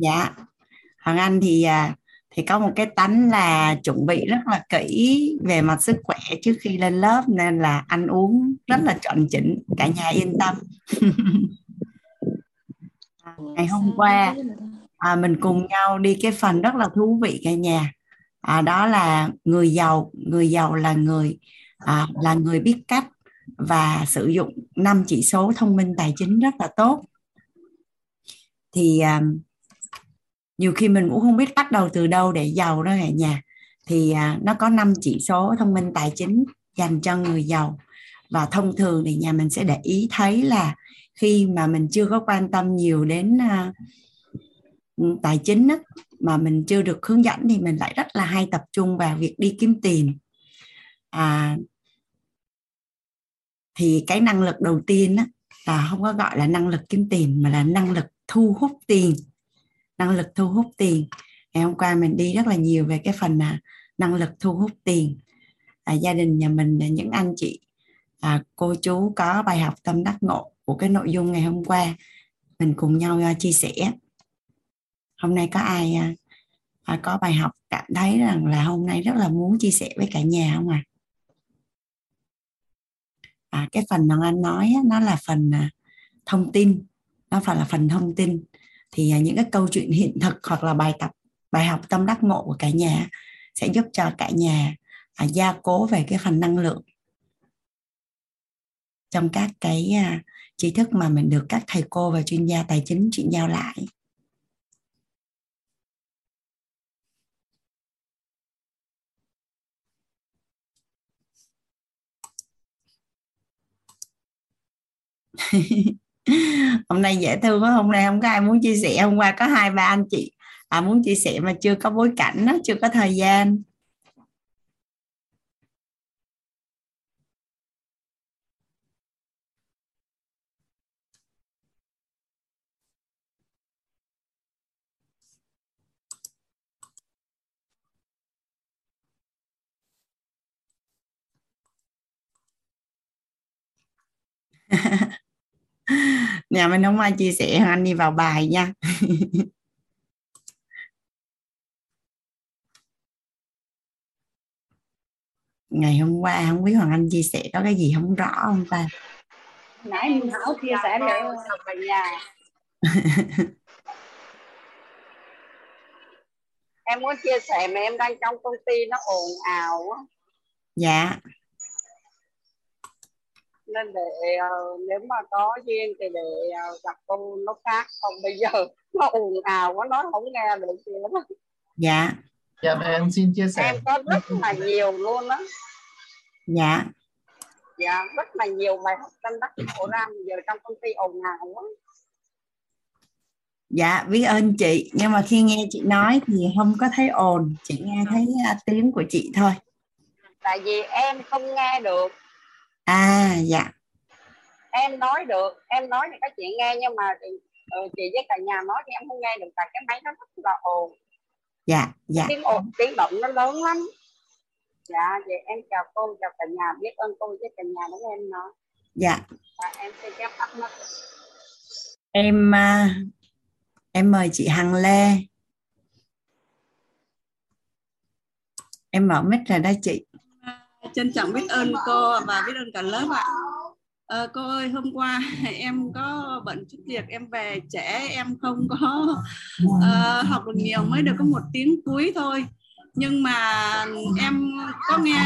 Dạ, Hoàng Anh thì có một cái tánh là chuẩn bị rất là kỹ về mặt sức khỏe trước khi lên lớp, nên là ăn uống rất là chuẩn chỉnh, cả nhà yên tâm. Ngày hôm qua mình cùng nhau đi cái phần rất là thú vị cả nhà, đó là người giàu là người biết cách và sử dụng 5 chỉ số thông minh tài chính rất là tốt. Thì nhiều khi mình cũng không biết bắt đầu từ đâu để giàu đó cả nhà. Thì nó có 5 chỉ số thông minh tài chính dành cho người giàu. Và thông thường thì nhà mình sẽ để ý thấy là khi mà mình chưa có quan tâm nhiều đến tài chính đó, mà mình chưa được hướng dẫn thì mình lại rất là hay tập trung vào việc đi kiếm tiền. Thì cái năng lực đầu tiên đó là không có gọi là năng lực kiếm tiền mà là năng lực thu hút tiền. Năng lực thu hút tiền. Ngày hôm qua mình đi rất là nhiều về cái phần là năng lực thu hút tiền. Gia đình nhà mình, những anh chị, cô chú có bài học tâm đắc ngộ của cái nội dung ngày hôm qua mình cùng nhau chia sẻ. Hôm nay có ai có bài học cảm thấy rằng là hôm nay rất là muốn chia sẻ với cả nhà không ạ? Cái phần mà anh nói nó là phần thông tin. Nó phải là phần thông tin. Thì những cái câu chuyện hiện thực hoặc là bài tập, bài học tâm đắc ngộ của cả nhà sẽ giúp cho cả nhà gia cố về cái phần năng lượng trong các cái tri thức mà mình được các thầy cô và chuyên gia tài chính chuyển giao lại. Hôm nay dễ thương quá, hôm nay không có ai muốn chia sẻ. Hôm qua có 2-3 anh chị muốn chia sẻ mà chưa có bối cảnh đó, chưa có thời gian. Nhà mình không ai chia sẻ, anh đi vào bài nha. Ngày hôm qua không biết Hoàng Anh chia sẻ có cái gì không rõ không ta? Nãy mình Thảo chia sẻ nữa cả nhà. Em muốn chia sẻ mà em đang trong công ty nó ồn ào á. Dạ. Nên để nếu mà có duyên thì để gặp cô nó khác, còn bây giờ nó ồn ào quá nó không nghe được gì lắm. Dạ. Dạ em xin chia sẻ. Em có rất là nhiều luôn đó. Dạ. Dạ rất là nhiều bài học tâm đắc ngộ ra giờ trong công ty ồn ào quá. Dạ biết ơn chị, nhưng mà khi nghe chị nói thì không có thấy ồn, chị nghe thấy tiếng của chị thôi. Tại vì em không nghe được. À dạ. Em nói được, em nói thì các chị nghe, nhưng mà chị với cả nhà nói thì em không nghe được tại cái máy nó rất là ồn. Dạ dạ. Tiếng ồn, tiếng động nó lớn lắm. Dạ vậy em chào cô, chào cả nhà, biết ơn cô với cả nhà để em nói. Dạ. Và em sẽ ghép tắt nó. Em mời chị Hằng Lê. Em mở mic rồi đó chị. Trân trọng biết ơn cô và biết ơn cả lớp ạ. Cô ơi, hôm qua em có bận chút việc, em về trễ, em không có học được nhiều, mới được có một tiếng cuối thôi. Nhưng mà em có nghe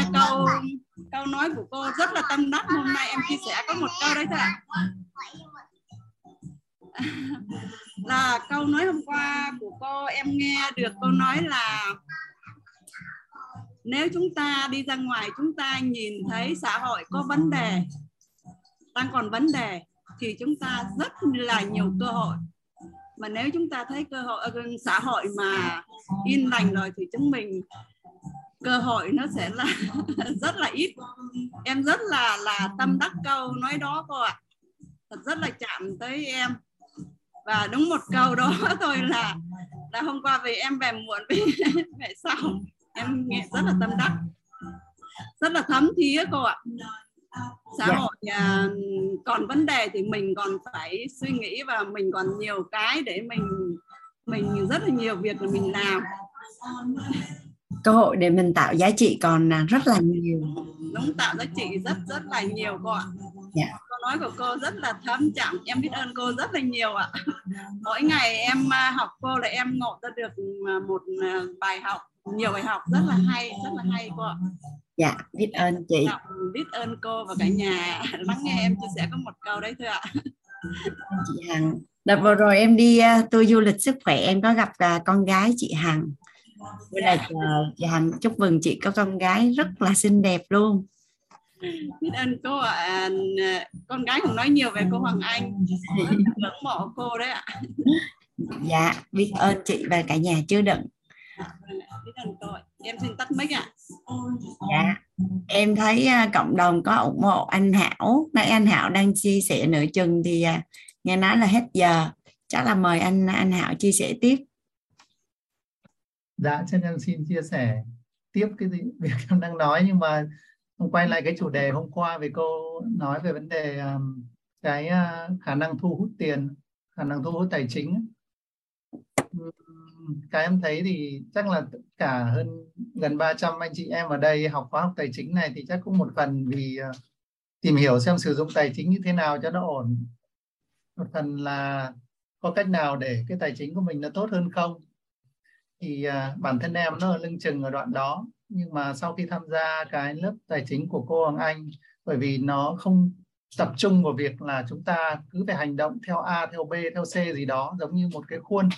câu nói của cô rất là tâm đắc. Hôm nay em chia sẻ có một câu đấy thôi ạ. Là câu nói hôm qua của cô, em nghe được câu nói là nếu chúng ta đi ra ngoài, chúng ta nhìn thấy xã hội có vấn đề, đang còn vấn đề, thì chúng ta rất là nhiều cơ hội. Mà nếu chúng ta thấy cơ hội xã hội mà yên lành rồi thì chúng mình cơ hội nó sẽ là rất là ít. Em rất là tâm đắc câu nói đó cô ạ. Thật rất là chạm tới em. Và đúng một câu đó thôi là hôm qua vì em về muộn về sau. Em nghe rất là tâm đắc, rất là thấm thía cô ạ. Xã hội còn vấn đề thì mình còn phải suy nghĩ và mình còn nhiều cái để mình mình rất là nhiều việc là mình làm. Cơ hội để mình tạo giá trị còn rất là nhiều. Đúng, tạo giá trị rất là nhiều cô ạ. Yeah. Câu nói của cô rất là thấm chạm, em biết ơn cô rất là nhiều ạ. Mỗi ngày em học cô là em ngộ ra được một bài học, nhiều bài học rất là hay cô ạ. Dạ, yeah, biết ơn chị. Biết ơn cô và cả nhà. Lắng nghe em chia sẻ có một câu đấy thôi ạ. Chị Hằng, đợt vừa rồi em đi tour du lịch sức khỏe, em có gặp con gái chị Hằng. Với lại chị Hằng chúc mừng chị có con gái rất là xinh đẹp luôn. Biết ơn cô ạ. Con gái cũng nói nhiều về cô Hoàng Anh, rất ngưỡng mộ cô đấy ạ. Dạ, biết ơn chị và cả nhà chưa đựng. Biết ơn cô. Em xin tắt mic ạ. Dạ, em thấy cộng đồng có ủng hộ anh Hảo. Nãy anh Hảo đang chia sẻ nửa chừng thì nghe nói là hết giờ. Chắc là mời anh Hảo chia sẻ tiếp. Dạ, cho nên xin chia sẻ tiếp cái việc em đang nói, nhưng mà quay lại cái chủ đề hôm qua về cô nói về vấn đề cái khả năng thu hút tiền, khả năng thu hút tài chính. Cái em thấy thì chắc là tất cả hơn gần 300 anh chị em ở đây học khóa học tài chính này thì chắc cũng một phần vì tìm hiểu xem sử dụng tài chính như thế nào cho nó ổn. Một phần là có cách nào để cái tài chính của mình nó tốt hơn không. Thì bản thân em nó ở lưng chừng ở đoạn đó. Nhưng mà sau khi tham gia cái lớp tài chính của cô Hằng Anh, bởi vì nó không tập trung vào việc là chúng ta cứ phải hành động theo A, theo B, theo C gì đó, giống như một cái khuôn,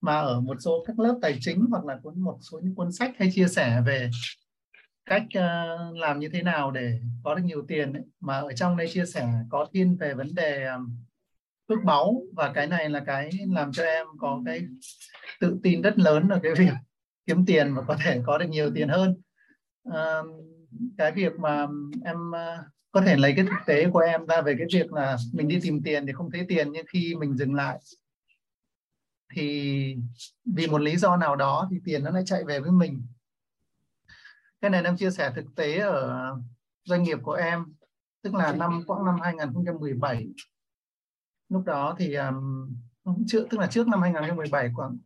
mà ở một số các lớp tài chính hoặc là một số những cuốn sách hay chia sẻ về cách làm như thế nào để có được nhiều tiền ấy. Mà ở trong đây chia sẻ có thiên về vấn đề phước báu, và cái này là cái làm cho em có cái tự tin rất lớn ở cái việc kiếm tiền và có thể có được nhiều tiền hơn. Cái việc mà em có thể lấy cái thực tế của em ra về cái việc là mình đi tìm tiền thì không thấy tiền, nhưng khi mình dừng lại thì vì một lý do nào đó thì tiền nó lại chạy về với mình. Cái này em chia sẻ thực tế ở doanh nghiệp của em, tức là khoảng năm 2017. Lúc đó thì tức là trước năm 2017, khoảng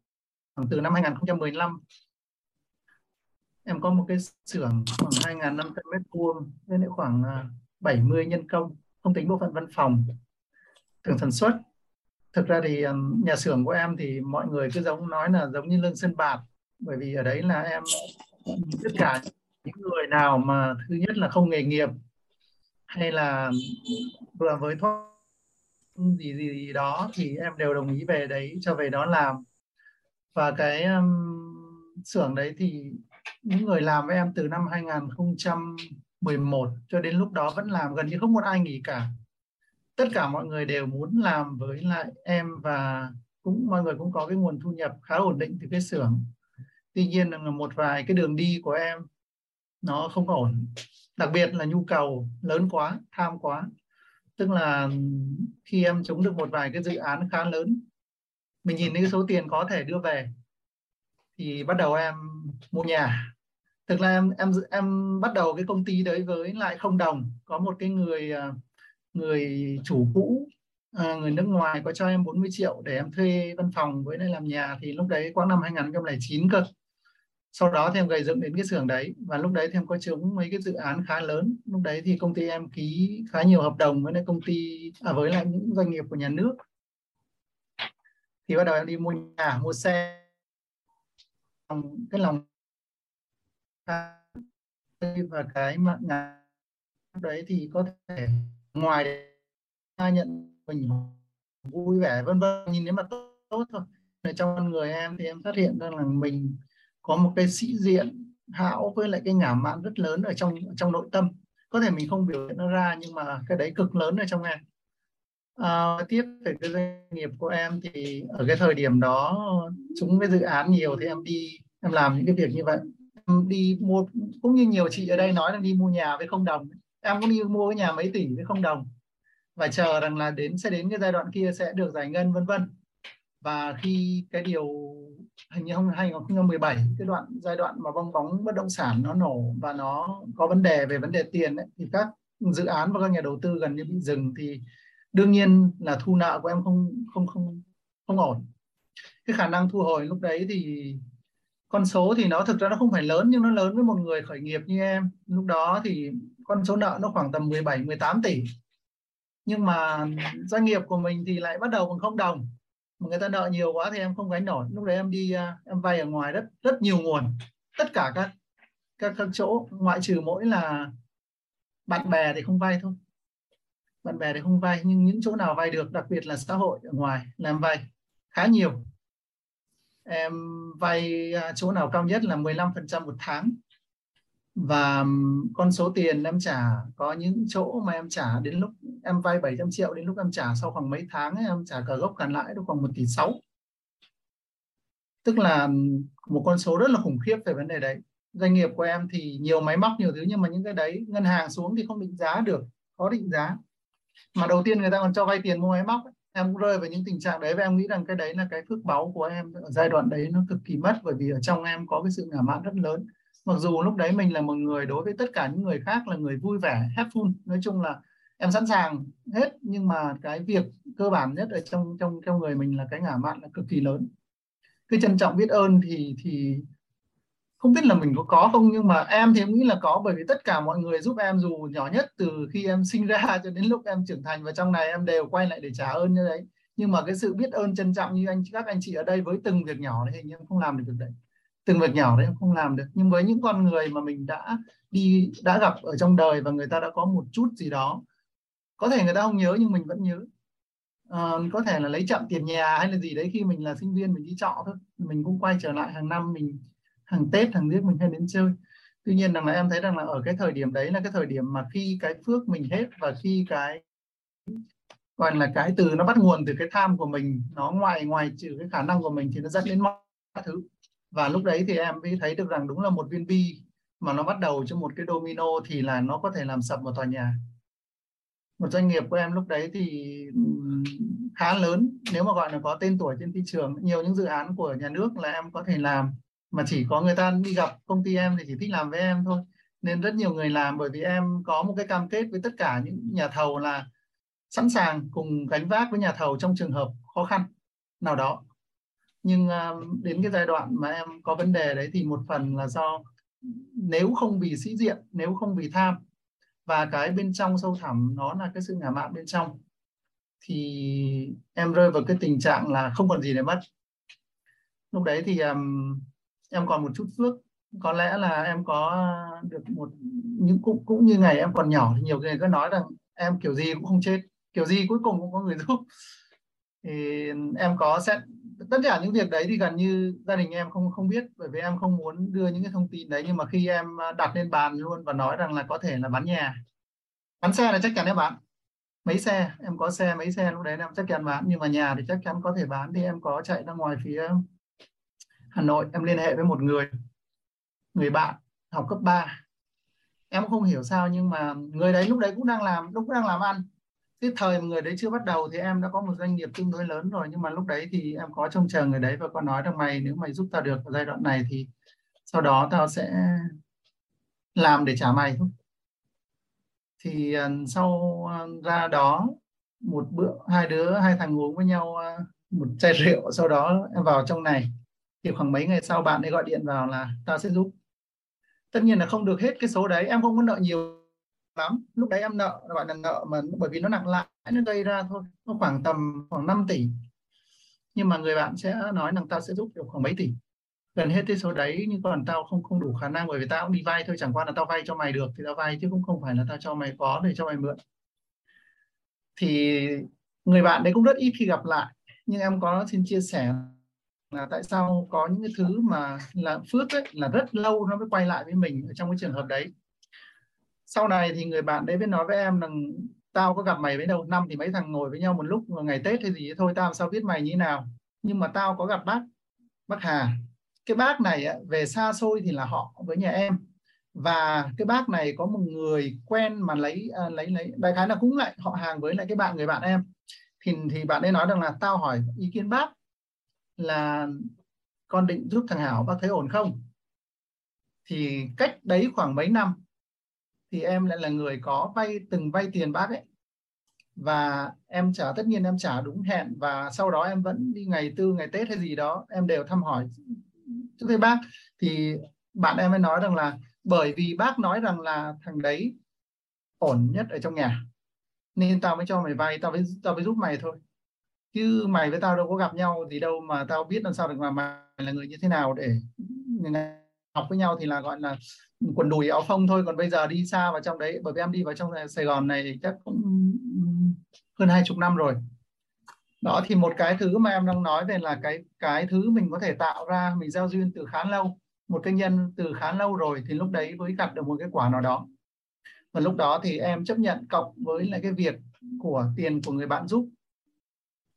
từ năm 2015 em có một cái xưởng khoảng 2.500 m2 với lại khoảng 70 nhân công, không tính bộ phận văn phòng, xưởng sản xuất. Thực ra thì nhà xưởng của em thì mọi người cứ nói là giống như Lương Sơn Bạc, bởi vì ở đấy là em tất cả những người nào mà thứ nhất là không nghề nghiệp hay là vừa với thoát gì đó thì em đều đồng ý về đấy cho về đó làm. Và cái xưởng đấy thì những người làm với em từ năm 2011 cho đến lúc đó vẫn làm, gần như không một ai nghỉ cả. Tất cả mọi người đều muốn làm với lại em và mọi người cũng có cái nguồn thu nhập khá ổn định từ cái xưởng. Tuy nhiên là một vài cái đường đi của em nó không ổn. Đặc biệt là nhu cầu lớn quá, tham quá. Tức là khi em trúng được một vài cái dự án khá lớn, mình nhìn thấy cái số tiền có thể đưa về thì bắt đầu em mua nhà. Thực ra em bắt đầu cái công ty đấy với lại không đồng. Có một cái người chủ cũ, người nước ngoài có cho em 40 triệu để em thuê văn phòng với lại làm nhà. Thì lúc đấy khoảng năm 2009 cơ. Sau đó thì em gầy dựng đến cái xưởng đấy. Và lúc đấy thì em có trúng mấy cái dự án khá lớn. Lúc đấy thì công ty em ký khá nhiều hợp đồng với lại với lại những doanh nghiệp của nhà nước. Thì bắt đầu em đi mua nhà, mua xe. Cái lòng và cái mạng nhà đấy thì có thể ngoài nhận mình vui vẻ vân vân, nhìn nếu mà tốt thôi. Trong con người em thì em phát hiện ra là mình có một cái sĩ diện hão với lại cái ngả mạn rất lớn ở trong nội tâm. Có thể mình không biểu hiện nó ra nhưng mà cái đấy cực lớn ở trong em. Tiếp về cái doanh nghiệp của em thì ở cái thời điểm đó chúng cái dự án nhiều thì em đi em làm những cái việc như vậy. Em đi mua, cũng như nhiều chị ở đây nói là đi mua nhà với không đồng, em cũng đi mua cái nhà mấy tỷ với không đồng và chờ rằng là sẽ đến cái giai đoạn kia sẽ được giải ngân vân vân. Và khi cái điều hình như 2017, cái giai đoạn mà bong bóng bất động sản nó nổ và nó có vấn đề về vấn đề tiền ấy, thì các dự án và các nhà đầu tư gần như bị dừng. Thì đương nhiên là thu nợ của em không ổn. cái khả năng thu hồi lúc đấy thì con số thì nó thực ra nó không phải lớn, nhưng nó lớn với một người khởi nghiệp như em. Lúc đó thì con số nợ nó khoảng tầm 17-18 tỷ. Nhưng mà doanh nghiệp của mình thì lại bắt đầu bằng 0 đồng. Mà người ta nợ nhiều quá thì em không gánh nổi. Lúc đấy em đi, em vay ở ngoài rất nhiều nguồn. Tất cả các chỗ, ngoại trừ mỗi là bạn bè thì không vay thôi. Bạn bè thì không vay, nhưng những chỗ nào vay được, đặc biệt là xã hội ở ngoài, là em vay khá nhiều. Em vay chỗ nào cao nhất là 15% một tháng. Và con số tiền em trả, có những chỗ mà em trả đến lúc em vay 700 triệu, đến lúc em trả sau khoảng mấy tháng ấy, em trả cả gốc cả lãi được khoảng 1,6 tỷ. Tức là một con số rất là khủng khiếp về vấn đề đấy. Doanh nghiệp của em thì nhiều máy móc, nhiều thứ, nhưng mà những cái đấy ngân hàng xuống thì không định giá được, khó định giá. Mà đầu tiên người ta còn cho vay tiền mua máy móc ấy. Em cũng rơi vào những tình trạng đấy và em nghĩ rằng cái đấy là cái phước báu của em. Ở giai đoạn đấy nó cực kỳ mất, bởi vì ở trong em có cái sự ngã mạn rất lớn. Mặc dù lúc đấy mình là một người đối với tất cả những người khác là người vui vẻ, helpful. Nói chung là em sẵn sàng hết, nhưng mà cái việc cơ bản nhất ở trong người mình là cái ngã mạn là cực kỳ lớn. Cái trân trọng biết ơn thì không biết là mình có không, nhưng mà em thì em nghĩ là có, bởi vì tất cả mọi người giúp em dù nhỏ nhất từ khi em sinh ra cho đến lúc em trưởng thành, và trong này em đều quay lại để trả ơn như đấy. Nhưng mà cái sự biết ơn trân trọng như các anh chị ở đây với từng việc nhỏ đấy, hình như em không làm được việc đấy. Từng việc nhỏ đấy em không làm được, nhưng với những con người mà mình đã gặp ở trong đời và người ta đã có một chút gì đó, có thể người ta không nhớ nhưng mình vẫn nhớ. Có thể là lấy chậm tiền nhà hay là gì đấy, khi mình là sinh viên mình đi trọ thôi, mình cũng quay trở lại hàng năm, mình hàng Tết, hàng Giêng mình hay đến chơi. Tuy nhiên rằng là em thấy rằng là ở cái thời điểm đấy là cái thời điểm mà khi cái phước mình hết, và khi cái gọi là cái từ nó bắt nguồn từ cái tham của mình, nó ngoài trừ cái khả năng của mình thì nó dẫn đến mọi thứ. Và lúc đấy thì em mới thấy được rằng đúng là một viên bi mà nó bắt đầu cho một cái domino thì là nó có thể làm sập một tòa nhà. Một doanh nghiệp của em lúc đấy thì khá lớn, nếu mà gọi là có tên tuổi trên thị trường. Nhiều những dự án của nhà nước là em có thể làm, mà chỉ có người ta đi gặp công ty em thì chỉ thích làm với em thôi. Nên rất nhiều người làm, bởi vì em có một cái cam kết với tất cả những nhà thầu là sẵn sàng cùng gánh vác với nhà thầu trong trường hợp khó khăn nào đó. Nhưng đến cái giai đoạn mà em có vấn đề đấy thì một phần là do nếu không vì sĩ diện, nếu không vì tham, và cái bên trong sâu thẳm nó là cái sự ngã mạn bên trong, thì em rơi vào cái tình trạng là không còn gì để mất. Lúc đấy thì em còn một chút phước, có lẽ là em có được một những cũng như ngày em còn nhỏ thì nhiều người cứ nói rằng em kiểu gì cũng không chết, kiểu gì cuối cùng cũng có người giúp. Thì em có xét tất cả những việc đấy thì gần như gia đình em không biết, bởi vì em không muốn đưa những cái thông tin đấy. Nhưng mà khi em đặt lên bàn luôn và nói rằng là có thể là bán nhà, bán xe là chắc chắn em bán. Mấy xe, em có xe, mấy xe lúc đấy em chắc chắn bán, nhưng mà nhà thì chắc chắn có thể bán. Thì em có chạy ra ngoài phía Hà Nội, em liên hệ với một người bạn học cấp 3. Em không hiểu sao nhưng mà người đấy lúc đấy cũng đang làm ăn. Cái thời người đấy chưa bắt đầu thì em đã có một doanh nghiệp tương đối lớn rồi, nhưng mà lúc đấy thì em có trông chờ người đấy và có nói rằng mày nếu mày giúp tao được ở giai đoạn này thì sau đó tao sẽ làm để trả mày thôi. Thì sau ra đó một bữa hai thằng uống với nhau một chai rượu, sau đó em vào trong này. Thì khoảng mấy ngày sau bạn ấy gọi điện vào là tao sẽ giúp. Tất nhiên là không được hết cái số đấy, em không có nợ nhiều lắm. Lúc đấy em nợ gọi là nợ mà bởi vì nó nặng lãi nó gây ra thôi, nó khoảng 5 tỷ. Nhưng mà người bạn sẽ nói rằng tao sẽ giúp được khoảng mấy tỷ, gần hết cái số đấy, nhưng còn tao không đủ khả năng, bởi vì tao cũng đi vay thôi, chẳng qua là tao vay cho mày được thì tao vay, chứ cũng không phải là tao cho mày có để cho mày mượn. Thì người bạn đấy cũng rất ít khi gặp lại, nhưng em có xin chia sẻ là tại sao có những cái thứ mà là phước ấy, là rất lâu nó mới quay lại với mình ở trong cái trường hợp đấy. Sau này thì người bạn đấy mới nói với em rằng tao có gặp mày với đầu năm thì mấy thằng ngồi với nhau một lúc ngày Tết hay gì thôi, tao làm sao biết mày như thế nào. Nhưng mà tao có gặp bác Hà. Cái bác này về xa xôi thì là họ với nhà em. Và cái bác này có một người quen mà lấy đại khái là cũng lại họ hàng với lại cái bạn người bạn em. Thì bạn ấy nói rằng là tao hỏi ý kiến bác là con định giúp thằng Hảo, bác thấy ổn không? Thì cách đấy khoảng mấy năm thì em lại là người có từng vay tiền bác ấy. Và em trả, tất nhiên em trả đúng hẹn. Và sau đó em vẫn đi ngày Tư, ngày Tết hay gì đó, em đều thăm hỏi chú thầy bác. Thì bạn em mới nói rằng là bởi vì bác nói rằng là thằng đấy ổn nhất ở trong nhà nên tao mới cho mày vay, tao mới giúp mày thôi. Chứ mày với tao đâu có gặp nhau gì đâu mà tao biết làm sao được mà mày là người như thế nào để học với nhau, thì là gọi là quần đùi áo phông thôi. Còn bây giờ đi xa vào trong đấy, bởi vì em đi vào trong Sài Gòn này chắc cũng hơn 20 năm rồi. Đó, thì một cái thứ mà em đang nói về là cái thứ mình có thể tạo ra, mình giao duyên từ khá lâu, một cái nhân từ khá lâu rồi, thì lúc đấy mới gặt được một cái quả nào đó. Và lúc đó thì em chấp nhận cộng với lại cái việc của tiền của người bạn giúp.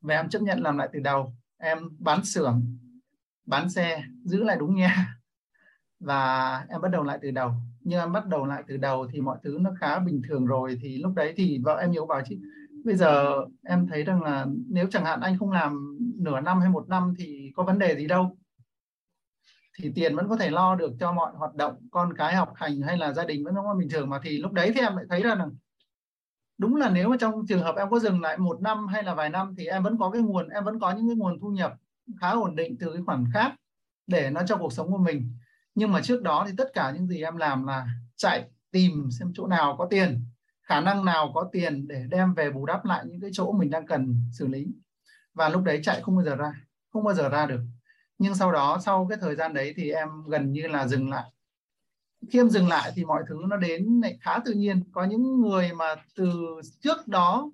Và em chấp nhận làm lại từ đầu. Em bán xưởng, bán xe, giữ lại đúng nha. Và em bắt đầu lại từ đầu. Nhưng em bắt đầu lại từ đầu thì mọi thứ nó khá bình thường rồi. Thì lúc đấy thì vợ em nhiều bảo chứ bây giờ em thấy rằng là nếu chẳng hạn anh không làm nửa năm hay một năm thì có vấn đề gì đâu. Thì tiền vẫn có thể lo được cho mọi hoạt động, con cái học hành hay là gia đình vẫn bình thường mà. Thì lúc đấy thì em lại thấy ra là đúng là nếu mà trong trường hợp em có dừng lại một năm hay là vài năm thì em vẫn có cái nguồn, em vẫn có những cái nguồn thu nhập khá ổn định từ cái khoản khác để nó cho cuộc sống của mình. Nhưng mà trước đó thì tất cả những gì em làm là chạy tìm xem chỗ nào có tiền, khả năng nào có tiền để đem về bù đắp lại những cái chỗ mình đang cần xử lý. Và lúc đấy chạy không bao giờ ra, không bao giờ ra được. Nhưng sau đó, sau cái thời gian đấy thì em gần như là dừng lại. Khi em dừng lại thì mọi thứ nó đến khá tự nhiên. Có những người mà từ trước đó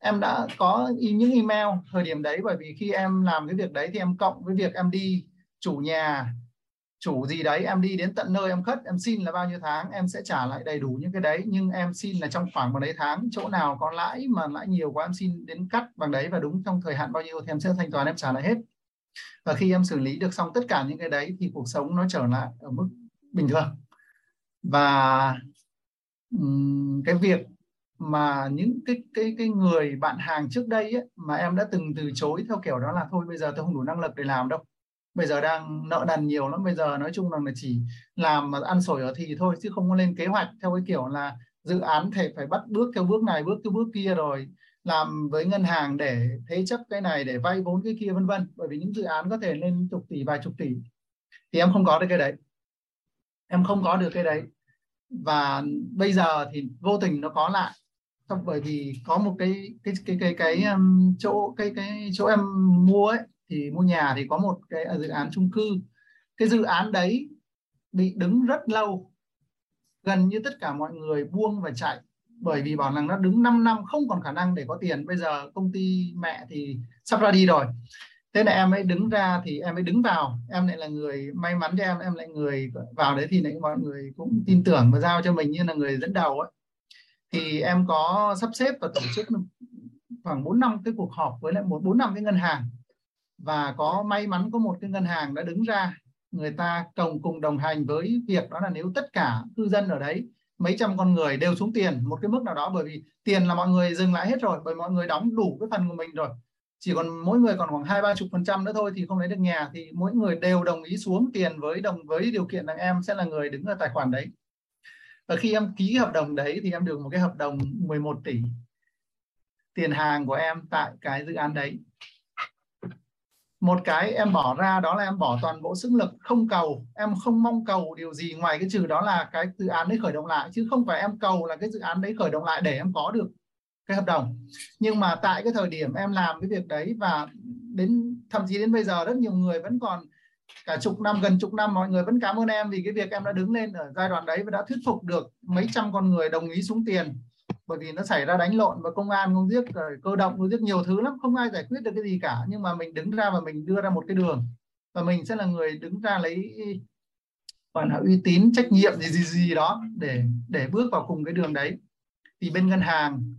em đã có những email thời điểm đấy, bởi vì khi em làm cái việc đấy thì em cộng với việc em đi chủ nhà, chủ gì đấy, em đi đến tận nơi em khất, em xin là bao nhiêu tháng em sẽ trả lại đầy đủ những cái đấy. Nhưng em xin là trong khoảng một đấy tháng, chỗ nào có lãi mà lãi nhiều quá em xin đến cắt bằng đấy, và đúng trong thời hạn bao nhiêu thì em sẽ thanh toán, em trả lại hết. Và khi em xử lý được xong tất cả những cái đấy thì cuộc sống nó trở lại ở mức bình thường. Và cái việc mà những cái người bạn hàng trước đây ấy, mà em đã từng từ chối theo kiểu đó là thôi bây giờ tôi không đủ năng lực để làm đâu, bây giờ đang nợ nần nhiều lắm, bây giờ nói chung là chỉ làm mà ăn sổi ở thì thôi, chứ không có lên kế hoạch theo cái kiểu là dự án thì phải bắt bước theo bước này, bước theo bước kia, rồi làm với ngân hàng để thế chấp cái này, để vay vốn cái kia vân vân. Bởi vì những dự án có thể lên chục tỷ, vài chục tỷ. Thì em không có được cái đấy. Em không có được cái đấy. Và bây giờ thì vô tình nó có lại. Bởi vì có một cái chỗ em mua ấy, thì mua nhà thì có một cái dự án chung cư. Cái dự án đấy bị đứng rất lâu. Gần như tất cả mọi người buông và chạy. Bởi vì bảo rằng nó đứng 5 năm không còn khả năng để có tiền. Bây giờ công ty mẹ thì sắp ra đi rồi. Thế là em ấy đứng ra thì em ấy đứng vào. Em lại là người may mắn cho em lại người vào đấy thì lại mọi người cũng tin tưởng và giao cho mình như là người dẫn đầu ấy. Thì em có sắp xếp và tổ chức khoảng 4-5 cái cuộc họp với lại 4-5 cái ngân hàng. Và có may mắn có một cái ngân hàng đã đứng ra. Người ta cùng đồng hành với việc đó là nếu tất cả cư dân ở đấy mấy trăm con người đều xuống tiền một cái mức nào đó, bởi vì tiền là mọi người dừng lại hết rồi, bởi mọi người đóng đủ cái phần của mình rồi, chỉ còn mỗi người còn khoảng 20-30% nữa thôi thì không lấy được nhà, thì mỗi người đều đồng ý xuống tiền với điều kiện rằng em sẽ là người đứng ở tài khoản đấy. Và khi em ký hợp đồng đấy thì em được một cái hợp đồng 11 tỷ tiền hàng của em tại cái dự án đấy. Một cái em bỏ ra đó là em bỏ toàn bộ sức lực, không cầu, em không mong cầu điều gì ngoài cái trừ đó là cái dự án đấy khởi động lại, chứ không phải em cầu là cái dự án đấy khởi động lại để em có được cái hợp đồng. Nhưng mà tại cái thời điểm em làm cái việc đấy và đến thậm chí đến bây giờ rất nhiều người vẫn còn cả chục năm, gần chục năm mọi người vẫn cảm ơn em vì cái việc em đã đứng lên ở giai đoạn đấy và đã thuyết phục được mấy trăm con người đồng ý xuống tiền. Bởi vì nó xảy ra đánh lộn và công an không giết, rồi cơ động không giết, nhiều thứ lắm, không ai giải quyết được cái gì cả. Nhưng mà mình đứng ra và mình đưa ra một cái đường, và mình sẽ là người đứng ra lấy còn là uy tín, trách nhiệm gì đó để bước vào cùng cái đường đấy. Thì bên ngân hàng,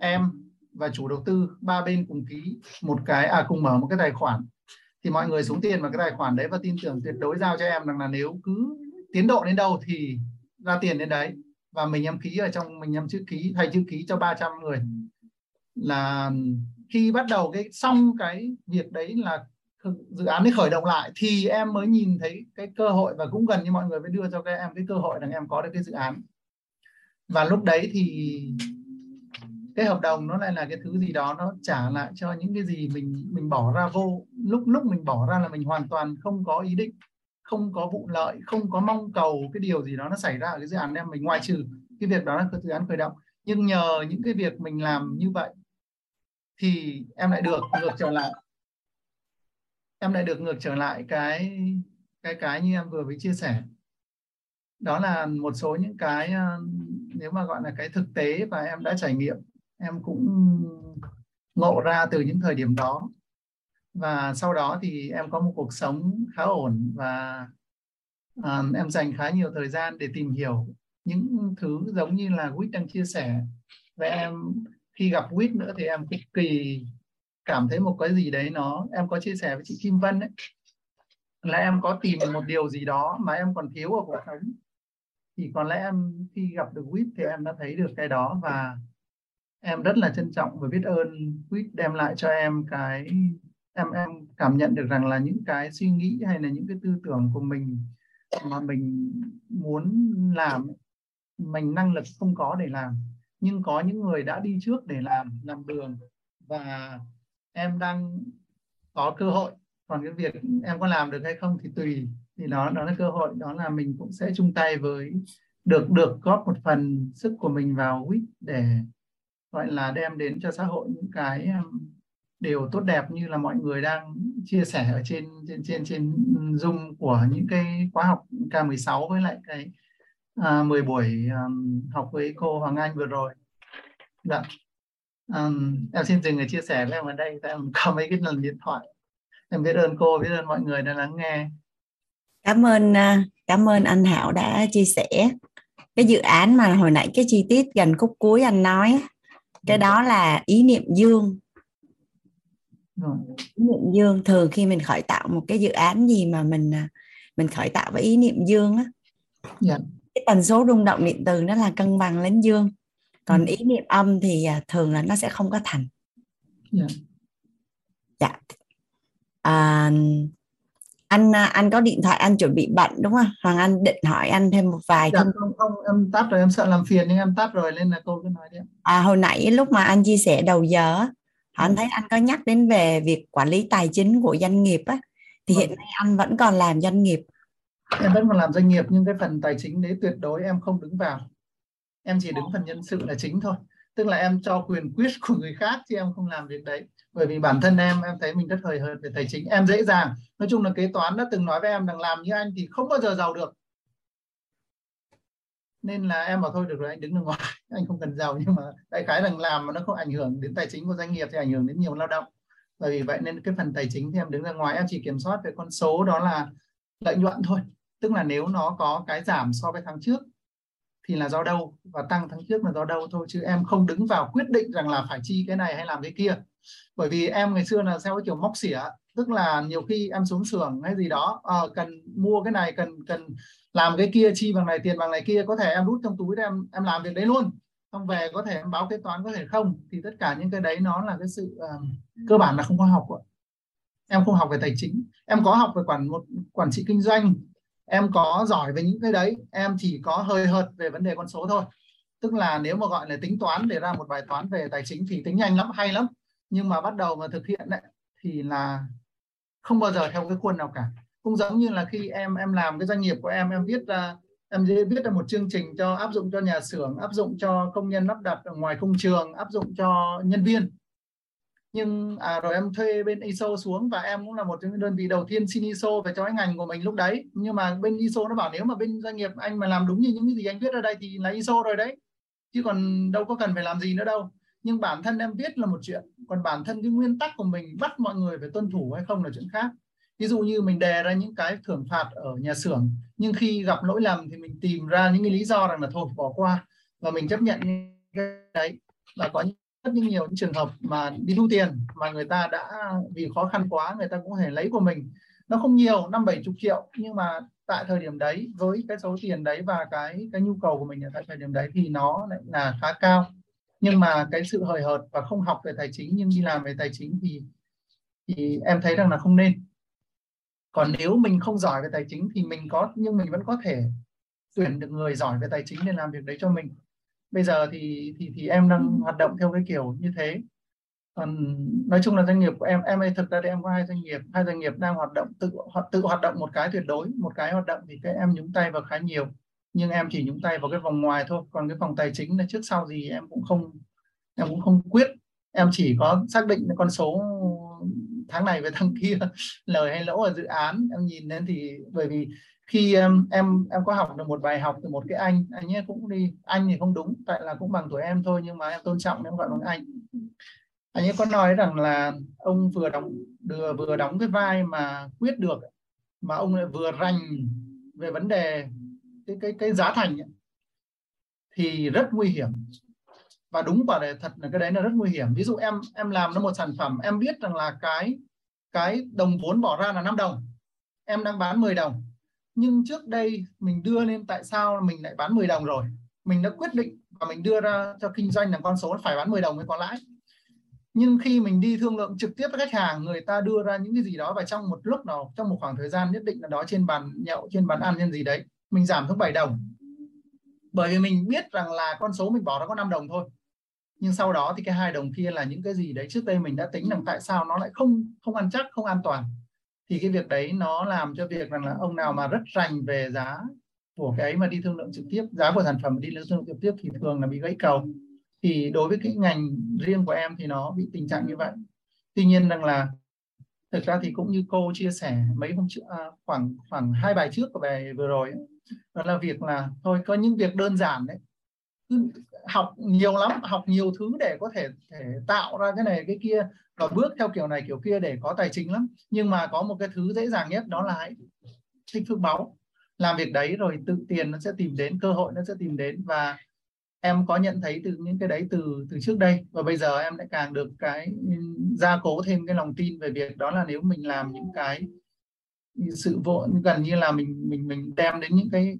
em và chủ đầu tư, ba bên cùng ký một cái, cùng mở một cái tài khoản. Thì mọi người xuống tiền vào cái tài khoản đấy và tin tưởng tuyệt đối giao cho em rằng là nếu cứ tiến độ đến đâu thì ra tiền đến đấy. Và mình em ký ở trong, mình em chữ ký, thầy chữ ký cho 300 người. Là khi bắt đầu xong cái việc đấy là dự án ấy khởi động lại thì em mới nhìn thấy cái cơ hội, và cũng gần như mọi người mới đưa cho các em cái cơ hội rằng em có được cái dự án. Và lúc đấy thì Cái hợp đồng nó lại là cái thứ gì đó nó trả lại cho những cái gì mình bỏ ra vô. Lúc mình bỏ ra là mình hoàn toàn không có ý định, không có vụ lợi, không có mong cầu cái điều gì đó nó xảy ra ở cái dự án em mình, ngoài trừ cái việc đó là dự án khởi động. Nhưng nhờ những cái việc mình làm như vậy thì em lại được ngược trở lại. Em lại được ngược trở lại cái như em vừa mới chia sẻ. Đó là một số những cái, nếu mà gọi là cái thực tế và em đã trải nghiệm, em cũng ngộ ra từ những thời điểm đó. Và sau đó thì em có một cuộc sống khá ổn và em dành khá nhiều thời gian để tìm hiểu những thứ giống như là Quýt đang chia sẻ. Và em khi gặp Quýt nữa thì em cực kỳ cảm thấy một cái gì đấy nó, em có chia sẻ với chị Kim Vân ấy, là em có tìm một điều gì đó mà em còn thiếu ở cuộc sống. Thì có lẽ em khi gặp được Quýt thì em đã thấy được cái đó, và em rất là trân trọng và biết ơn Quýt đem lại cho em cái, em cảm nhận được rằng là những cái suy nghĩ hay là những cái tư tưởng của mình mà mình muốn làm, mình năng lực không có để làm, nhưng có những người đã đi trước để làm đường, và em đang có cơ hội. Còn cái việc em có làm được hay không thì tùy, thì đó là cơ hội, đó là mình cũng sẽ chung tay với, được góp một phần sức của mình vào WIT để gọi là đem đến cho xã hội những cái điều tốt đẹp như là mọi người đang chia sẻ ở trên Zoom của những cái khóa học K16 với lại cái 10 buổi học với cô Hoàng Anh vừa rồi. Dạ. Em xin dừng để chia sẻ với em ở đây, em có mấy cái lần điện thoại. Em biết ơn cô, biết ơn mọi người đã lắng nghe. Cảm ơn anh Hảo đã chia sẻ cái dự án mà hồi nãy, cái chi tiết gần khúc cuối anh nói, cái đó là ý niệm dương. Ý niệm dương, thường khi mình khởi tạo một cái dự án gì mà mình khởi tạo với ý niệm dương á, cái tần số rung động điện từ nó là cân bằng lên dương. Còn ý niệm âm thì thường là nó sẽ không có thành. Dạ. Anh có điện thoại, anh chuẩn bị bận đúng không? Hoàng Anh định hỏi anh thêm một vài thông. Không, em tắt rồi, em sợ làm phiền nhưng em tắt rồi nên là cô cứ nói đi. Hồi nãy lúc mà anh chia sẻ đầu giờ, anh thấy anh có nhắc đến về việc quản lý tài chính của doanh nghiệp á, thì hiện nay anh vẫn còn làm doanh nghiệp. Em vẫn còn làm doanh nghiệp nhưng cái phần tài chính đấy tuyệt đối em không đứng vào. Em chỉ đứng phần nhân sự là chính thôi. Tức là em cho quyền quyết của người khác chứ em không làm việc đấy. Bởi vì bản thân em thấy mình rất hời hợt về tài chính. Em dễ dàng, nói chung là kế toán đã từng nói với em rằng làm như anh thì không bao giờ giàu được. Nên là em bảo thôi được rồi, anh đứng ở ngoài, anh không cần giàu. Nhưng mà đại khái rằng làm mà nó không ảnh hưởng đến tài chính của doanh nghiệp thì ảnh hưởng đến nhiều lao động. Bởi vì vậy nên cái phần tài chính thì em đứng ra ngoài, em chỉ kiểm soát về con số đó là lợi nhuận thôi. Tức là nếu nó có cái giảm so với tháng trước thì là do đâu, và tăng tháng trước là do đâu thôi, chứ em không đứng vào quyết định rằng là phải chi cái này hay làm cái kia. Bởi vì em ngày xưa là theo cái kiểu móc xỉa, tức là nhiều khi em xuống xưởng hay gì đó, cần mua cái này, cần làm cái kia, chi bằng này, tiền bằng này kia, có thể em rút trong túi em làm việc đấy luôn, xong về có thể em báo kế toán, có thể không. Thì tất cả những cái đấy nó là cái sự cơ bản là không có học. Em không học về tài chính, em có học về quản trị kinh doanh, em có giỏi về những cái đấy, em chỉ có hơi hợt về vấn đề con số thôi. Tức là nếu mà gọi là tính toán để ra một bài toán về tài chính thì tính nhanh lắm, hay lắm, nhưng mà bắt đầu mà thực hiện ấy, thì là không bao giờ theo cái khuôn nào cả. Cũng giống như là khi em làm cái doanh nghiệp của em viết ra, em viết ra một chương trình cho áp dụng cho nhà xưởng, áp dụng cho công nhân lắp đặt ở ngoài công trường, áp dụng cho nhân viên. Nhưng rồi em thuê bên ISO xuống, và em cũng là một trong những đơn vị đầu tiên xin ISO về cho cái ngành của mình lúc đấy. Nhưng mà bên ISO nó bảo nếu mà bên doanh nghiệp anh mà làm đúng như những gì anh viết ở đây thì là ISO rồi đấy, chứ còn đâu có cần phải làm gì nữa đâu. Nhưng bản thân em viết là một chuyện, còn bản thân cái nguyên tắc của mình bắt mọi người phải tuân thủ hay không là chuyện khác. Ví dụ như mình đề ra những cái thưởng phạt ở nhà xưởng, nhưng khi gặp lỗi lầm thì mình tìm ra những cái lý do rằng là thôi bỏ qua, và mình chấp nhận cái đấy. Và có những rất nhiều những trường hợp mà đi thu tiền mà người ta đã vì khó khăn quá, người ta cũng có thể lấy của mình. Nó không nhiều, 50-70 triệu, nhưng mà tại thời điểm đấy với cái số tiền đấy và cái nhu cầu của mình ở tại thời điểm đấy thì nó lại là khá cao. Nhưng mà cái sự hời hợt và không học về tài chính nhưng đi làm về tài chính thì em thấy rằng là không nên. Còn nếu mình không giỏi về tài chính thì mình vẫn có thể tuyển được người giỏi về tài chính để làm việc đấy cho mình. Bây giờ thì em đang hoạt động theo cái kiểu như thế. Còn nói chung là doanh nghiệp của em thực ra thì em có hai doanh nghiệp đang hoạt động tự hoạt động, một cái tuyệt đối, một cái hoạt động thì cái em nhúng tay vào khá nhiều, nhưng em chỉ nhúng tay vào cái vòng ngoài thôi. Còn cái vòng tài chính là trước sau gì em cũng không quyết, em chỉ có xác định con số tháng này với tháng kia, lời hay lỗ ở dự án em nhìn đến. Thì bởi vì khi em có học được một bài học từ một cái anh ấy cũng đi, anh thì không đúng tại là cũng bằng tuổi em thôi, nhưng mà em tôn trọng em gọi bằng anh ấy có nói rằng là ông vừa đóng cái vai mà quyết được, mà ông lại vừa rành về vấn đề cái giá thành ấy, thì rất nguy hiểm. Và đúng quả thật là cái đấy là rất nguy hiểm. Ví dụ em làm nó một sản phẩm, em biết rằng là cái đồng vốn bỏ ra là 5 đồng, em đang bán 10 đồng. Nhưng trước đây mình đưa lên tại sao mình lại bán 10 đồng rồi. Mình đã quyết định và mình đưa ra cho kinh doanh là con số phải bán 10 đồng mới có lãi. Nhưng khi mình đi thương lượng trực tiếp với khách hàng, người ta đưa ra những cái gì đó và trong một lúc nào, trong một khoảng thời gian nhất định là đó, trên bàn nhậu, trên bàn ăn, trên gì đấy, mình giảm xuống 7 đồng. Bởi vì mình biết rằng là con số mình bỏ ra có 5 đồng thôi. Nhưng sau đó thì cái 2 đồng kia là những cái gì đấy trước đây mình đã tính rằng tại sao nó lại không ăn chắc, không an toàn. Thì cái việc đấy nó làm cho việc rằng là ông nào mà rất rành về giá của cái ấy mà đi thương lượng trực tiếp, giá của sản phẩm mà đi thương lượng trực tiếp thì thường là bị gãy cầu. Thì đối với cái ngành riêng của em thì nó bị tình trạng như vậy. Tuy nhiên rằng là thực ra thì cũng như cô chia sẻ mấy hôm trước, khoảng 2 bài trước của bài vừa rồi ấy, đó là việc là thôi có những việc đơn giản đấy, học nhiều lắm, học nhiều thứ để có thể tạo ra cái này cái kia và bước theo kiểu này kiểu kia để có tài chính lắm. Nhưng mà có một cái thứ dễ dàng nhất, đó là hãy tích phước báu, làm việc đấy rồi tự tiền nó sẽ tìm đến, cơ hội nó sẽ tìm đến. Và em có nhận thấy từ những cái đấy từ trước đây, và bây giờ em lại càng được cái gia cố thêm cái lòng tin về việc đó là nếu mình làm những cái sự vội gần như là mình đem đến những cái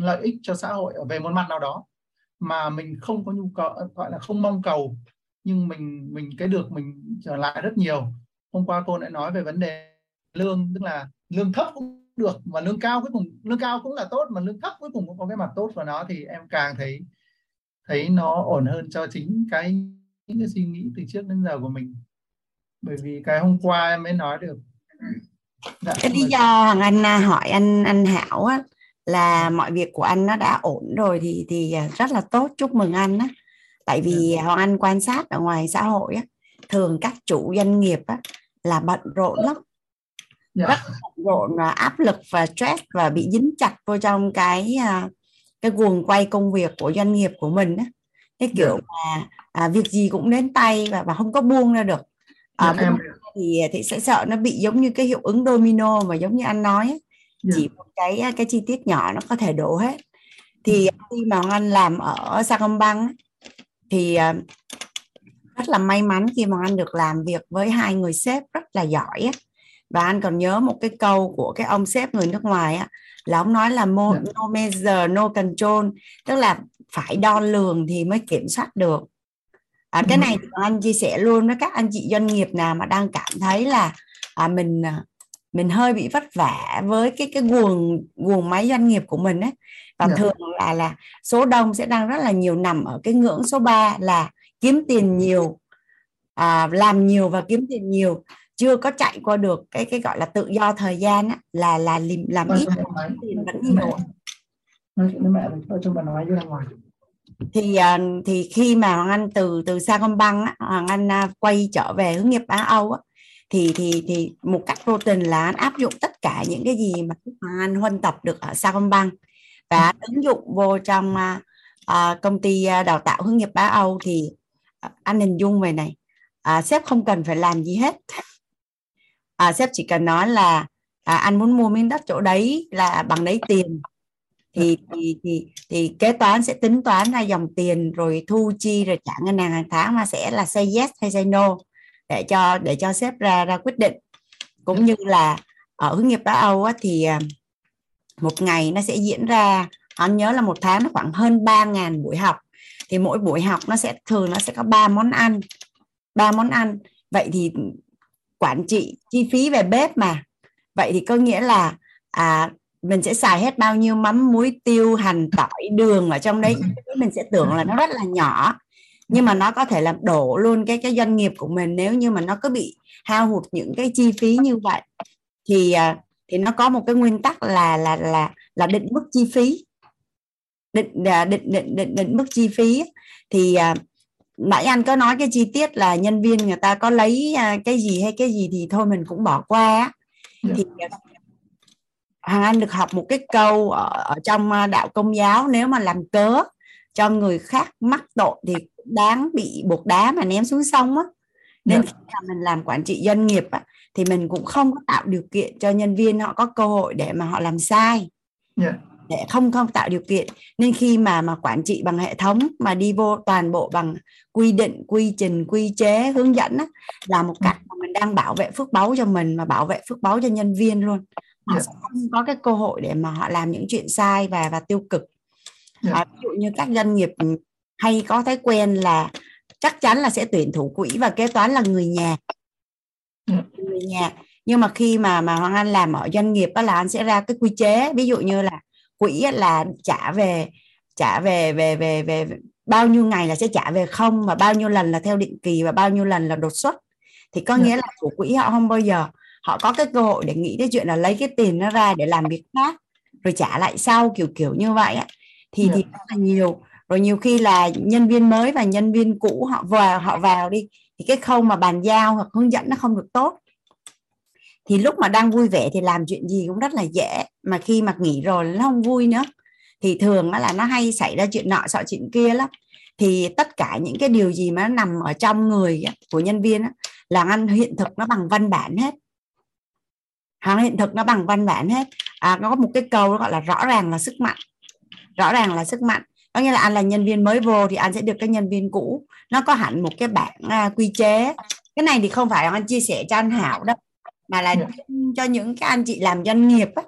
lợi ích cho xã hội về một mặt nào đó mà mình không có nhu cầu, gọi là không mong cầu, nhưng mình cái được mình trở lại rất nhiều. Hôm qua cô lại nói về vấn đề lương, tức là lương thấp cũng được mà lương cao, cuối cùng lương cao cũng là tốt mà lương thấp cuối cùng cũng có cái mặt tốt của nó. Thì em càng thấy nó ổn hơn cho chính những cái suy nghĩ từ trước đến giờ của mình. Bởi vì cái hôm qua em mới nói được. Dạ, cái lý do Hằng Anh hỏi anh Hảo á, là mọi việc của anh nó đã ổn rồi thì rất là tốt, chúc mừng anh á. Tại vì Hoàng Anh quan sát ở ngoài xã hội á, thường các chủ doanh nghiệp á, là bận rộn lắm, rất bận rộn, áp lực và stress và bị dính chặt vô trong cái guồng quay công việc của doanh nghiệp của mình á. Cái kiểu mà việc gì cũng đến tay và không có buông ra được. Thì sẽ sợ nó bị giống như cái hiệu ứng domino mà giống như anh nói ấy. Chỉ một cái chi tiết nhỏ nó có thể đổ hết. Thì khi mà Hoàng Anh làm ở Saigon Bank thì rất là may mắn khi mà anh được làm việc với 2 người sếp rất là giỏi ấy. Và anh còn nhớ một cái câu của cái ông sếp người nước ngoài ấy, là ông nói là no measure, no control, tức là phải đo lường thì mới kiểm soát được. Cái này thì anh chia sẻ luôn với các anh chị doanh nghiệp nào mà đang cảm thấy là mình hơi bị vất vả với cái guồng máy doanh nghiệp của mình ấy. Và thường là số đông sẽ đang rất là nhiều nằm ở cái ngưỡng số 3 là kiếm tiền nhiều, làm nhiều và kiếm tiền nhiều, chưa có chạy qua được cái gọi là tự do thời gian ấy, là làm ít tiền vẫn nhiều. Thì khi mà Hoàng Anh từ Saigon Bank, Hoàng Anh quay trở về hướng nghiệp Á Âu á, thì một cách vô tình là anh áp dụng tất cả những cái gì mà Hoàng Anh huân tập được ở Saigon Bank và ứng dụng vô trong công ty đào tạo hướng nghiệp Á Âu. Thì anh hình dung về này, sếp không cần phải làm gì hết, sếp chỉ cần nói là anh muốn mua miếng đất chỗ đấy là bằng đấy tiền. Thì kế toán sẽ tính toán ra dòng tiền rồi thu chi rồi trả ngân hàng hàng tháng, mà sẽ là say yes hay say no để cho sếp ra quyết định. Cũng như là ở hướng nghiệp Á Âu á, thì một ngày nó sẽ diễn ra, anh nhớ là 1 tháng nó khoảng hơn 3.000 buổi học. Thì mỗi buổi học nó sẽ có 3 món ăn. Vậy thì quản trị chi phí về bếp mà. Vậy thì có nghĩa là mình sẽ xài hết bao nhiêu mắm, muối, tiêu, hành, tỏi, đường ở trong đấy. Mình sẽ tưởng là nó rất là nhỏ, nhưng mà nó có thể làm đổ luôn cái doanh nghiệp của mình nếu như mà nó cứ bị hao hụt những cái chi phí như vậy. Thì nó có một cái nguyên tắc là định mức chi phí, định mức chi phí. Thì nãy anh có nói cái chi tiết là nhân viên người ta có lấy cái gì hay cái gì thì thôi mình cũng bỏ qua. Thì Hằng Anh được học một cái câu ở trong đạo Công giáo: nếu mà làm cớ cho người khác mắc tội thì đáng bị buộc đá mà ném xuống sông á. Nên khi mà mình làm quản trị doanh nghiệp á, thì mình cũng không có tạo điều kiện cho nhân viên họ có cơ hội để mà họ làm sai, để không tạo điều kiện. Nên khi mà quản trị bằng hệ thống, mà đi vô toàn bộ bằng quy định, quy trình, quy chế, hướng dẫn á, là một cách mà mình đang bảo vệ phước báu cho mình, mà bảo vệ phước báu cho nhân viên luôn. Họ sẽ không có cái cơ hội để mà họ làm những chuyện sai và tiêu cực. Ví dụ như các doanh nghiệp hay có thói quen là chắc chắn là sẽ tuyển thủ quỹ và kế toán là người nhà. Nhưng mà khi mà Hoàng Anh làm ở doanh nghiệp đó, là anh sẽ ra cái quy chế. Ví dụ như là quỹ là trả về bao nhiêu ngày là sẽ trả về không, mà bao nhiêu lần là theo định kỳ và bao nhiêu lần là đột xuất. Thì có nghĩa là thủ quỹ họ không bao giờ họ có cái cơ hội để nghĩ cái chuyện là lấy cái tiền nó ra để làm việc khác rồi trả lại sau, kiểu như vậy á. Thì rất là nhiều. Rồi nhiều khi là nhân viên mới và nhân viên cũ họ vào đi, thì cái khâu mà bàn giao hoặc hướng dẫn nó không được tốt. Thì lúc mà đang vui vẻ thì làm chuyện gì cũng rất là dễ, mà khi mà nghỉ rồi nó không vui nữa thì thường là nó hay xảy ra chuyện nọ sợ chuyện kia lắm. Thì tất cả những cái điều gì mà nó nằm ở trong người của nhân viên đó, là ăn hiện thực nó bằng văn bản hết. Nó có một cái câu gọi là rõ ràng là sức mạnh. Có nghĩa là anh là nhân viên mới vô thì anh sẽ được các nhân viên cũ, nó có hẳn một cái bảng quy chế. Cái này thì không phải anh chia sẻ cho anh Hảo đâu, mà là cho những cái anh chị làm doanh nghiệp á.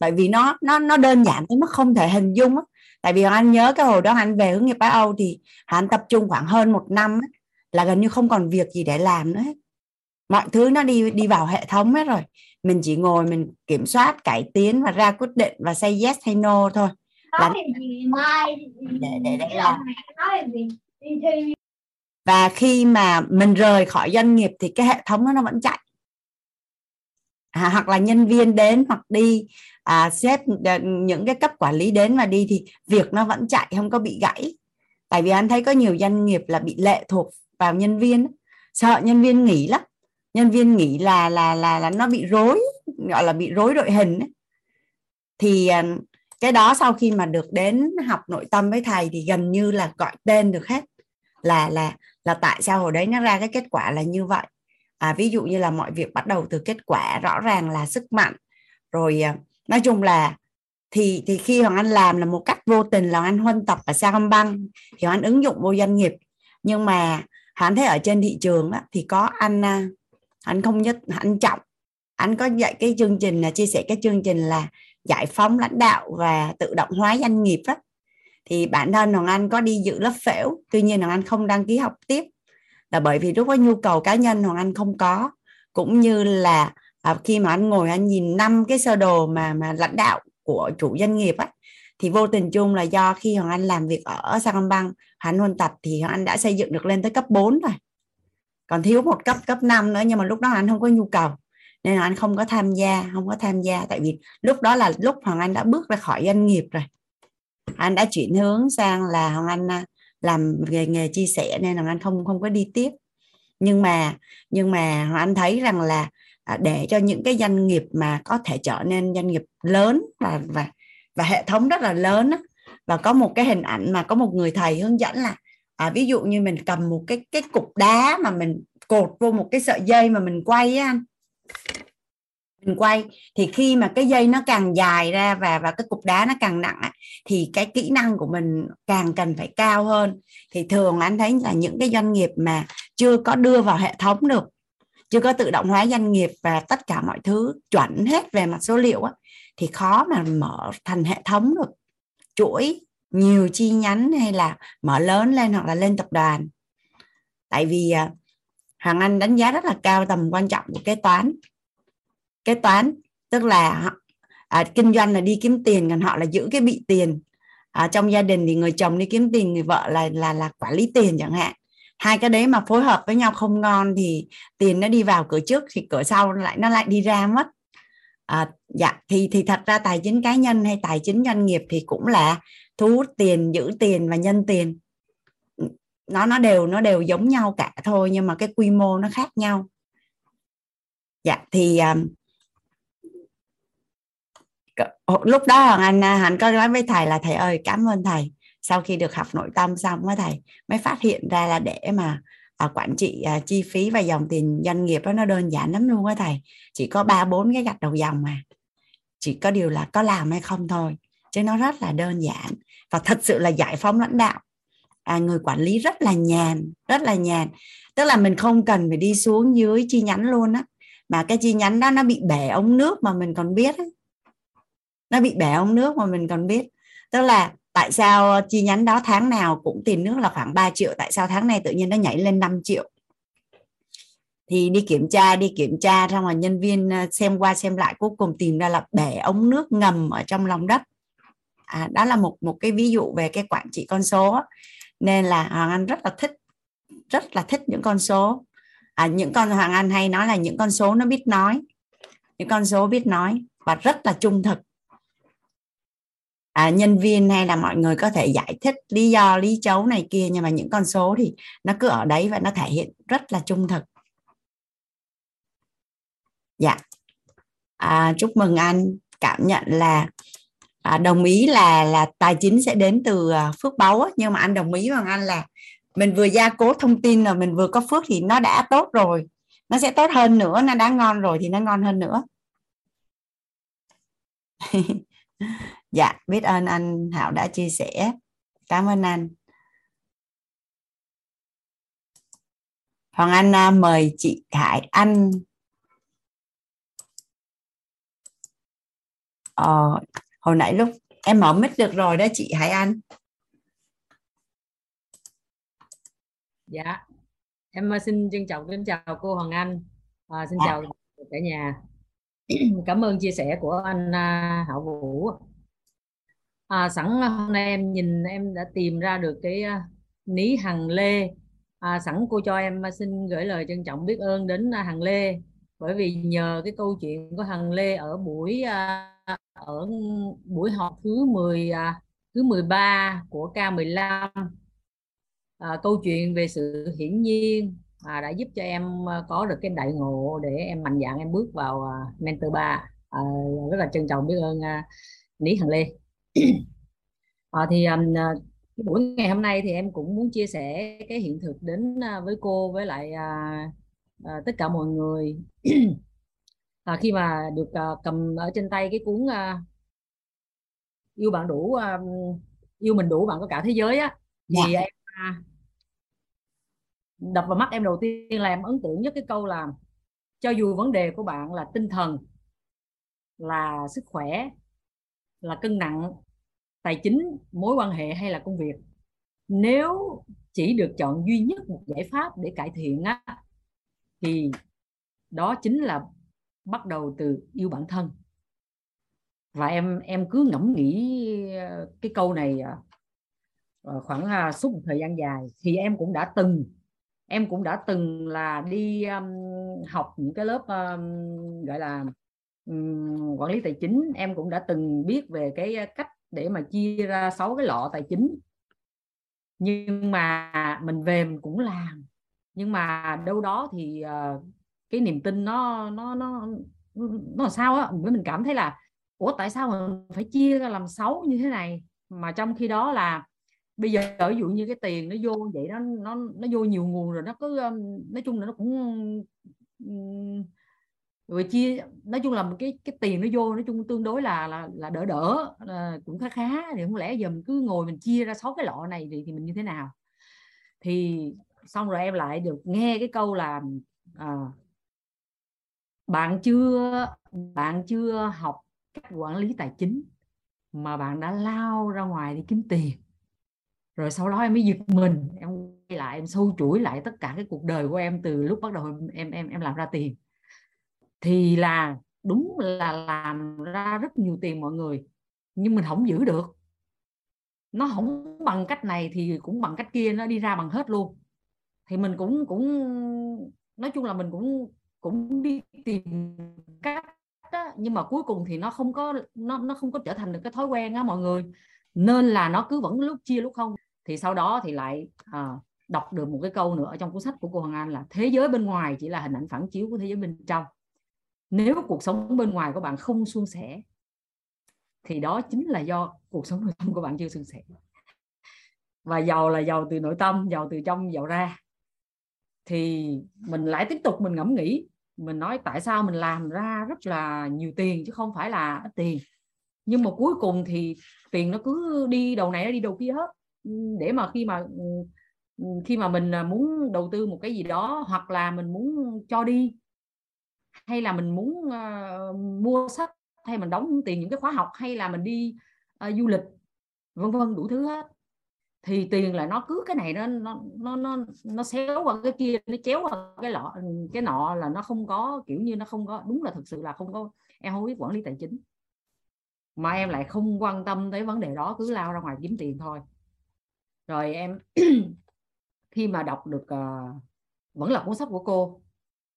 Bởi vì nó đơn giản tới mức không thể hình dung á. Tại vì anh nhớ cái hồi đó anh về hướng nghiệp Á Âu thì anh tập trung khoảng hơn một năm á, là gần như không còn việc gì để làm nữa hết. Mọi thứ nó đi vào hệ thống hết rồi. Mình chỉ ngồi mình kiểm soát, cải tiến và ra quyết định và say yes hay no thôi. Và khi mà mình rời khỏi doanh nghiệp thì cái hệ thống nó vẫn chạy, hoặc là nhân viên đến hoặc đi, sếp những cái cấp quản lý đến và đi thì việc nó vẫn chạy, không có bị gãy. Tại vì anh thấy có nhiều doanh nghiệp là bị lệ thuộc vào nhân viên, sợ nhân viên nghỉ lắm. Nhân viên nghỉ là nó bị rối, gọi là bị rối đội hình ấy. Thì cái đó sau khi mà được đến học nội tâm với thầy thì gần như là gọi tên được hết là tại sao hồi đấy nó ra cái kết quả là như vậy. Ví dụ như là mọi việc bắt đầu từ kết quả, rõ ràng là sức mạnh. Rồi nói chung là thì khi Hoàng Anh làm là một cách vô tình là anh huân tập ở Saigon Bank thì anh ứng dụng vô doanh nghiệp. Nhưng mà hắn thấy ở trên thị trường đó, thì có anh không nhất anh Trọng, anh có dạy cái chương trình là chia sẻ cái chương trình là giải phóng lãnh đạo và tự động hóa doanh nghiệp đó. Thì bản thân Hoàng Anh có đi dự lớp phễu, tuy nhiên Hoàng Anh không đăng ký học tiếp là bởi vì lúc có nhu cầu cá nhân Hoàng Anh không có, cũng như là khi mà anh ngồi anh nhìn 5 cái sơ đồ mà lãnh đạo của chủ doanh nghiệp á, thì vô tình chung là do khi Hoàng Anh làm việc ở Saigon Bank, hắn huân tập thì Hoàng Anh đã xây dựng được lên tới cấp 4 rồi, còn thiếu một cấp 5 nữa, nhưng mà lúc đó anh không có nhu cầu nên là anh không có tham gia. Tại vì lúc đó là lúc Hoàng Anh đã bước ra khỏi doanh nghiệp rồi, anh đã chuyển hướng sang là Hoàng Anh làm nghề chia sẻ nên là Hoàng Anh không có đi tiếp. Nhưng mà Hoàng Anh thấy rằng là để cho những cái doanh nghiệp mà có thể trở nên doanh nghiệp lớn và hệ thống rất là lớn đó, và có một cái hình ảnh mà có một người thầy hướng dẫn là ví dụ như mình cầm một cái cục đá mà mình cột vô một cái sợi dây mà mình quay á, anh mình quay thì khi mà cái dây nó càng dài ra và cái cục đá nó càng nặng á, thì cái kỹ năng của mình càng cần phải cao hơn. Thì thường anh thấy là những cái doanh nghiệp mà chưa có đưa vào hệ thống được, chưa có tự động hóa doanh nghiệp và tất cả mọi thứ chuẩn hết về mặt số liệu á, thì khó mà mở thành hệ thống được, chuỗi nhiều chi nhánh hay là mở lớn lên hoặc là lên tập đoàn. Tại vì Hằng Anh đánh giá rất là cao tầm quan trọng của kế toán. Tức là kinh doanh là đi kiếm tiền, còn họ là giữ cái bị tiền. Trong gia đình thì người chồng đi kiếm tiền, người vợ là quản lý tiền chẳng hạn. Hai cái đấy mà phối hợp với nhau không ngon thì tiền nó đi vào cửa trước thì cửa sau nó lại đi ra mất. Thì thật ra tài chính cá nhân hay tài chính doanh nghiệp thì cũng là thu hút tiền, giữ tiền và nhân tiền. Nó đều giống nhau cả thôi, nhưng mà cái quy mô nó khác nhau. Lúc đó Hằng có nói với thầy là thầy ơi cảm ơn thầy. Sau khi được học nội tâm xong á thầy mới phát hiện ra là để mà quản trị chi phí và dòng tiền doanh nghiệp đó nó đơn giản lắm luôn á thầy. Chỉ có 3-4 cái gạch đầu dòng mà. Chỉ có điều là có làm hay không thôi. Chứ nó rất là đơn giản. Và thật sự là giải phóng lãnh đạo. Người quản lý rất là nhàn. Tức là mình không cần phải đi xuống dưới chi nhánh luôn á. Mà cái chi nhánh đó nó bị bể ống nước mà mình còn biết á. Tức là tại sao chi nhánh đó tháng nào cũng tiền nước là khoảng 3 triệu. Tại sao tháng này tự nhiên nó nhảy lên 5 triệu? Thì đi kiểm tra xong rồi nhân viên xem qua xem lại, cuối cùng tìm ra là bể ống nước ngầm ở trong lòng đất. Đó là một cái ví dụ về cái quản trị con số. Nên là Hoàng Anh rất là thích những con số. Những con Hoàng Anh hay nói là những con số nó biết nói. Những con số biết nói và rất là trung thực. Nhân viên hay là mọi người có thể giải thích lý do lý chấu này kia, nhưng mà những con số thì nó cứ ở đấy và nó thể hiện rất là trung thực. Chúc mừng anh cảm nhận là đồng ý là tài chính sẽ đến từ phước báu, nhưng mà anh đồng ý bằng anh là mình vừa gia cố thông tin rồi mình vừa có phước thì nó đã tốt rồi, nó sẽ tốt hơn nữa, nó đã ngon rồi thì nó ngon hơn nữa. Biết ơn anh Hảo đã chia sẻ. Cảm ơn anh. Hoàng Anh mời chị Hải Anh. Hồi nãy lúc em mở mic được rồi đó chị Hải Anh. Em xin trân trọng kính chào cô Hoàng Anh. Xin chào cả nhà. Cảm ơn chia sẻ của anh Hảo Vũ. Sẵn hôm nay em đã tìm ra được cái ní Hằng Lê. Sẵn cô cho em xin gửi lời trân trọng biết ơn đến Hằng Lê, bởi vì nhờ cái câu chuyện của Hằng Lê ở buổi họp thứ 13 của K15, câu chuyện về sự hiển nhiên đã giúp cho em có được cái đại ngộ để em mạnh dạn em bước vào Mentor 3. Rất là trân trọng biết ơn ní Hằng Lê. Buổi ngày hôm nay thì em cũng muốn chia sẻ cái hiện thực đến với cô với lại tất cả mọi người. Khi mà được cầm ở trên tay cái cuốn Yêu Mình Đủ Bạn Có Cả Thế Giới á, thì em đập vào mắt em đầu tiên là em ấn tượng nhất cái câu là cho dù vấn đề của bạn là tinh thần, là sức khỏe, là cân nặng, tài chính, mối quan hệ hay là công việc, nếu chỉ được chọn duy nhất một giải pháp để cải thiện á, thì đó chính là bắt đầu từ yêu bản thân. Và em cứ ngẫm nghĩ cái câu này khoảng suốt một thời gian dài, thì em cũng đã từng là đi học những cái lớp gọi là quản lý tài chính. Em cũng đã từng biết về cái cách để mà chia ra 6 cái lọ tài chính, nhưng mà mình về mình cũng làm, nhưng mà đâu đó thì cái niềm tin nó sao á, mình cảm thấy là ủa tại sao mình phải chia ra làm 6 như thế này, mà trong khi đó là bây giờ ví dụ như cái tiền nó vô vậy đó, nó vô nhiều nguồn rồi, nó cứ nói chung là nó cũng rồi chia, nói chung là cái tiền nó vô nói chung tương đối là đỡ cũng khá thì không lẽ giờ mình cứ ngồi mình chia ra 6 cái lọ này thì mình như thế nào. Thì xong rồi em lại được nghe cái câu là bạn chưa học cách quản lý tài chính mà bạn đã lao ra ngoài đi kiếm tiền. Rồi sau đó em mới giật mình, em quay lại em sâu chuỗi lại tất cả cái cuộc đời của em từ lúc bắt đầu em làm ra tiền. Thì là đúng là làm ra rất nhiều tiền mọi người, nhưng mình không giữ được. Nó không bằng cách này thì cũng bằng cách kia, nó đi ra bằng hết luôn. Thì mình cũng nói chung là mình cũng đi tìm cách đó, nhưng mà cuối cùng thì nó không có trở thành được cái thói quen á mọi người. Nên là nó cứ vẫn lúc chia lúc không. Thì sau đó thì lại đọc được một cái câu nữa ở trong cuốn sách của cô Hoàng Anh là thế giới bên ngoài chỉ là hình ảnh phản chiếu của thế giới bên trong. Nếu cuộc sống bên ngoài của bạn không suôn sẻ thì đó chính là do cuộc sống nội tâm của bạn chưa suôn sẻ. Và giàu là giàu từ nội tâm, giàu từ trong, giàu ra. Thì mình lại tiếp tục mình ngẫm nghĩ, mình nói tại sao mình làm ra rất là nhiều tiền chứ không phải là ít tiền, nhưng mà cuối cùng thì tiền nó cứ đi đầu này nó đi đầu kia hết. Để mà khi mà mình muốn đầu tư một cái gì đó, hoặc là mình muốn cho đi, hay là mình muốn mua sách, hay mình đóng tiền những cái khóa học, hay là mình đi du lịch, vân vân đủ thứ hết, thì tiền là nó cứ cái này nó xéo qua cái kia, nó chéo qua cái lọ cái nọ, là nó không có kiểu như nó không có đúng, là thực sự là không có. Em không biết quản lý tài chính mà em lại không quan tâm tới vấn đề đó, cứ lao ra ngoài kiếm tiền thôi. Rồi em khi mà đọc được vẫn là cuốn sách của cô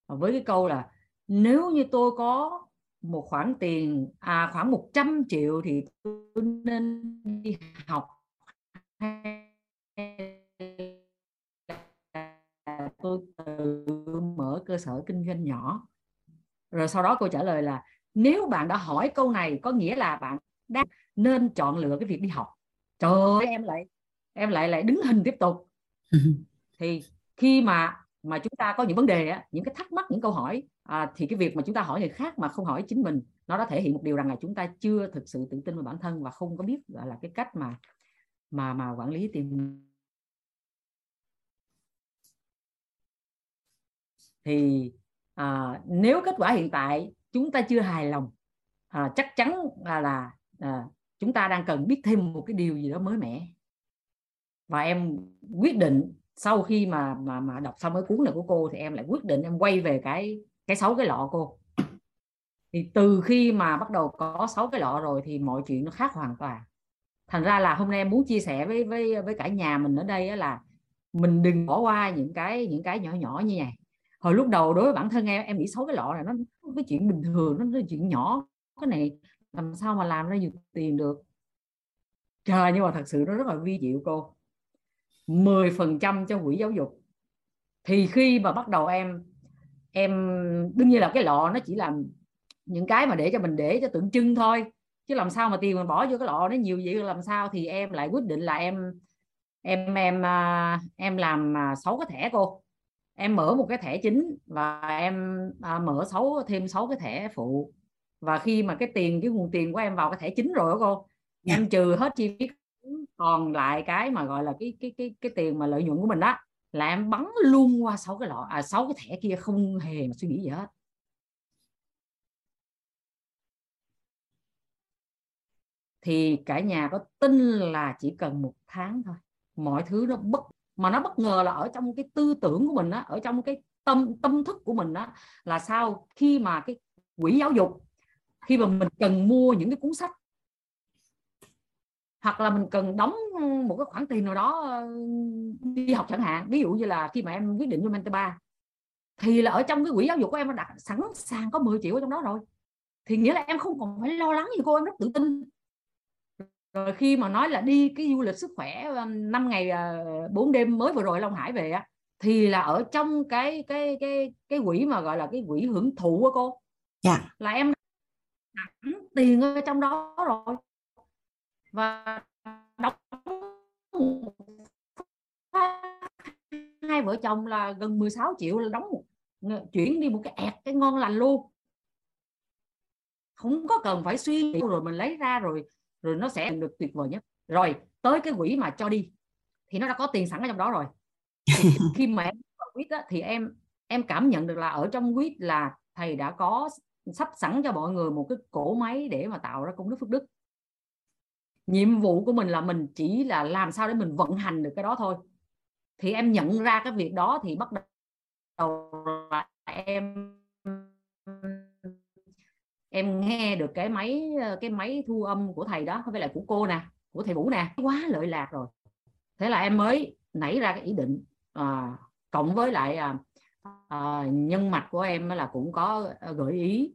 với cái câu là nếu như tôi có một khoản tiền khoảng 100 triệu thì tôi nên đi học, tôi tự mở cơ sở kinh doanh nhỏ. Rồi sau đó cô trả lời là nếu bạn đã hỏi câu này có nghĩa là bạn đang nên chọn lựa cái việc đi học. Trời ơi, em lại đứng hình tiếp tục. Thì khi mà chúng ta có những vấn đề á, những cái thắc mắc, những câu hỏi thì cái việc mà chúng ta hỏi người khác mà không hỏi chính mình, nó đã thể hiện một điều rằng là chúng ta chưa thực sự tự tin vào bản thân và không có biết gọi là cái cách mà quản lý tiền. Thì nếu kết quả hiện tại chúng ta chưa hài lòng, chắc chắn là chúng ta đang cần biết thêm một cái điều gì đó mới mẻ. Và em quyết định sau khi mà đọc xong cái cuốn này của cô thì em lại quyết định em quay về cái 6 cái lọ cô. Thì từ khi mà bắt đầu có 6 cái lọ rồi thì mọi chuyện nó khác hoàn toàn. Thành ra là hôm nay em muốn chia sẻ với cả nhà mình ở đây là mình đừng bỏ qua những cái nhỏ nhỏ như này. Hồi lúc đầu đối với bản thân em nghĩ 6 cái lọ này nó cái chuyện bình thường, nó chuyện nhỏ, cái này làm sao mà làm ra nhiều tiền được. Trời, nhưng mà thật sự nó rất là vi diệu cô. 10% cho quỹ giáo dục. Thì khi mà bắt đầu em đương nhiên là cái lọ nó chỉ là những cái mà để cho mình để cho tượng trưng thôi, chứ làm sao mà tiền mình bỏ vô cái lọ nó nhiều vậy làm sao. Thì em lại quyết định là em làm 6 cái thẻ cô. Em mở một cái thẻ chính và em mở thêm 6 cái thẻ phụ. Và khi mà cái nguồn tiền của em vào cái thẻ chính rồi đó cô, em trừ hết chi phí còn lại cái mà gọi là cái tiền mà lợi nhuận của mình đó, là em bắn luôn qua 6 cái thẻ kia, không hề mà suy nghĩ gì hết. Thì cả nhà có tin là chỉ cần 1 tháng thôi, mọi thứ nó bất ngờ là ở trong cái tư tưởng của mình đó, ở trong cái tâm thức của mình đó, là sau khi mà cái quỹ giáo dục, khi mà mình cần mua những cái cuốn sách, hoặc là mình cần đóng một cái khoản tiền nào đó đi học chẳng hạn. Ví dụ như là khi mà em quyết định cho Mentba thì là ở trong cái quỹ giáo dục của em nó đặt sẵn sàng có 10 triệu ở trong đó rồi. Thì nghĩa là em không còn phải lo lắng gì cô, em rất tự tin. Rồi khi mà nói là đi cái du lịch sức khỏe 5 ngày 4 đêm mới vừa rồi Long Hải về á, thì là ở trong cái quỹ mà gọi là cái quỹ hưởng thụ á cô. Yeah. Là em đặt tiền ở trong đó rồi. Và đóng hai vợ chồng là gần 16 triệu là đóng chuyển đi một cái ẹt cái ngon lành luôn, không có cần phải suy nghĩ. Rồi mình lấy ra rồi nó sẽ được tuyệt vời nhất. Rồi tới cái quỹ mà cho đi thì nó đã có tiền sẵn ở trong đó rồi. Thì khi mà em vào Quýt á, thì em cảm nhận được là ở trong Quýt là thầy đã có sắp sẵn cho mọi người một cái cỗ máy để mà tạo ra công đức phước đức. Nhiệm vụ của mình là mình chỉ là làm sao để mình vận hành được cái đó thôi. Thì em nhận ra cái việc đó thì bắt đầu là em em nghe được cái máy thu âm của thầy đó, với lại của cô nè, của thầy Vũ nè, quá lợi lạc rồi. Thế là em mới nảy ra cái ý định, cộng với lại nhân mạch của em là cũng có gợi ý.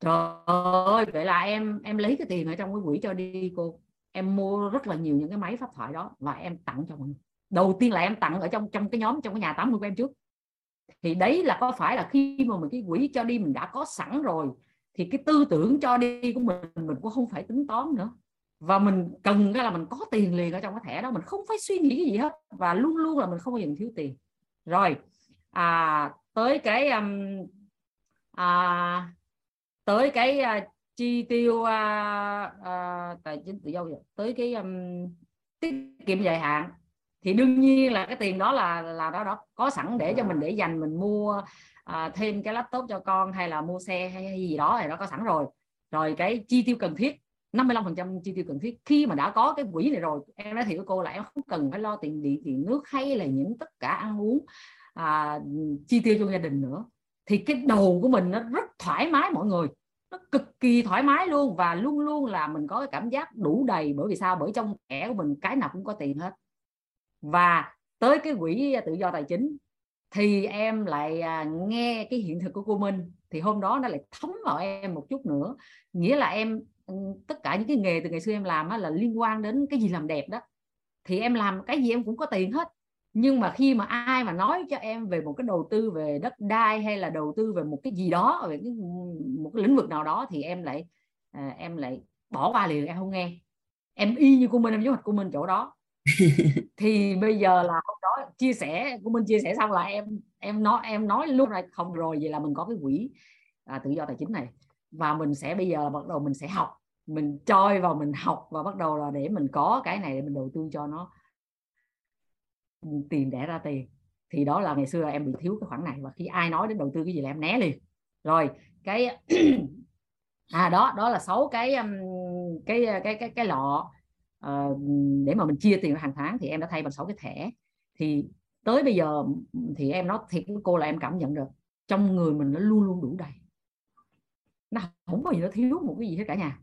Trời ơi, vậy là em lấy cái tiền ở trong cái quỹ cho đi cô, em mua rất là nhiều những cái máy pháp thoại đó và em tặng cho mọi người. Đầu tiên là em tặng ở trong cái nhóm, trong cái nhà 80 của em trước. Thì đấy là có phải là khi mà mình cái quỹ cho đi mình đã có sẵn rồi, thì cái tư tưởng cho đi của mình cũng không phải tính toán nữa. Và mình cần cái là mình có tiền liền ở trong cái thẻ đó, mình không phải suy nghĩ cái gì hết. Và luôn luôn là mình không bao giờ thiếu tiền. Rồi, tới cái chi tiêu tài chính tự do, tới cái tiết kiệm dài hạn, thì đương nhiên là cái tiền đó là đó có sẵn để cho mình, để dành mình mua thêm cái laptop cho con, hay là mua xe hay gì đó, thì nó có sẵn rồi. Rồi cái chi tiêu cần thiết, 55% chi tiêu cần thiết. Khi mà đã có cái quỹ này rồi, em nói thiệt với cô là em không cần phải lo tiền điện, tiền nước, hay là những tất cả ăn uống, chi tiêu cho gia đình nữa. Thì cái đầu của mình nó rất thoải mái mọi người, nó cực kỳ thoải mái luôn. Và luôn luôn là mình có cái cảm giác đủ đầy. Bởi vì sao? Bởi trong thẻ của mình cái nào cũng có tiền hết. Và tới cái quỹ tự do tài chính thì em lại nghe cái hiện thực của cô Minh, thì hôm đó nó lại thấm vào em một chút nữa. Nghĩa là em tất cả những cái nghề từ ngày xưa em làm á, là liên quan đến cái gì làm đẹp đó, thì em làm cái gì em cũng có tiền hết. Nhưng mà khi mà ai mà nói cho em về một cái đầu tư về đất đai, hay là đầu tư về một cái gì đó, về một cái lĩnh vực nào đó, thì em lại bỏ qua liền, em không nghe. Em y như cô Minh, em giống hệt cô Minh chỗ đó. Thì bây giờ là hôm đó chia sẻ, cô Minh chia sẻ xong là em nói luôn là không, rồi vậy là mình có cái quỹ tự do tài chính này, và mình sẽ bây giờ là bắt đầu mình sẽ học, mình choi vào mình học, và bắt đầu là để mình có cái này để mình đầu tư cho nó tiền đẻ ra tiền. Thì đó là ngày xưa em bị thiếu cái khoản này, và khi ai nói đến đầu tư cái gì là em né liền. Rồi cái đó là 6 cái lọ để mà mình chia tiền hàng tháng, thì em đã thay bằng 6 cái thẻ. Thì tới bây giờ thì em nói thiệt với cô là em cảm nhận được trong người mình nó luôn luôn đủ đầy, nó không có gì nó thiếu một cái gì hết cả nhà.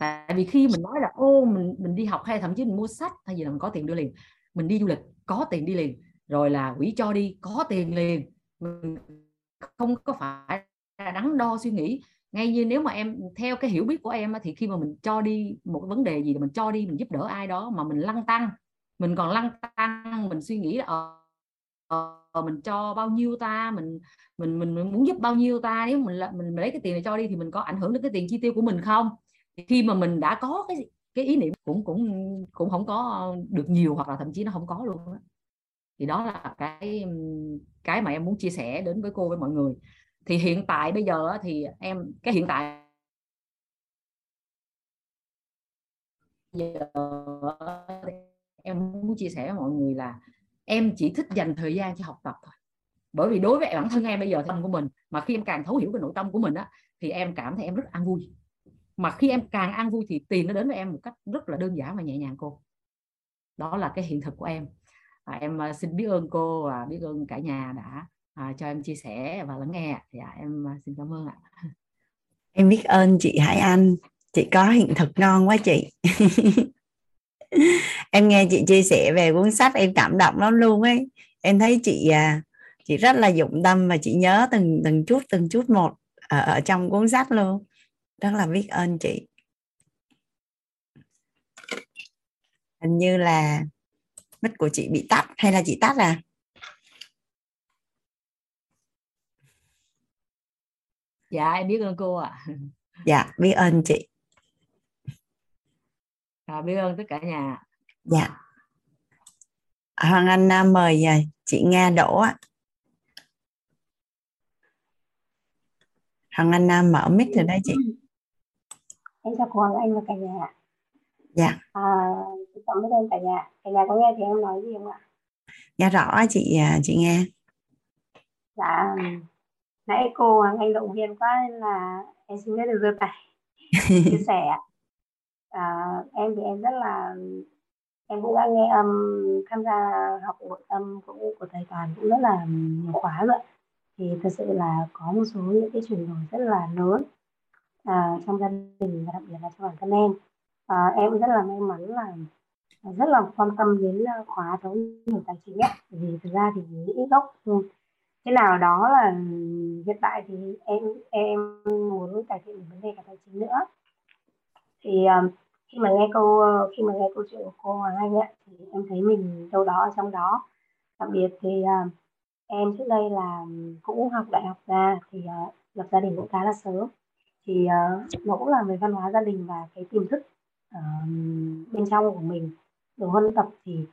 Tại vì khi mình nói là ô mình đi học, hay thậm chí mình mua sách hay gì là mình có tiền đưa liền, mình đi du lịch có tiền đi liền, rồi là quỹ cho đi có tiền liền. Mình không có phải đắn đo suy nghĩ. Ngay như nếu mà em theo cái hiểu biết của em thì khi mà mình cho đi một vấn đề gì, mình cho đi mình giúp đỡ ai đó mà mình lăn tăn, mình còn lăn tăn, mình suy nghĩ là mình cho bao nhiêu ta, mình muốn giúp bao nhiêu ta, nếu mình lấy cái tiền này cho đi thì mình có ảnh hưởng đến cái tiền chi tiêu của mình không. Thì khi mà mình đã có cái ý niệm cũng không có được nhiều, hoặc là thậm chí nó không có luôn đó. Thì đó là cái mà em muốn chia sẻ đến với cô, với mọi người. Thì hiện tại bây giờ thì em cái hiện tại giờ em muốn chia sẻ với mọi người là em chỉ thích dành thời gian cho học tập thôi. Bởi vì đối với bản thân em bây giờ, tâm của mình, mà khi em càng thấu hiểu cái nội tâm của mình á, thì em cảm thấy em rất an vui. Mà khi em càng an vui thì tiền nó đến với em một cách rất là đơn giản và nhẹ nhàng cô. Đó là cái hiện thực của em. Và em xin biết ơn cô và biết ơn cả nhà đã cho em chia sẻ và lắng nghe. Dạ, em xin cảm ơn ạ. Em biết ơn chị Hải Anh. Chị có hiện thực ngon quá chị. Em nghe chị chia sẻ về cuốn sách em cảm động lắm luôn ấy. Em thấy chị rất là dụng tâm và chị nhớ từng chút một ở trong cuốn sách luôn. Rất là biết ơn chị. Hình như là mic của chị bị tắt, hay là chị tắt à? Dạ em biết ơn cô ạ. Dạ biết ơn chị. Biết ơn tất cả nhà. Dạ. Hoàng Anh mời chị Nga Đỗ ạ. Hằng Anh mở mic rồi đấy chị. Em chào cô Hằng Anh và cả nhà. Dạ. Chị cảm ơn cả nhà. Cả nhà có nghe thì em nói gì không ạ? Dạ rõ chị nghe. Dạ. Nãy cô Hằng Anh động viên quá nên là em xin phép được giơ tay chia sẻ. Em thì em rất là em cũng đã nghe tham gia học nội tâm của thầy Toàn cũng rất là nhiều khóa rồi. thì thật sự là có một số những cái chuyển đổi rất là lớn trong gia đình và đặc biệt là cho bản thân em. Em rất là may mắn là rất là quan tâm đến khóa Thấu Hiểu Tài Chính ấy. Vì thực ra thì ít gốc cái nào đó là hiện tại thì em muốn cải thiện vấn đề cả tài chính nữa. Thì khi mà nghe câu chuyện của cô Hoàng Anh ấy, thì em thấy mình đâu đó ở trong đó. Đặc biệt thì em trước đây là cũng học đại học ra thì lập gia đình cũng khá là sớm, thì nó cũng là về văn hóa gia đình và cái tiềm thức bên trong của mình được huân tập, thì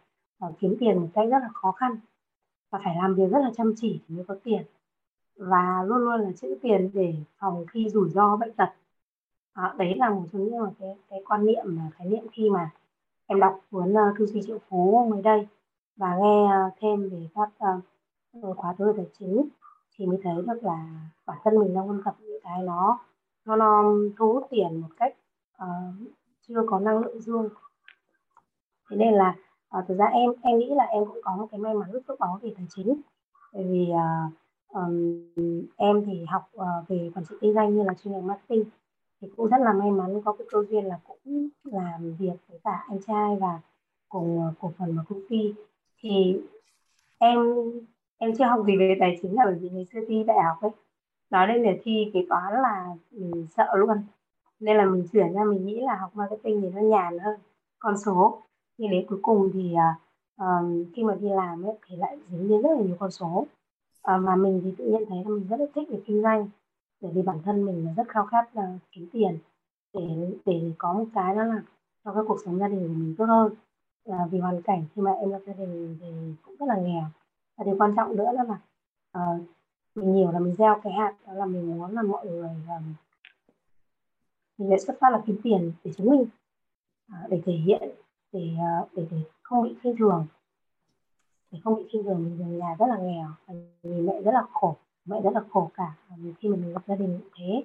kiếm tiền một cách rất là khó khăn và phải làm việc rất là chăm chỉ thì mới có tiền, và luôn luôn là trữ tiền để phòng khi rủi ro bệnh tật. Đấy là một trong những cái quan niệm và khái niệm khi mà em đọc cuốn Tư Duy Triệu Phú mới đây và nghe thêm về các khóa Thấu Hiểu Tài Chính, thì mới thấy được là bản thân mình đang huân tập những cái nó thu hút tiền một cách chưa có năng lượng dương. Thế nên là thực ra em nghĩ là em cũng có một cái may mắn rất tốt bóng về tài chính, bởi vì em thì học về quản trị kinh doanh như là chuyên ngành marketing, thì cũng rất là may mắn có cái cơ duyên là cũng làm việc với cả anh trai và cùng cổ phần và công ty. Thì em chưa học gì về tài chính là bởi vì ngày xưa thi đại học ấy, nói lên để thi kế toán là mình sợ luôn, nên là mình chuyển ra mình nghĩ là học marketing thì nó nhàn hơn con số. Nhưng đến cuối cùng thì khi mà đi làm ấy, thì lại dính đến rất là nhiều con số, mà mình thì tự nhận thấy là mình rất là thích về kinh doanh, bởi vì bản thân mình là rất khao khát là kiếm tiền để có một cái đó là cho cái cuộc sống gia đình của mình tốt hơn. Vì hoàn cảnh khi mà em lập gia đình thì cũng rất là nghèo, và điều quan trọng nữa là mình hiểu là mình gieo cái hạt đó là mình muốn là mọi người mình lại xuất phát là kiếm tiền để chứng minh, để thể hiện, để không bị khinh thường, để không bị khinh thường. Mình nhà rất là nghèo, mình mẹ rất là khổ cả, khi mà mình gặp gia đình cũng thế.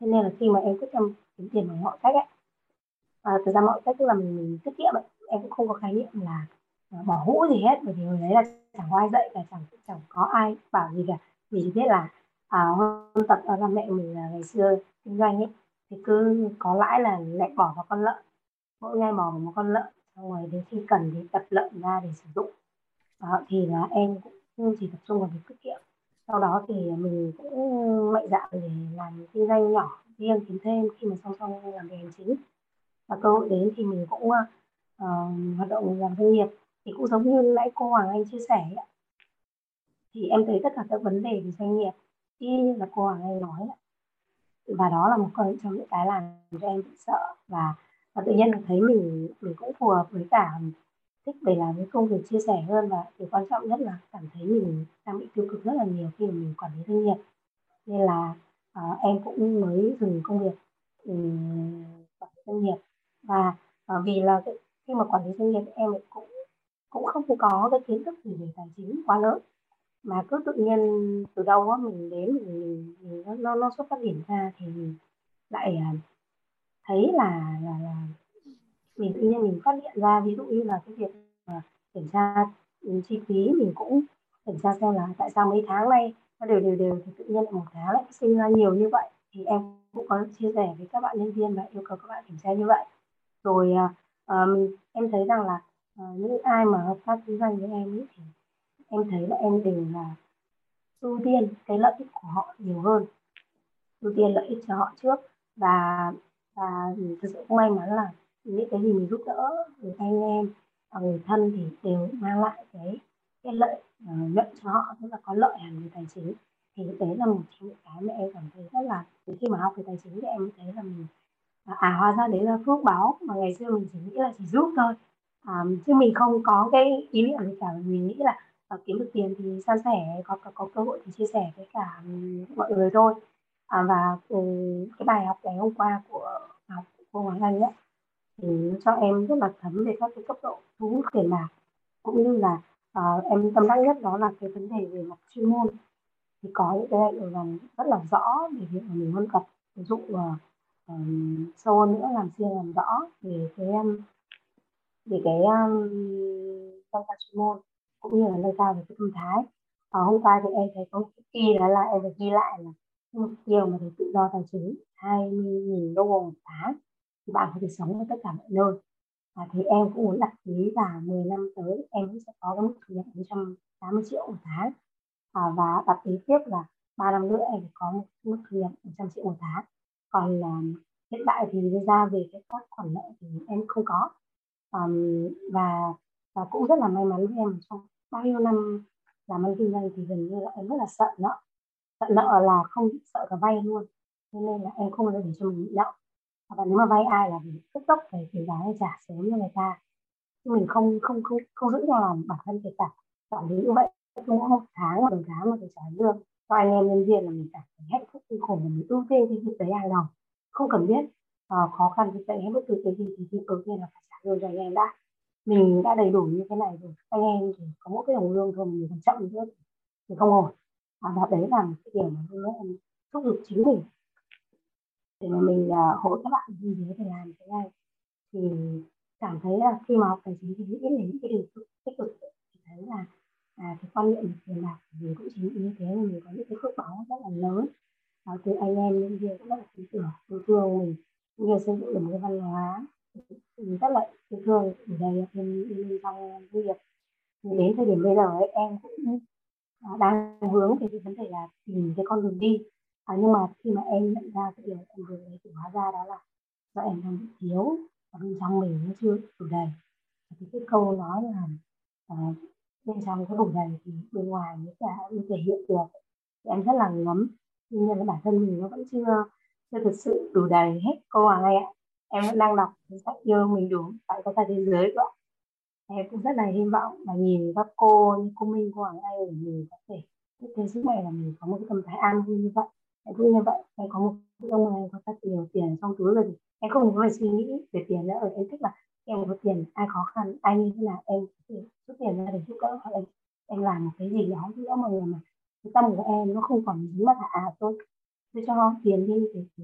Thế nên là khi mà em quyết tâm kiếm tiền bằng mọi cách ấy, thực ra mọi cách tức là mình tiết kiệm ấy. Em cũng không có khái niệm là bỏ hũ gì hết, bởi vì hồi đấy là chẳng có ai dạy cả, chẳng có ai bảo gì cả. Mình chỉ biết là hôm tập là mẹ mình là ngày xưa kinh doanh ấy, thì cứ có lãi là lại bỏ vào con lợn, mỗi ngày bỏ vào một con lợn, xong rồi đến khi cần thì tập lợn ra để sử dụng. Thì là em cũng chỉ tập trung vào việc tiết kiệm. Sau đó thì mình cũng mạnh dạn để làm kinh doanh nhỏ riêng kiếm thêm khi mà song song làm về hành chính. Và cơ hội đến thì mình cũng hoạt động làm doanh nghiệp, thì cũng giống như nãy cô Hoàng Anh chia sẻ ấy. Thì em thấy tất cả các vấn đề về doanh nghiệp y như là cô Hoàng Anh nói ấy. Và đó là một trong những cái làm cho em bị sợ, và tự nhiên thấy mình cũng phù hợp với cả thích để làm cái công việc chia sẻ hơn, và điều quan trọng nhất là cảm thấy mình đang bị tiêu cực rất là nhiều khi mà mình quản lý doanh nghiệp. Nên là em cũng mới dừng công việc quản lý doanh nghiệp, và vì là khi mà quản lý doanh nghiệp em cũng không có cái kiến thức gì về tài chính quá lớn, mà cứ tự nhiên từ đâu á mình đến mình nó xuất phát điểm ra thì lại thấy là mình tự nhiên mình phát hiện ra, ví dụ như là cái việc kiểm tra chi phí, mình cũng kiểm tra xem là tại sao mấy tháng nay nó đều thì tự nhiên lại một tháng lại sinh ra nhiều như vậy. Thì em cũng có chia sẻ với các bạn nhân viên và yêu cầu các bạn kiểm tra như vậy. Rồi em thấy rằng là những ai mà hợp tác kinh doanh với em ấy, thì em thấy là em đều là ưu tiên cái lợi ích của họ nhiều hơn, ưu tiên lợi ích cho họ trước. Và thực sự cũng may mắn là những cái gì mình giúp đỡ người anh em và người thân thì đều mang lại cái lợi nhuận cho họ, tức là có lợi hẳn về tài chính. Thì đấy là một trong những cái mà em cảm thấy rất là, khi mà học về tài chính thì em thấy là mình hóa ra đấy là phước báo mà ngày xưa mình chỉ nghĩ là chỉ giúp thôi, chứ mình không có cái ý niệm gì cả. Mình nghĩ là kiếm được tiền thì san sẻ, có cơ hội thì chia sẻ với cả mọi người thôi. Và cái bài học ngày hôm qua của cô Hoàng Anh ấy, thì nó cho em rất là thấm về các cái cấp độ thu hút tiền bạc, cũng như là em tâm đắc nhất đó là cái vấn đề về mặt chuyên môn. Thì có những cái điều là rất là rõ về việc mà mình huân tập, ví dụ sâu hơn nữa làm riêng làm rõ về cái chuyên môn, cũng như là nâng cao về cái tâm thái. Hôm qua thì em thấy có một kỳ đó là em phải ghi lại là mục tiêu mà để tự do tài chính 20.000 đô một tháng thì bạn có thể sống ở tất cả mọi nơi. Thì em cũng muốn đặt ý là 10 năm tới em cũng sẽ có cái mức thu nhập 180 triệu một tháng, và đặt ý tiếp là 3 năm nữa em có một mức thu nhập 100 triệu một tháng. Còn hiện tại thì ra về cái các khoản nợ thì em không có, và cũng rất là may mắn với em trong bao nhiêu năm làm ăn kinh doanh thì gần như là em rất là sợ nợ, là không sợ cả vay luôn, cho nên là em không để cho mình bị nợ. Và nếu mà vay ai là mình tức tốc về tiền giá hay trả sớm cho người ta, chứ mình không giữ cho lòng bản thân, kể cả quản lý như vậy cũng không tháng mà đồng tháng mà phải trả lương cho anh em nhân viên là mình cảm thấy hạnh phúc kinh khủng, mình ưu tiên cái việc đấy hàng đầu, không cần biết khó khăn thì vậy hay bất cứ cái gì thì ưu tiên là phải trả lương cho anh em đã. Mình đã đầy đủ như thế này rồi, anh em thì có mỗi cái đồng lương thôi mình còn chậm nữa thì không ổn. Và đấy là cái điểm mà em thúc giục chính mình để mà mình hỗ các bạn như thế để làm cái này. Thì cảm thấy là khi mà học tài chính thì nghĩ đến những cái điều tích cực, thì thấy là cái quan niệm tiền bạc của mình cũng chính như thế, mình có những cái phước báo rất là lớn từ anh em nhân viên cũng rất là tin tưởng yêu thương mình, như xây dựng được một cái văn hóa mình rất là yêu thương ở đây bên trong công việc. Đến thời điểm bây giờ ấy, em cũng đang hướng về cái vấn đề là tìm cái con đường đi. Nhưng mà khi mà em nhận ra cái điều em vừa đấy thì hóa ra đó là do em đang bị thiếu và bên trong mình nó chưa đủ đầy. Thì cái câu nói là bên trong có đủ đầy thì bên ngoài mới thể hiện được, thì em rất là ngấm. Tuy nhiên là bản thân mình nó vẫn chưa thực sự đủ đầy hết cô Hoàng Anh ạ. Em vẫn đang đọc sách Yêu Mình Đủ Bạn Có Cả Thế Giới của em, cũng rất là hy vọng và nhìn các cô như cô Minh, cô Hoàng Anh để mình có thể cái thế giới này là mình có một cái tâm thái an vui như vậy. Em cũng như vậy, em có một cái ông này có rất nhiều tiền trong túi rồi thì em không có phải suy nghĩ về tiền nữa. Em thích là em có tiền, ai khó khăn, ai như thế nào em có thể rút tiền ra để giúp đỡ, hoặc là em làm một cái gì đó giúp đỡ mọi người mà cái tâm của em nó không còn dính vào tôi. Tôi cho tiền đi thì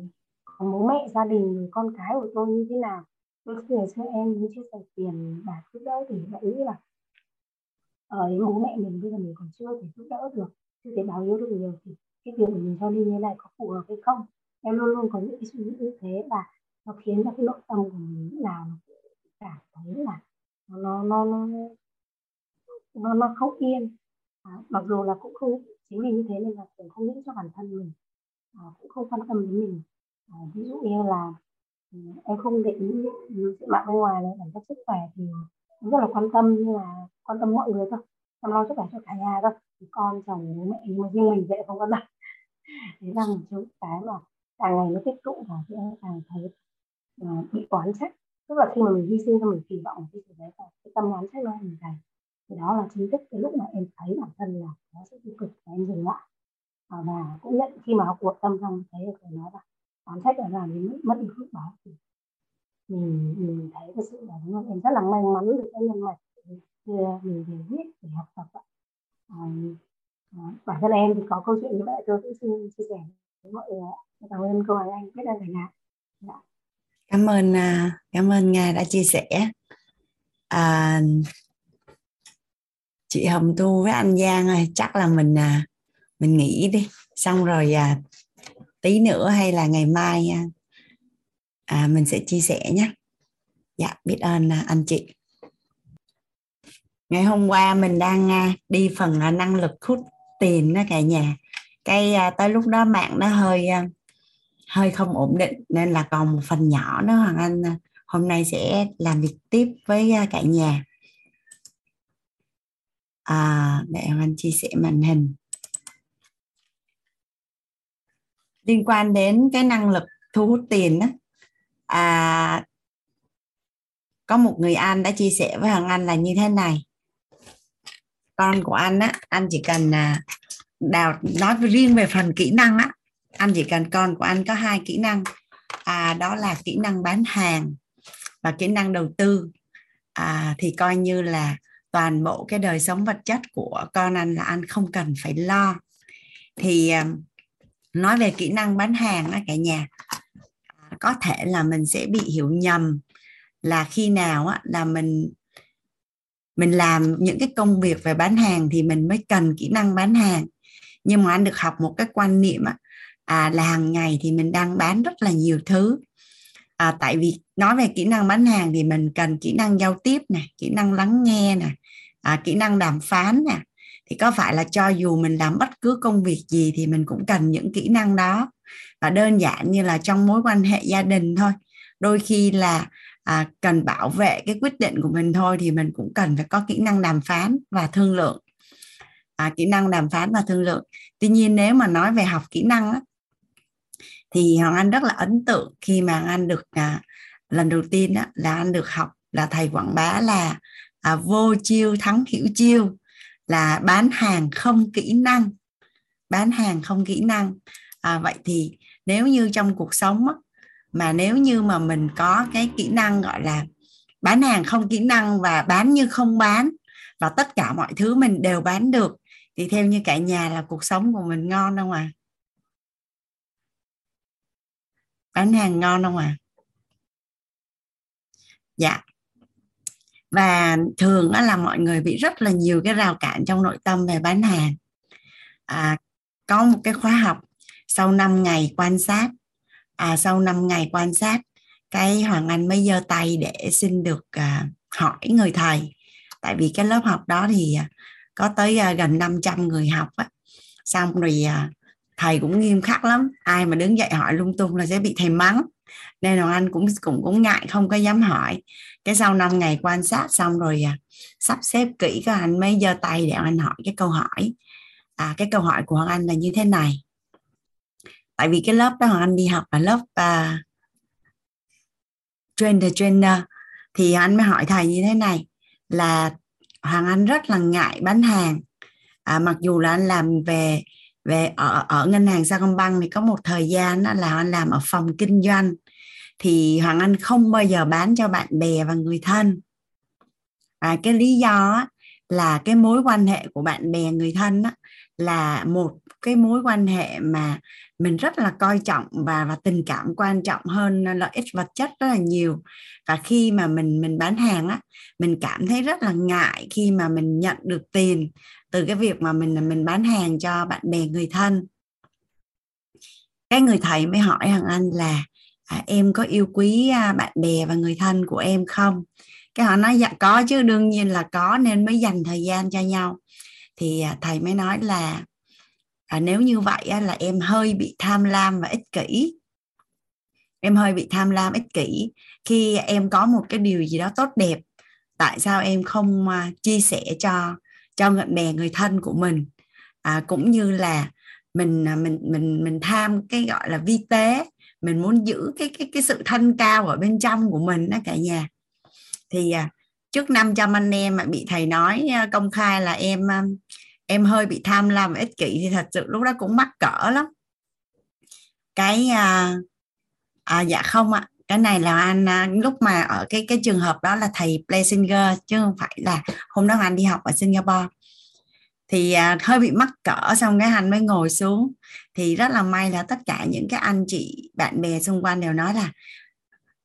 còn bố mẹ, gia đình, con cái của tôi như thế nào. Tôi ngày xưa em mới chia sẻ tiền bạc giúp đỡ thì lại nghĩ là đến bố mẹ mình bây giờ mình còn chưa thể giúp đỡ được, chưa thể báo hiếu được nhiều thì cái việc mình cho đi như này có phù hợp hay không. Em luôn luôn có những cái suy nghĩ như thế và nó khiến cho cái nội tâm của mình lúc nào nó cảm thấy là nó không yên. Mặc dù là cũng không chính vì như thế nên là cũng không nghĩ cho bản thân mình, cũng không quan tâm đến mình. Ví dụ như là em không để ý những sự mạng bên ngoài này, bản chất sức khỏe thì em rất là quan tâm, nhưng mà quan tâm mọi người thôi, chăm lo sức khỏe cho cả nhà thôi, con chồng bố mẹ, nhưng mình vậy không có đặt. Thế là một chút cái mà càng ngày nó tích tụ và thì em càng thấy bị oán trách, tức là khi mà mình hy sinh cho mình kỳ vọng cái gì đấy và cái tâm oán trách nó hình thành, thì đó là chính thức cái lúc mà em thấy bản thân là nó sẽ tiêu cực và em dừng lại. Và cũng nhận khi mà học cuộc tâm xong thấy thì nói là oán trách là làm mình mất đi phước báo, thì mình thấy thật sự là đúng là em rất là may mắn được cái nhân mạch mình về viết để học tập ạ. Bản thân em thì có câu chuyện như vậy tôi cũng xin chia sẻ với mọi người. Cảm ơn cô Hải Anh, biết ơn cả nhà. Cảm ơn Nga đã chia sẻ. Chị Hồng Tu với anh Giang ơi, chắc là mình nghỉ đi, xong rồi tí nữa hay là ngày mai mình sẽ chia sẻ nhé. Dạ, biết ơn anh chị. Ngày hôm qua mình đang đi phần năng lực hút tiền đó cả nhà. Tới lúc đó mạng nó hơi không ổn định nên là còn một phần nhỏ đó Hoàng Anh hôm nay sẽ làm việc tiếp với cả nhà. Để Hoàng Anh chia sẻ màn hình. Liên quan đến cái năng lực thu hút tiền đó, có một người anh đã chia sẻ với Hằng Anh là như thế này. Con của anh á, anh chỉ cần nói riêng về phần kỹ năng á, anh chỉ cần con của anh có 2 kỹ năng, đó là kỹ năng bán hàng và kỹ năng đầu tư, thì coi như là toàn bộ cái đời sống vật chất của con anh là anh không cần phải lo. Thì nói về kỹ năng bán hàng á cả nhà, có thể là mình sẽ bị hiểu nhầm là khi nào á là mình mình làm những cái công việc về bán hàng thì mình mới cần kỹ năng bán hàng. Nhưng mà anh được học một cái quan niệm là hàng ngày thì mình đang bán rất là nhiều thứ. Tại vì nói về kỹ năng bán hàng thì mình cần kỹ năng giao tiếp nè, kỹ năng lắng nghe nè, kỹ năng đàm phán nè. Thì có phải là cho dù mình làm bất cứ công việc gì thì mình cũng cần những kỹ năng đó. Và đơn giản như là trong mối quan hệ gia đình thôi. Đôi khi là cần bảo vệ cái quyết định của mình thôi thì mình cũng cần phải có kỹ năng đàm phán và thương lượng. Kỹ năng đàm phán và thương lượng. Tuy nhiên nếu mà nói về học kỹ năng á, thì Hoàng Anh rất là ấn tượng khi mà anh được lần đầu tiên á, là anh được học là thầy quảng bá là vô chiêu thắng hữu chiêu, là bán hàng không kỹ năng. Bán hàng không kỹ năng. Vậy thì nếu như trong cuộc sống á, mà nếu như mà mình có cái kỹ năng gọi là bán hàng không kỹ năng và bán như không bán, và tất cả mọi thứ mình đều bán được, thì theo như cả nhà là cuộc sống của mình ngon không ạ? Bán hàng ngon không ạ? Dạ. Và thường là mọi người bị rất là nhiều cái rào cản trong nội tâm về bán hàng. Có một cái khóa học sau 5 ngày quan sát. Sau 5 ngày quan sát, cái Hoàng Anh mới giơ tay để xin được hỏi người thầy. Tại vì cái lớp học đó thì có tới gần 500 người học á. Xong rồi thầy cũng nghiêm khắc lắm. Ai mà đứng dậy hỏi lung tung là sẽ bị thầy mắng. Nên Hoàng Anh cũng ngại, không có dám hỏi. Cái sau 5 ngày quan sát xong rồi sắp xếp kỹ, các anh mới giơ tay để anh hỏi cái câu hỏi. Cái câu hỏi của Hoàng Anh là như thế này. Tại vì cái lớp đó Hoàng Anh đi học là lớp trainer. Thì anh mới hỏi thầy như thế này. Là Hoàng Anh rất là ngại bán hàng, mặc dù là anh làm về ở ngân hàng Saigon Bank thì có một thời gian là anh làm ở phòng kinh doanh, thì Hoàng Anh không bao giờ bán cho bạn bè và người thân. Cái lý do là cái mối quan hệ của bạn bè người thân là một cái mối quan hệ mà mình rất là coi trọng và tình cảm quan trọng hơn lợi ích vật chất rất là nhiều. Và khi mà mình bán hàng mình cảm thấy rất là ngại khi mà mình nhận được tiền từ cái việc mà mình bán hàng cho bạn bè người thân. Cái người thầy mới hỏi Hằng Anh là em có yêu quý bạn bè và người thân của em không? Cái họ nói dạ có chứ, đương nhiên là có, nên mới dành thời gian cho nhau. Thì thầy mới nói là nếu như vậy là em hơi bị tham lam và ích kỷ. Em hơi bị tham lam ích kỷ khi em có một cái điều gì đó tốt đẹp. Tại sao em không chia sẻ cho người bè người thân của mình? Cũng như là mình tham cái gọi là vi tế, mình muốn giữ cái sự thanh cao ở bên trong của mình đó cả nhà. Thì trước 500 anh em mà bị thầy nói công khai là em hơi bị tham lam ích kỷ thì thật sự lúc đó cũng mắc cỡ lắm. Cái dạ không ạ. Cái này là anh lúc mà ở cái trường hợp đó là thầy Plessinger, chứ không phải là hôm đó anh đi học ở Singapore. Thì hơi bị mắc cỡ, xong cái anh mới ngồi xuống. Thì rất là may là tất cả những cái anh chị bạn bè xung quanh đều nói là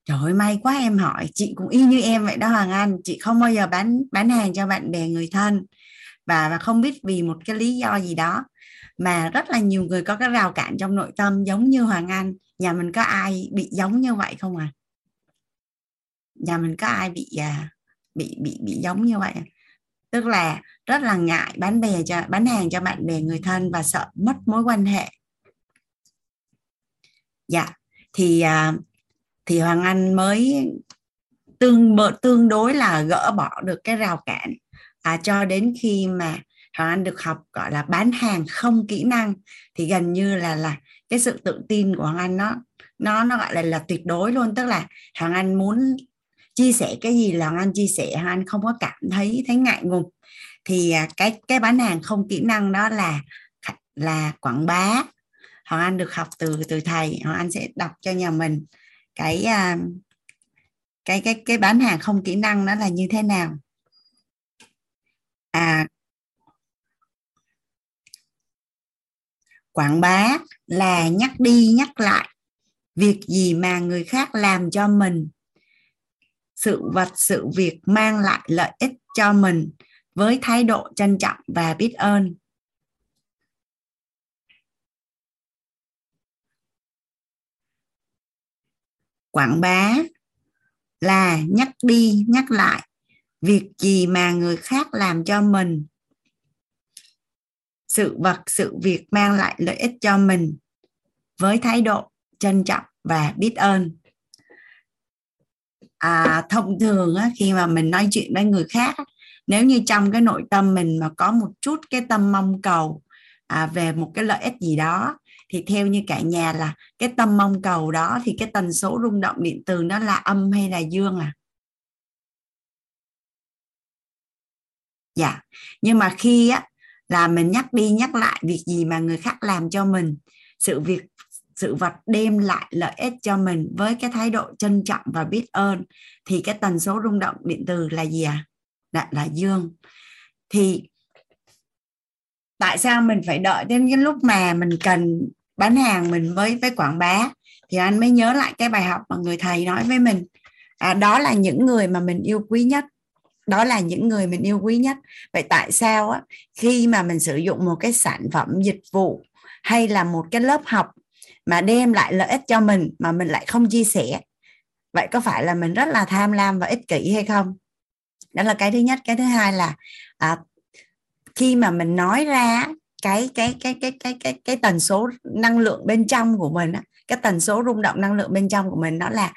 trời ơi may quá em hỏi, chị cũng y như em vậy đó Hoàng Anh, chị không bao giờ bán hàng cho bạn bè người thân. Và không biết vì một cái lý do gì đó mà rất là nhiều người có cái rào cản trong nội tâm giống như Hoàng Anh. Nhà mình có ai bị giống như vậy không ạ? Nhà mình có ai bị giống như vậy? Tức là rất là ngại bán hàng cho bạn bè người thân và sợ mất mối quan hệ. Dạ, thì Hoàng Anh mới tương đối là gỡ bỏ được cái rào cản. Cho đến khi mà Hoàng Anh được học gọi là bán hàng không kỹ năng thì gần như là cái sự tự tin của Hoàng Anh nó gọi là tuyệt đối luôn. Tức là Hoàng Anh muốn chia sẻ cái gì là Hoàng Anh chia sẻ, Hoàng Anh không có cảm thấy ngại ngùng. Thì cái bán hàng không kỹ năng đó là quảng bá. Hoàng Anh được học từ thầy. Hoàng Anh sẽ đọc cho nhà mình cái bán hàng không kỹ năng đó là như thế nào. Quảng bá là nhắc đi nhắc lại việc gì mà người khác làm cho mình, sự vật sự việc mang lại lợi ích cho mình với thái độ trân trọng và biết ơn. Quảng bá là nhắc đi nhắc lại việc gì mà người khác làm cho mình, sự vật sự việc mang lại lợi ích cho mình với thái độ trân trọng và biết ơn. Thông thường khi mà mình nói chuyện với người khác, nếu như trong cái nội tâm mình mà có một chút cái tâm mong cầu về một cái lợi ích gì đó, thì theo như cả nhà là cái tâm mong cầu đó thì cái tần số rung động điện từ nó là âm hay là dương à? Dạ. Nhưng mà khi là mình nhắc đi nhắc lại việc gì mà người khác làm cho mình, sự việc sự vật đem lại lợi ích cho mình với cái thái độ trân trọng và biết ơn, thì cái tần số rung động điện từ là gì à? Là dương. Thì tại sao mình phải đợi đến cái lúc mà mình cần bán hàng mình với quảng bá? Thì anh mới nhớ lại cái bài học mà người thầy nói với mình. Đó là những người mà mình yêu quý nhất. Vậy tại sao khi mà mình sử dụng một cái sản phẩm dịch vụ hay là một cái lớp học mà đem lại lợi ích cho mình mà mình lại không chia sẻ? Vậy có phải là mình rất là tham lam và ích kỷ hay không? Đó là cái thứ nhất. Cái thứ hai là khi mà mình nói ra cái tần số năng lượng bên trong của mình, cái tần số rung động năng lượng bên trong của mình nó là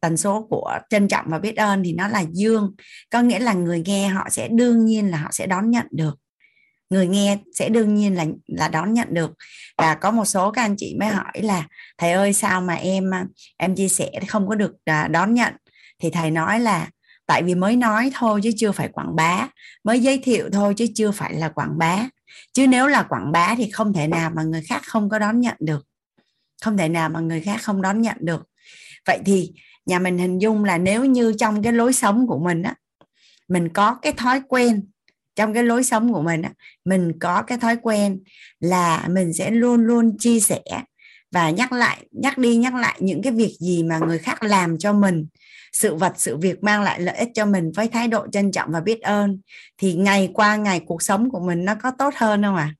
tần số của trân trọng và biết ơn, thì nó là dương. Có nghĩa là người nghe họ sẽ đương nhiên là họ sẽ đón nhận được. Và có một số các anh chị mới hỏi là thầy ơi sao mà em chia sẻ không có được đón nhận? Thì thầy nói là tại vì mới nói thôi chứ chưa phải quảng bá, mới giới thiệu thôi chứ chưa phải là quảng bá. Chứ nếu là quảng bá thì không thể nào mà người khác không có đón nhận được. Vậy thì nhà mình hình dung là nếu như trong cái lối sống của mình mình có cái thói quen, là mình sẽ luôn luôn chia sẻ và nhắc đi nhắc lại những cái việc gì mà người khác làm cho mình, sự vật sự việc mang lại lợi ích cho mình với thái độ trân trọng và biết ơn, thì ngày qua ngày cuộc sống của mình nó có tốt hơn không ạ?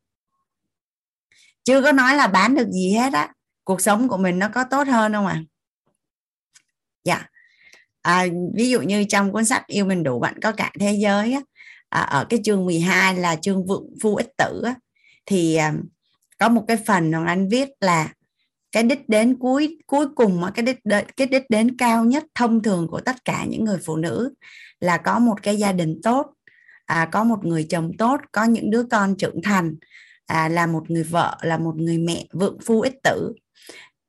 Chưa có nói là bán được gì hết cuộc sống của mình nó có tốt hơn không ạ? Dạ. Ví dụ như trong cuốn sách Yêu Bạn Đủ Bạn Có Cả Thế Giới ở cái chương 12 là chương vượng phu ích tử thì có một cái phần Hoàng Anh viết là cái đích đến cuối cùng, cái đích đến cao nhất thông thường của tất cả những người phụ nữ là có một cái gia đình tốt, có một người chồng tốt, có những đứa con trưởng thành, là một người vợ, là một người mẹ, vượng phu ích tử.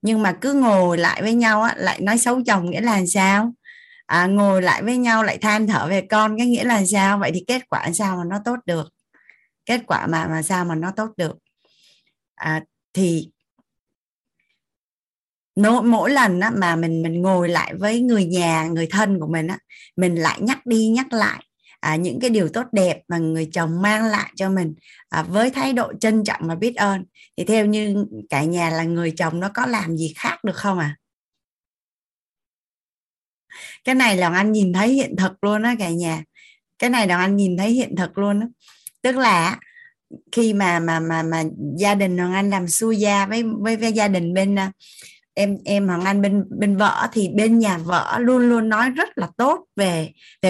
Nhưng mà cứ ngồi lại với nhau lại nói xấu chồng nghĩa là sao? Ngồi lại với nhau lại than thở về con cái nghĩa là sao? Vậy thì kết quả sao mà nó tốt được? Thì mỗi lần mà mình ngồi lại với người nhà, người thân của mình mình lại nhắc đi nhắc lại những cái điều tốt đẹp mà người chồng mang lại cho mình với thái độ trân trọng và biết ơn, thì theo như cả nhà là người chồng nó có làm gì khác được không ạ? Cái này là anh nhìn thấy hiện thực luôn cả nhà. Tức là khi mà gia đình Hoàng Anh làm xui gia với gia đình bên em Hoàng Anh bên vợ, thì bên nhà vợ luôn luôn nói rất là tốt về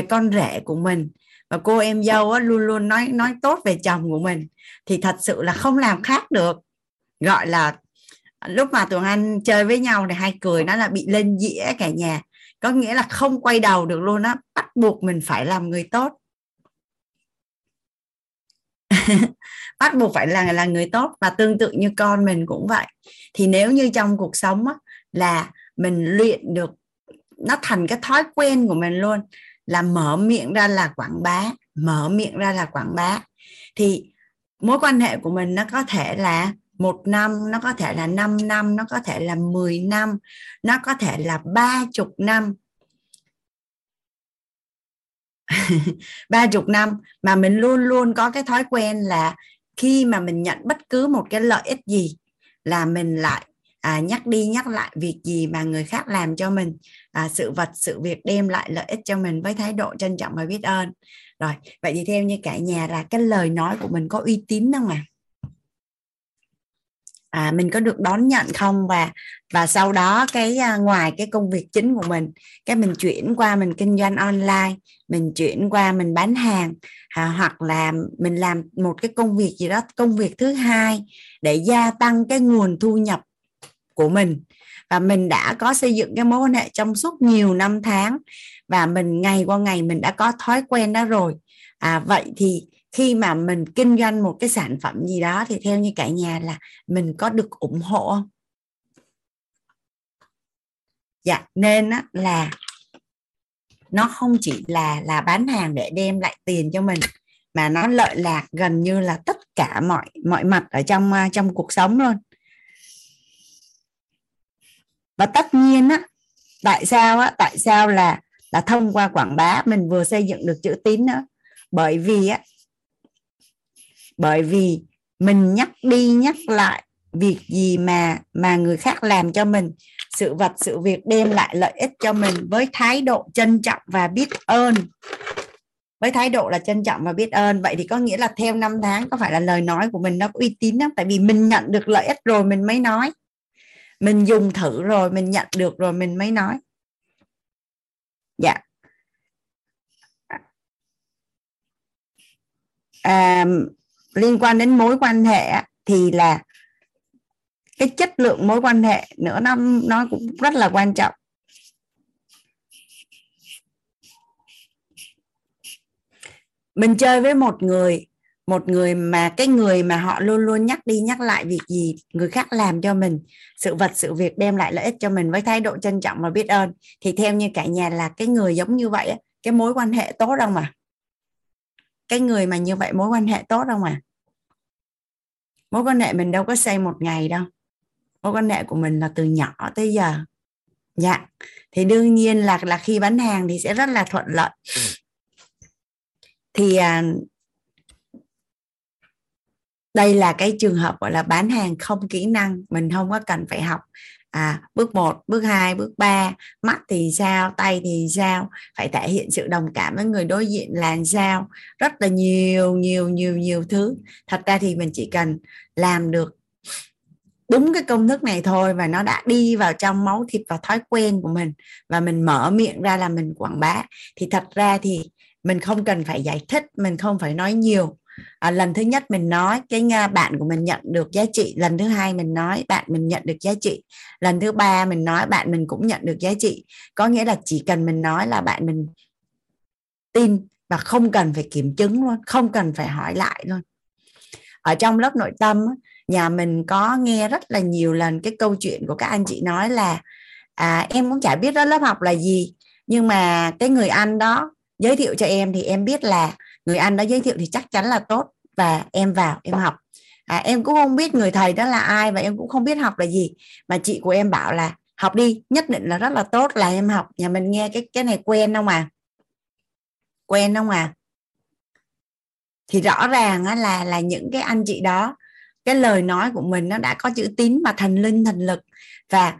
con rể của mình, và cô em dâu luôn luôn nói tốt về chồng của mình, thì thật sự là không làm khác được. Gọi là lúc mà tụi anh chơi với nhau thì hay cười nó là bị lên dĩa cả nhà, có nghĩa là không quay đầu được luôn bắt buộc mình phải làm người tốt. Bắt buộc phải là người tốt. Và tương tự như con mình cũng vậy. Thì nếu như trong cuộc sống là mình luyện được, nó thành cái thói quen của mình luôn, là mở miệng ra là quảng bá. Thì mối quan hệ của mình nó có thể là 1 năm, nó có thể là 5 năm, nó có thể là 10 năm, nó có thể là 30 năm. 30 năm mà mình luôn luôn có cái thói quen là khi mà mình nhận bất cứ một cái lợi ích gì là mình lại nhắc đi nhắc lại việc gì mà người khác làm cho mình, sự vật, sự việc đem lại lợi ích cho mình với thái độ trân trọng và biết ơn. Rồi, vậy thì theo như cả nhà là cái lời nói của mình có uy tín không ạ? Mình có được đón nhận không, và sau đó cái ngoài cái công việc chính của mình, cái mình chuyển qua mình kinh doanh online, mình chuyển qua mình bán hàng, hoặc là mình làm một cái công việc gì đó, công việc thứ hai để gia tăng cái nguồn thu nhập của mình. Và mình đã có xây dựng cái mối quan hệ trong suốt nhiều năm tháng, và mình ngày qua ngày mình đã có thói quen đó rồi. Vậy thì khi mà mình kinh doanh một cái sản phẩm gì đó thì theo như cả nhà là mình có được ủng hộ không? Dạ, nên là nó không chỉ là bán hàng để đem lại tiền cho mình, mà nó lợi lạc gần như là tất cả mọi mặt ở trong cuộc sống luôn. Và tất nhiên tại sao là thông qua quảng bá mình vừa xây dựng được chữ tín nữa, bởi vì mình nhắc đi nhắc lại việc gì mà người khác làm cho mình, sự vật sự việc đem lại lợi ích cho mình với thái độ trân trọng và biết ơn. Với thái độ là trân trọng và biết ơn, vậy thì có nghĩa là theo năm tháng có phải là lời nói của mình nó uy tín lắm, tại vì mình nhận được lợi ích rồi mình mới nói, mình dùng thử rồi mình nhận được rồi mình mới nói. Dạ. Liên quan đến mối quan hệ thì là cái chất lượng mối quan hệ nữa, nó cũng rất là quan trọng. Mình chơi với một người mà cái người mà họ luôn luôn nhắc đi nhắc lại việc gì người khác làm cho mình, sự vật sự việc đem lại lợi ích cho mình với thái độ trân trọng và biết ơn, thì theo như cả nhà là cái người giống như vậy cái mối quan hệ tốt không ạ? Cái người mà như vậy mối quan hệ tốt không ạ? Mối quan hệ mình đâu có xây một ngày đâu. Mối quan hệ của mình là từ nhỏ tới giờ. Dạ. Thì đương nhiên là khi bán hàng thì sẽ rất là thuận lợi. Thì đây là cái trường hợp gọi là bán hàng không kỹ năng. Mình không có cần phải học bước 1, bước 2, bước 3. Mắt thì sao, tay thì sao, phải thể hiện sự đồng cảm với người đối diện là sao. Rất là nhiều thứ. Thật ra thì mình chỉ cần làm được đúng cái công thức này thôi và nó đã đi vào trong máu thịt và thói quen của mình, và mình mở miệng ra là mình quảng bá. Thì thật ra thì mình không cần phải giải thích, mình không phải nói nhiều. Lần thứ nhất mình nói, cái bạn của mình nhận được giá trị. Lần thứ hai mình nói, bạn mình nhận được giá trị. Lần thứ ba mình nói, bạn mình cũng nhận được giá trị. Có nghĩa là chỉ cần mình nói là bạn mình tin, và không cần phải kiểm chứng luôn, không cần phải hỏi lại luôn. Ở trong lớp nội tâm, nhà mình có nghe rất là nhiều lần cái câu chuyện của các anh chị nói là em cũng chả biết đó lớp học là gì, nhưng mà cái người anh đó giới thiệu cho em thì em biết là người anh đã giới thiệu thì chắc chắn là tốt, và em vào em học. Em cũng không biết người thầy đó là ai, và em cũng không biết học là gì, mà chị của em bảo là học đi, nhất định là rất là tốt, là em học. Nhà mình nghe cái này quen không à? Quen không à? Thì rõ ràng là những cái anh chị đó, cái lời nói của mình nó đã có chữ tín mà thần linh thần lực, và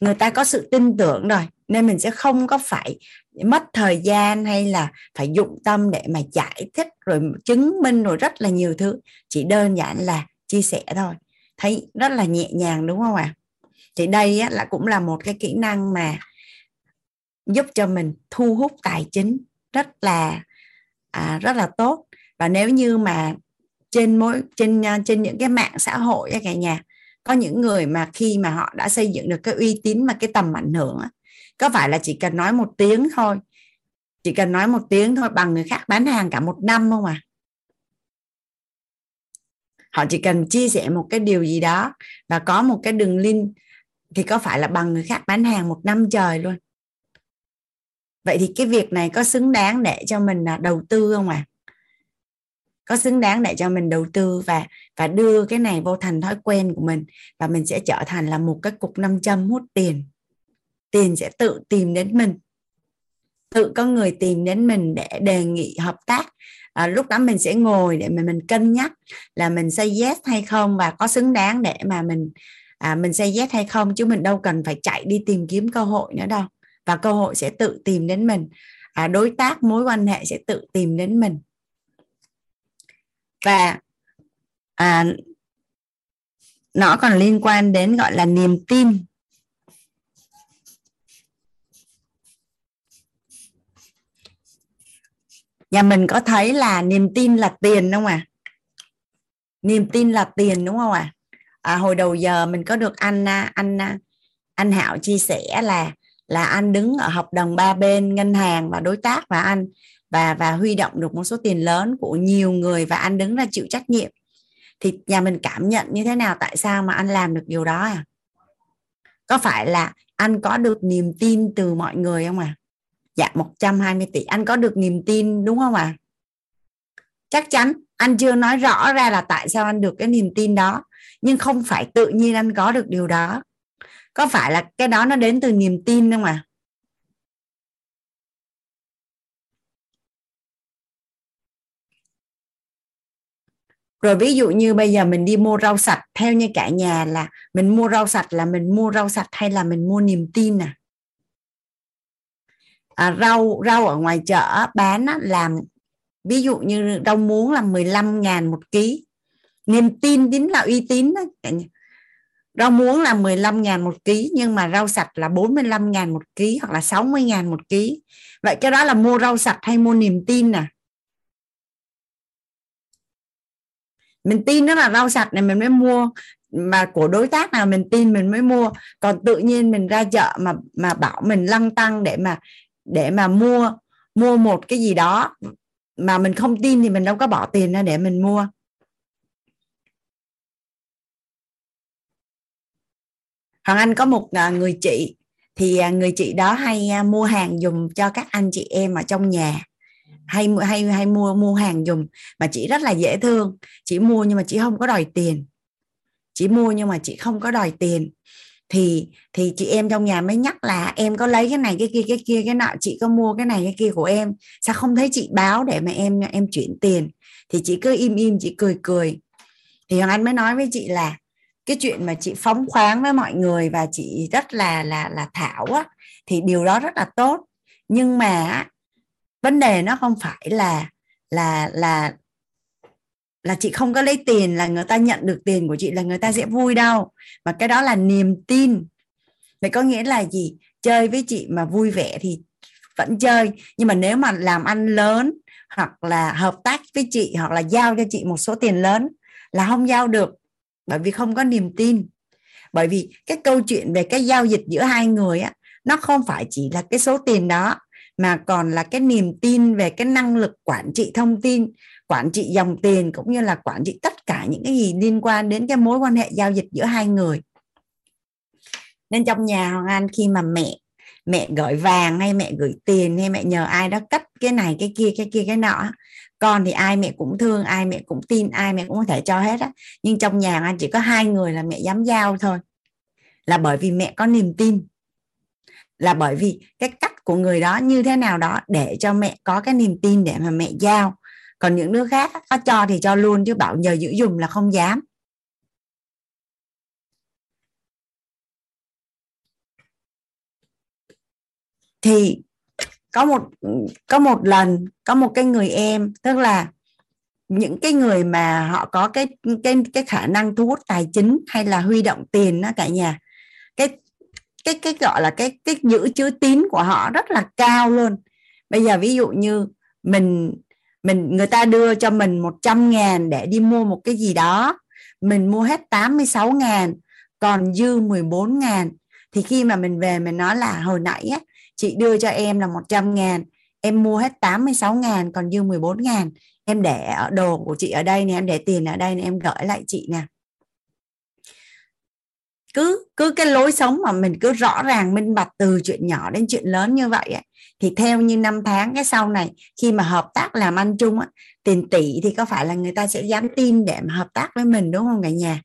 người ta có sự tin tưởng rồi, nên mình sẽ không có phải mất thời gian hay là phải dụng tâm để mà giải thích rồi chứng minh rồi rất là nhiều thứ. Chỉ đơn giản là chia sẻ thôi. Thấy rất là nhẹ nhàng đúng không ạ? Thì đây là cũng là một cái kỹ năng mà giúp cho mình thu hút tài chính rất là tốt. Và nếu như mà trên những cái mạng xã hội cả nhà, có những người mà khi mà họ đã xây dựng được cái uy tín mà cái tầm ảnh hưởng á, có phải là chỉ cần nói một tiếng thôi, bằng người khác bán hàng cả một năm không à? Họ chỉ cần chia sẻ một cái điều gì đó và có một cái đường link thì có phải là bằng người khác bán hàng một năm trời luôn. Vậy thì cái việc này có xứng đáng để cho mình đầu tư không à? Có xứng đáng để cho mình đầu tư và đưa cái này vô thành thói quen của mình, và mình sẽ trở thành là một cái cục nam châm hút tiền. Tiền sẽ tự tìm đến mình, tự có người tìm đến mình để đề nghị hợp tác. Lúc đó mình sẽ ngồi để mình cân nhắc là mình say yes hay không, và có xứng đáng để mà mình say yes hay không, chứ mình đâu cần phải chạy đi tìm kiếm cơ hội nữa đâu. và cơ hội sẽ tự tìm đến mình. Đối tác, mối quan hệ sẽ tự tìm đến mình. Và nó còn liên quan đến gọi là niềm tin. Nhà mình có thấy là niềm tin là tiền không ạ? Niềm tin là tiền đúng không ạ? Hồi đầu giờ mình có được anh Hảo chia sẻ là anh đứng ở hợp đồng ba bên ngân hàng và đối tác và anh và huy động được một số tiền lớn của nhiều người và anh đứng ra chịu trách nhiệm. Thì nhà mình cảm nhận như thế nào? Tại sao mà anh làm được điều đó à? Có phải là anh có được niềm tin từ mọi người không ạ? Dạ 120 tỷ anh có được niềm tin đúng không ạ? Chắc chắn anh chưa nói rõ ra là tại sao anh được cái niềm tin đó, nhưng không phải tự nhiên anh có được điều đó. Có phải là cái đó nó đến từ niềm tin không ạ? Rồi ví dụ như bây giờ mình đi mua rau sạch, theo như cả nhà là mình mua rau sạch là mình mua rau sạch hay là mình mua niềm tin à? Rau ở ngoài chợ bán làm ví dụ như rau muống là 15.000 một ký. Niềm tin chính là uy tín đó. Rau muống là 15.000 một ký nhưng mà rau sạch là 45.000 một ký hoặc là 60.000 một ký. Vậy cái đó là mua rau sạch hay mua niềm tin nè? Mình tin đó là rau sạch này mình mới mua, mà của đối tác nào mình tin mình mới mua. Còn tự nhiên mình ra chợ mà bảo mình lăng tăng để mà mua một cái gì đó mà mình không tin thì mình đâu có bỏ tiền ra để mình mua. Hoàng Anh có một người chị, thì người chị đó hay mua hàng dùm cho các anh chị em ở trong nhà, hay mua hàng dùm, mà chị rất là dễ thương. Chị mua nhưng mà chị không có đòi tiền. Thì chị em trong nhà mới nhắc là em có lấy cái này cái kia cái nọ, chị có mua cái này cái kia của em, sao không thấy chị báo để mà em chuyển tiền. Thì chị cứ im chị cười. Thì Hoàng Anh mới nói với chị là cái chuyện mà chị phóng khoáng với mọi người và chị rất là thảo á, thì điều đó rất là tốt, nhưng mà vấn đề nó không phải là chị không có lấy tiền là người ta nhận được tiền của chị là người ta sẽ vui đâu, mà cái đó là niềm tin. Vậy có nghĩa là gì? Chơi với chị mà vui vẻ thì vẫn chơi, nhưng mà nếu mà làm ăn lớn hoặc là hợp tác với chị hoặc là giao cho chị một số tiền lớn là không giao được, bởi vì không có niềm tin. Bởi vì cái câu chuyện về cái giao dịch giữa hai người á, nó không phải chỉ là cái số tiền đó, mà còn là cái niềm tin về cái năng lực quản trị thông tin, quản trị dòng tiền, cũng như là quản trị tất cả những cái gì liên quan đến cái mối quan hệ giao dịch giữa hai người. Nên trong nhà Hoàng Anh khi mà mẹ gửi vàng hay mẹ gửi tiền hay mẹ nhờ ai đó cắt cái này cái kia cái nọ, con thì ai mẹ cũng thương, ai mẹ cũng tin, ai mẹ cũng có thể cho hết á. Nhưng trong nhà anh chỉ có hai người là mẹ dám giao thôi, là bởi vì mẹ có niềm tin, là bởi vì cái cách của người đó như thế nào đó để cho mẹ có cái niềm tin để mà mẹ giao. Còn những đứa khác có cho thì cho luôn, chứ bảo nhờ giữ dùm là không dám. Thì có một lần có một cái người em, tức là những cái người mà họ có cái khả năng thu hút tài chính hay là huy động tiền đó cả nhà, cái gọi là cái giữ chữ tín của họ rất là cao luôn. Bây giờ ví dụ như người ta đưa cho mình 100.000 để đi mua một cái gì đó, mình mua hết 86.000 còn dư 14.000, thì khi mà mình về mình nói là hồi nãy á, chị đưa cho em là 100.000, em mua hết 86.000 còn dư 14.000, em để ở đồ của chị ở đây nè, em để tiền ở đây nè, em gửi lại chị nè. Cứ cái lối sống mà mình cứ rõ ràng minh bạch từ chuyện nhỏ đến chuyện lớn như vậy ấy, thì theo như năm tháng cái sau này khi mà hợp tác làm ăn chung ấy, tiền tỷ thì có phải là người ta sẽ dám tin để mà hợp tác với mình đúng không cả nhà?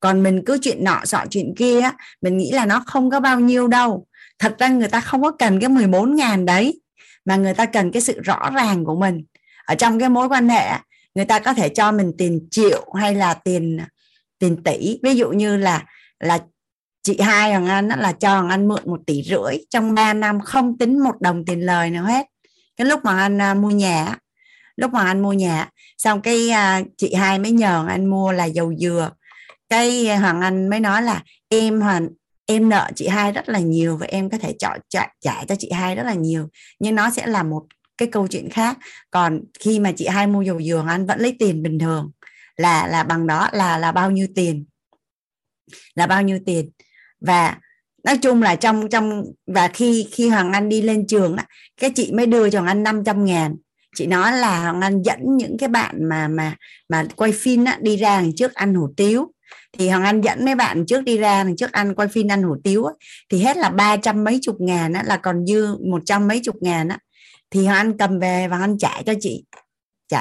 Còn mình cứ chuyện nọ sọ chuyện kia ấy, mình nghĩ là nó không có bao nhiêu đâu. Thật ra người ta không có cần cái 14.000 đấy, mà người ta cần cái sự rõ ràng của mình. Ở trong cái mối quan hệ ấy, người ta có thể cho mình tiền triệu hay là tiền tỷ. Ví dụ như là Chị hai Hằng Anh là cho Hằng Anh mượn 1,5 tỷ trong 3 năm không tính 1 đồng tiền lời nào hết. Cái lúc mà anh mua nhà, xong cái chị hai mới nhờ Hằng Anh mua là dầu dừa. Cái Hằng Anh mới nói là em nợ chị hai rất là nhiều và em có thể trả cho chị hai rất là nhiều, nhưng nó sẽ là một cái câu chuyện khác. Còn khi mà chị hai mua dầu dừa, Hằng Anh vẫn lấy tiền bình thường, là bằng đó là bao nhiêu tiền, là bao nhiêu tiền. Và nói chung là trong và khi Hoàng Anh đi lên trường, cái chị mới đưa cho Hoàng Anh 500.000. Chị nói là Hoàng Anh dẫn những cái bạn mà quay phim đi ra hàng trước ăn hủ tiếu, thì Hoàng Anh dẫn mấy bạn trước đi ra hàng trước quay phim ăn hủ tiếu thì hết là 300 mấy chục ngàn, là còn dư 100 mấy chục ngàn thì Hoàng Anh cầm về và Hoàng Anh trả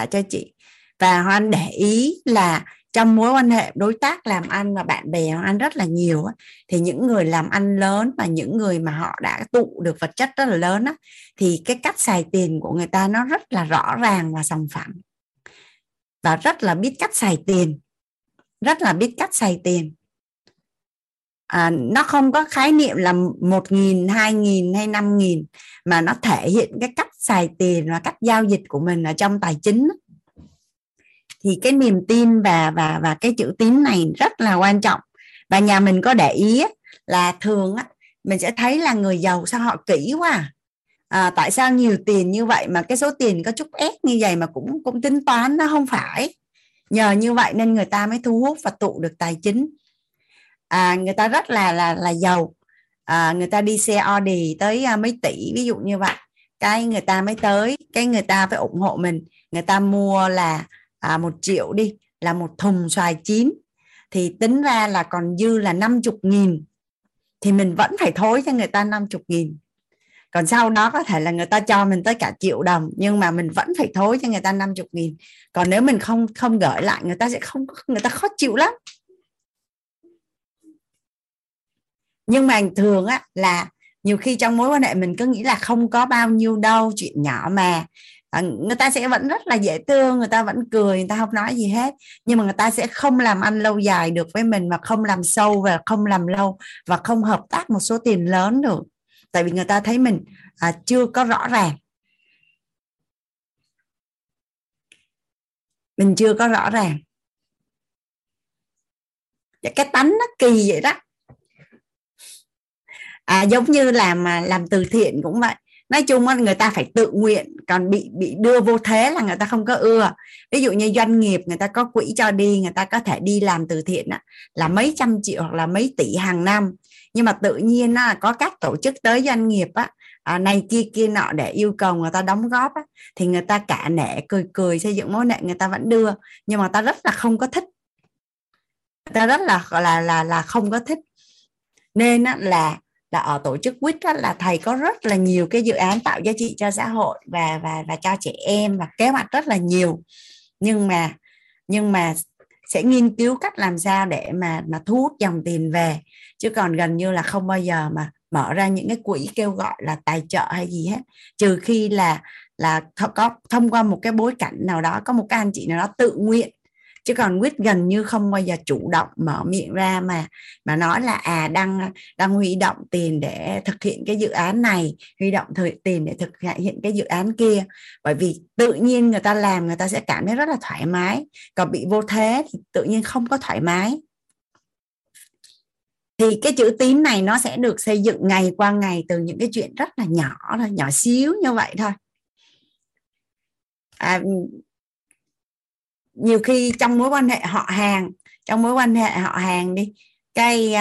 cho chị. Và Hoàng Anh để ý là trong mối quan hệ đối tác làm ăn và bạn bè Hoàng Anh rất là nhiều, thì những người làm ăn lớn và những người mà họ đã tụ được vật chất rất là lớn thì cái cách xài tiền của người ta nó rất là rõ ràng và sòng phẳng, và rất là biết cách xài tiền, nó không có khái niệm là 1.000, 2.000 hay 5.000, mà nó thể hiện cái cách xài tiền và cách giao dịch của mình ở trong tài chính. Thì cái niềm tin và cái chữ tín này rất là quan trọng. Và nhà mình có để ý là thường mình sẽ thấy là người giàu sao họ kỹ quá, tại sao nhiều tiền như vậy mà cái số tiền có chút ép như vậy mà cũng tính toán. Nó không phải nhờ như vậy nên người ta mới thu hút và tụ được tài chính. Người ta rất là giàu, người ta đi xe Audi tới mấy tỷ ví dụ như vậy, cái người ta mới tới, cái người ta phải ủng hộ mình, người ta mua là 1 triệu đi là 1 thùng xoài chín, thì tính ra là còn dư là 50.000, thì mình vẫn phải thối cho người ta 50.000. Còn sau đó có thể là người ta cho mình tới cả 1 triệu đồng, nhưng mà mình vẫn phải thối cho người ta 50.000. Còn nếu mình không gửi lại, người ta sẽ người ta khó chịu lắm. Nhưng mà thường là nhiều khi trong mối quan hệ mình cứ nghĩ là không có bao nhiêu đâu, chuyện nhỏ mà. Người ta sẽ vẫn rất là dễ thương, người ta vẫn cười, người ta không nói gì hết, nhưng mà người ta sẽ không làm ăn lâu dài được với mình, mà không làm sâu và không làm lâu và không hợp tác một số tiền lớn được, tại vì người ta thấy mình chưa có rõ ràng, mình chưa có rõ ràng. Cái tánh nó kỳ vậy đó. Giống như làm từ thiện cũng vậy. Nói chung người ta phải tự nguyện, còn bị đưa vô thế là người ta không có ưa. Ví dụ như doanh nghiệp người ta có quỹ cho đi, người ta có thể đi làm từ thiện là mấy trăm triệu hoặc là mấy tỷ hàng năm. Nhưng mà tự nhiên là có các tổ chức tới doanh nghiệp này kia nọ để yêu cầu người ta đóng góp thì người ta cả nể cười xây dựng mối nệ, người ta vẫn đưa, nhưng mà người ta rất là không có thích, người ta rất là không có thích. Nên là ở tổ chức WIT là thầy có rất là nhiều cái dự án tạo giá trị cho xã hội và cho trẻ em, và kế hoạch rất là nhiều, nhưng mà sẽ nghiên cứu cách làm sao để mà thu hút dòng tiền về, chứ còn gần như là không bao giờ mà mở ra những cái quỹ kêu gọi là tài trợ hay gì hết, trừ khi là có thông qua một cái bối cảnh nào đó, có một cái anh chị nào đó tự nguyện. Chứ còn Quýt gần như không bao giờ chủ động mở miệng ra mà nói là đang huy động tiền để thực hiện cái dự án này, huy động tiền để thực hiện cái dự án kia. Bởi vì tự nhiên người ta làm, người ta sẽ cảm thấy rất là thoải mái. Còn bị vô thế thì tự nhiên không có thoải mái. Thì cái chữ tín này nó sẽ được xây dựng ngày qua ngày từ những cái chuyện rất là nhỏ thôi, nhỏ xíu như vậy thôi. Nhiều khi trong mối quan hệ họ hàng, đi cái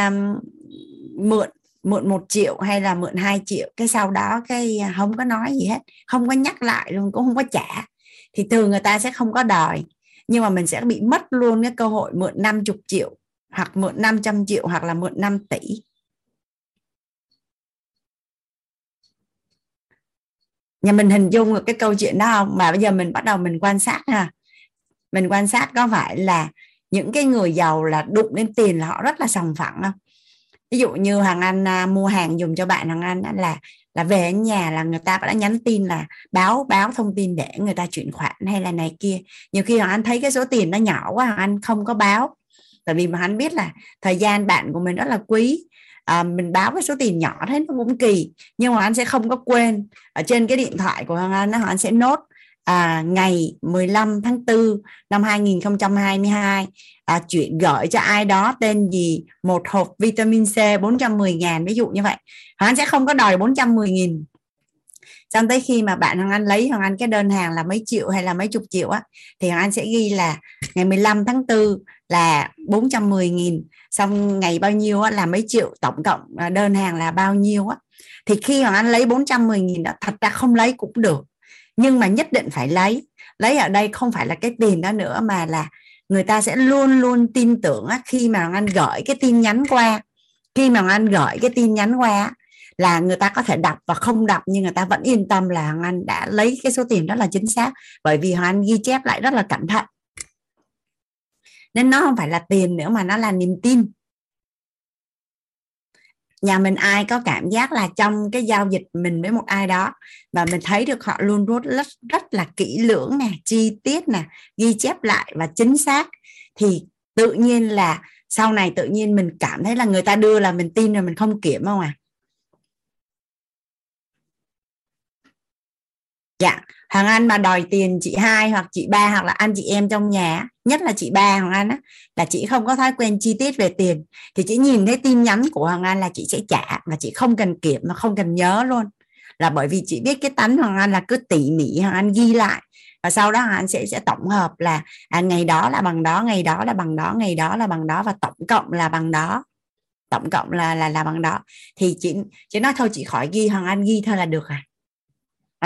mượn 1 triệu hay là mượn 2 triệu, cái sau đó cái không có nói gì hết, không có nhắc lại luôn, cũng không có trả, thì thường người ta sẽ không có đòi. Nhưng mà mình sẽ bị mất luôn cái cơ hội mượn 50 triệu hoặc mượn 500 triệu hoặc là mượn 5 tỷ. Nhà mình hình dung được cái câu chuyện đó không? Mà bây giờ mình bắt đầu mình quan sát ha. Mình quan sát có phải là những cái người giàu là đụng đến tiền là họ rất là sòng phẳng không? Ví dụ như Hằng Anh mua hàng dùng cho bạn Hằng Anh là về nhà là người ta đã nhắn tin là báo thông tin để người ta chuyển khoản hay là này kia. Nhiều khi Hằng Anh thấy cái số tiền nó nhỏ quá, Hằng Anh không có báo. Tại vì mà Hằng Anh biết là thời gian bạn của mình rất là quý. mình báo với số tiền nhỏ thế nó cũng kỳ, nhưng mà anh sẽ không có quên. Ở trên cái điện thoại của Hoàng Anh đó, anh sẽ nốt ngày 15 tháng 4 năm 2022 chuyện gửi cho ai đó tên gì một hộp vitamin C 410.000 ví dụ như vậy. Hoàng Anh sẽ không có đòi 410.000. Cho tới khi mà bạn Hoàng Anh lấy Hoàng Anh cái đơn hàng là mấy triệu hay là mấy chục triệu á, thì Hoàng Anh sẽ ghi là ngày 15 tháng 4 là 410.000, xong ngày bao nhiêu á là mấy triệu, tổng cộng đơn hàng là bao nhiêu á. Thì khi Hoàng Anh lấy 410.000 đó, thật ra không lấy cũng được, nhưng mà nhất định phải lấy. Lấy ở đây không phải là cái tiền đó nữa, mà là người ta sẽ luôn luôn tin tưởng á. Khi mà Hoàng Anh gửi cái tin nhắn qua, khi mà Hoàng Anh gửi cái tin nhắn qua là người ta có thể đọc và không đọc, nhưng người ta vẫn yên tâm là Hoàng Anh đã lấy cái số tiền đó là chính xác, bởi vì Hoàng Anh ghi chép lại rất là cẩn thận. Nên nó không phải là tiền nữa mà nó là niềm tin. Nhà mình ai có cảm giác là trong cái giao dịch mình với một ai đó và mình thấy được họ luôn rất là kỹ lưỡng nè, chi tiết nè, ghi chép lại và chính xác, thì tự nhiên là sau này tự nhiên mình cảm thấy là người ta đưa là mình tin rồi, mình không kiểm, không à? Dạ, Hằng Anh mà đòi tiền chị hai hoặc chị ba hoặc là anh chị em trong nhà, nhất là chị ba Hằng Anh á, là chị không có thói quen chi tiết về tiền, thì chị nhìn thấy tin nhắn của Hằng Anh là chị sẽ trả, mà chị không cần kiểm, mà không cần nhớ luôn, là bởi vì chị biết cái tánh Hằng Anh là cứ tỉ mỉ, Hằng Anh ghi lại và sau đó Hằng Anh sẽ tổng hợp là ngày đó là bằng đó, ngày đó là bằng đó, ngày đó là bằng đó, và tổng cộng là bằng đó, tổng cộng là bằng đó. Thì chị nói thôi chị khỏi ghi, Hằng Anh ghi thôi là được rồi.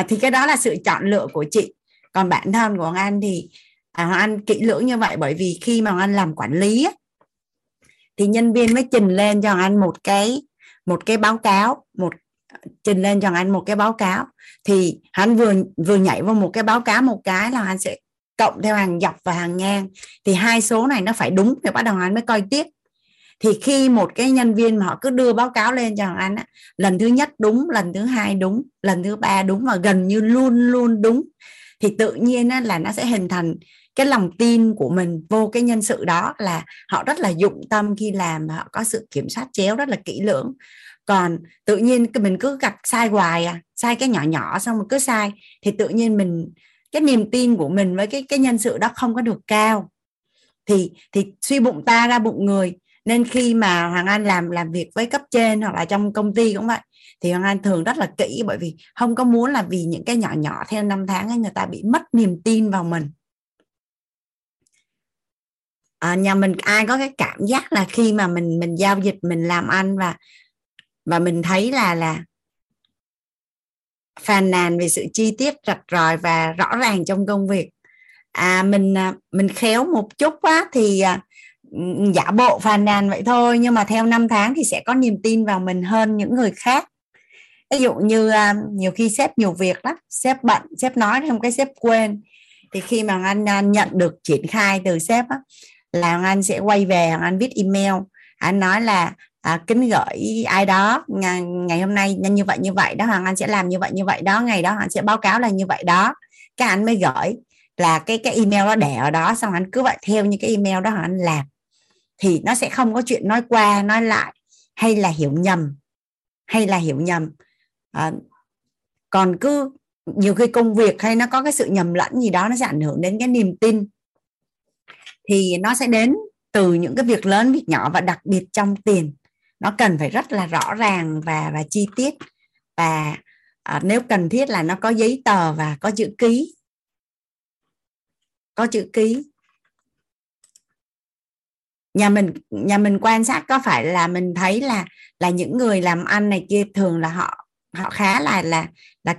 Thì cái đó là sự chọn lựa của chị. Còn bản thân của Hoàng Anh thì Hoàng Anh kỹ lưỡng như vậy bởi vì khi mà Hoàng Anh làm quản lý á, thì nhân viên mới trình lên cho Hoàng Anh một cái báo cáo, thì Hoàng Anh vừa nhảy vào một cái báo cáo một cái là Hoàng Anh sẽ cộng theo hàng dọc và hàng ngang, thì hai số này nó phải đúng thì bắt đầu Hoàng Anh mới coi tiếp. Thì khi một cái nhân viên mà họ cứ đưa báo cáo lên cho Hoàng Anh á, lần thứ nhất đúng, lần thứ hai đúng, lần thứ ba đúng, và gần như luôn luôn đúng, thì tự nhiên á, là nó sẽ hình thành cái lòng tin của mình vô cái nhân sự đó, là họ rất là dụng tâm khi làm, họ có sự kiểm soát chéo rất là kỹ lưỡng. Còn tự nhiên mình cứ gặp sai hoài à, sai cái nhỏ nhỏ xong rồi cứ sai, thì tự nhiên mình cái niềm tin của mình với cái nhân sự đó không có được cao, thì suy bụng ta ra bụng người. Nên khi mà Hoàng Anh làm việc với cấp trên hoặc là trong công ty cũng vậy, thì Hoàng Anh thường rất là kỹ, bởi vì không có muốn là vì những cái nhỏ nhỏ theo năm tháng ấy, người ta bị mất niềm tin vào mình. Nhà mình ai có cái cảm giác là khi mà mình giao dịch, mình làm ăn và mình thấy là phàn nàn về sự chi tiết rạch ròi và rõ ràng trong công việc, mình khéo một chút quá thì giả bộ phàn nàn vậy thôi, nhưng mà theo năm tháng thì sẽ có niềm tin vào mình hơn những người khác. Ví dụ như nhiều khi sếp nhiều việc lắm, sếp bận, sếp nói không cái sếp quên, thì khi mà anh nhận được triển khai từ sếp á, là anh sẽ quay về, anh viết email, anh nói là kính gửi ai đó ngày hôm nay như vậy đó, Hoàng Anh sẽ làm như vậy đó, ngày đó anh sẽ báo cáo là như vậy đó, cái anh mới gửi là cái email đó để ở đó, xong anh cứ vậy theo như cái email đó anh làm, thì nó sẽ không có chuyện nói qua nói lại hay là hiểu nhầm. Còn cứ nhiều khi công việc hay nó có cái sự nhầm lẫn gì đó, nó sẽ ảnh hưởng đến cái niềm tin, thì nó sẽ đến từ những cái việc lớn, việc nhỏ, và đặc biệt trong tiền nó cần phải rất là rõ ràng và chi tiết, và nếu cần thiết là nó có giấy tờ và có chữ ký. Nhà mình quan sát có phải là mình thấy là những người làm ăn này kia thường là họ khá là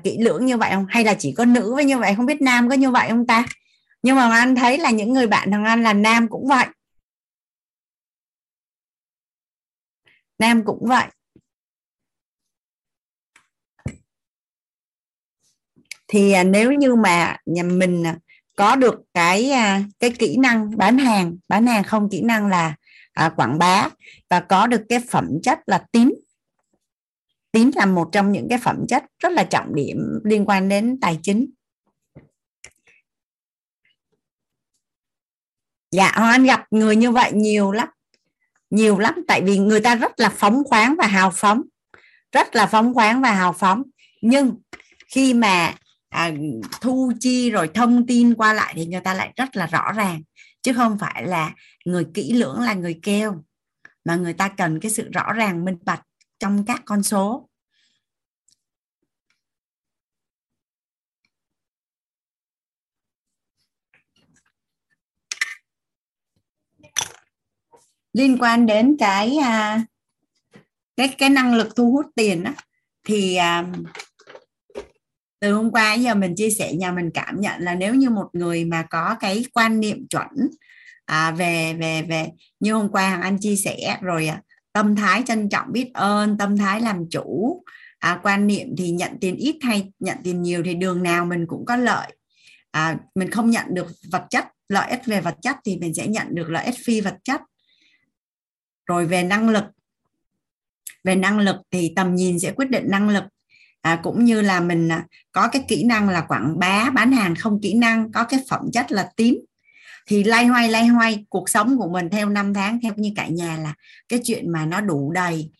kỹ lưỡng như vậy không, hay là chỉ có nữ với như vậy, không biết nam có như vậy không ta? Nhưng mà anh thấy là những người bạn thằng anh là nam cũng vậy, thì nếu như mà nhà mình có được cái kỹ năng bán hàng không, kỹ năng là quảng bá, và có được cái phẩm chất là tín là một trong những cái phẩm chất rất là trọng điểm liên quan đến tài chính. Dạ, Hoàng Anh gặp người như vậy nhiều lắm. nhiều lắm, tại vì người ta rất là phóng khoáng và hào phóng, nhưng khi mà thu chi rồi thông tin qua lại thì người ta lại rất là rõ ràng, chứ không phải là người kỹ lưỡng là người kêu, mà người ta cần cái sự rõ ràng minh bạch trong các con số. Liên quan đến cái năng lực thu hút tiền đó, thì từ hôm qua giờ mình chia sẻ, nhà mình cảm nhận là nếu như một người mà có cái quan niệm chuẩn về như hôm qua Hằng Anh chia sẻ rồi, tâm thái trân trọng biết ơn, tâm thái làm chủ, quan niệm thì nhận tiền ít hay nhận tiền nhiều thì đường nào mình cũng có lợi. Mình không nhận được vật chất, lợi ích về vật chất thì mình sẽ nhận được lợi ích phi vật chất. Rồi về năng lực, thì tầm nhìn sẽ quyết định năng lực, cũng như là mình có cái kỹ năng là quảng bá, bán hàng không kỹ năng, có cái phẩm chất là tín. Thì lay hoay cuộc sống của mình theo năm tháng, theo như cả nhà, là cái chuyện mà nó đủ đầy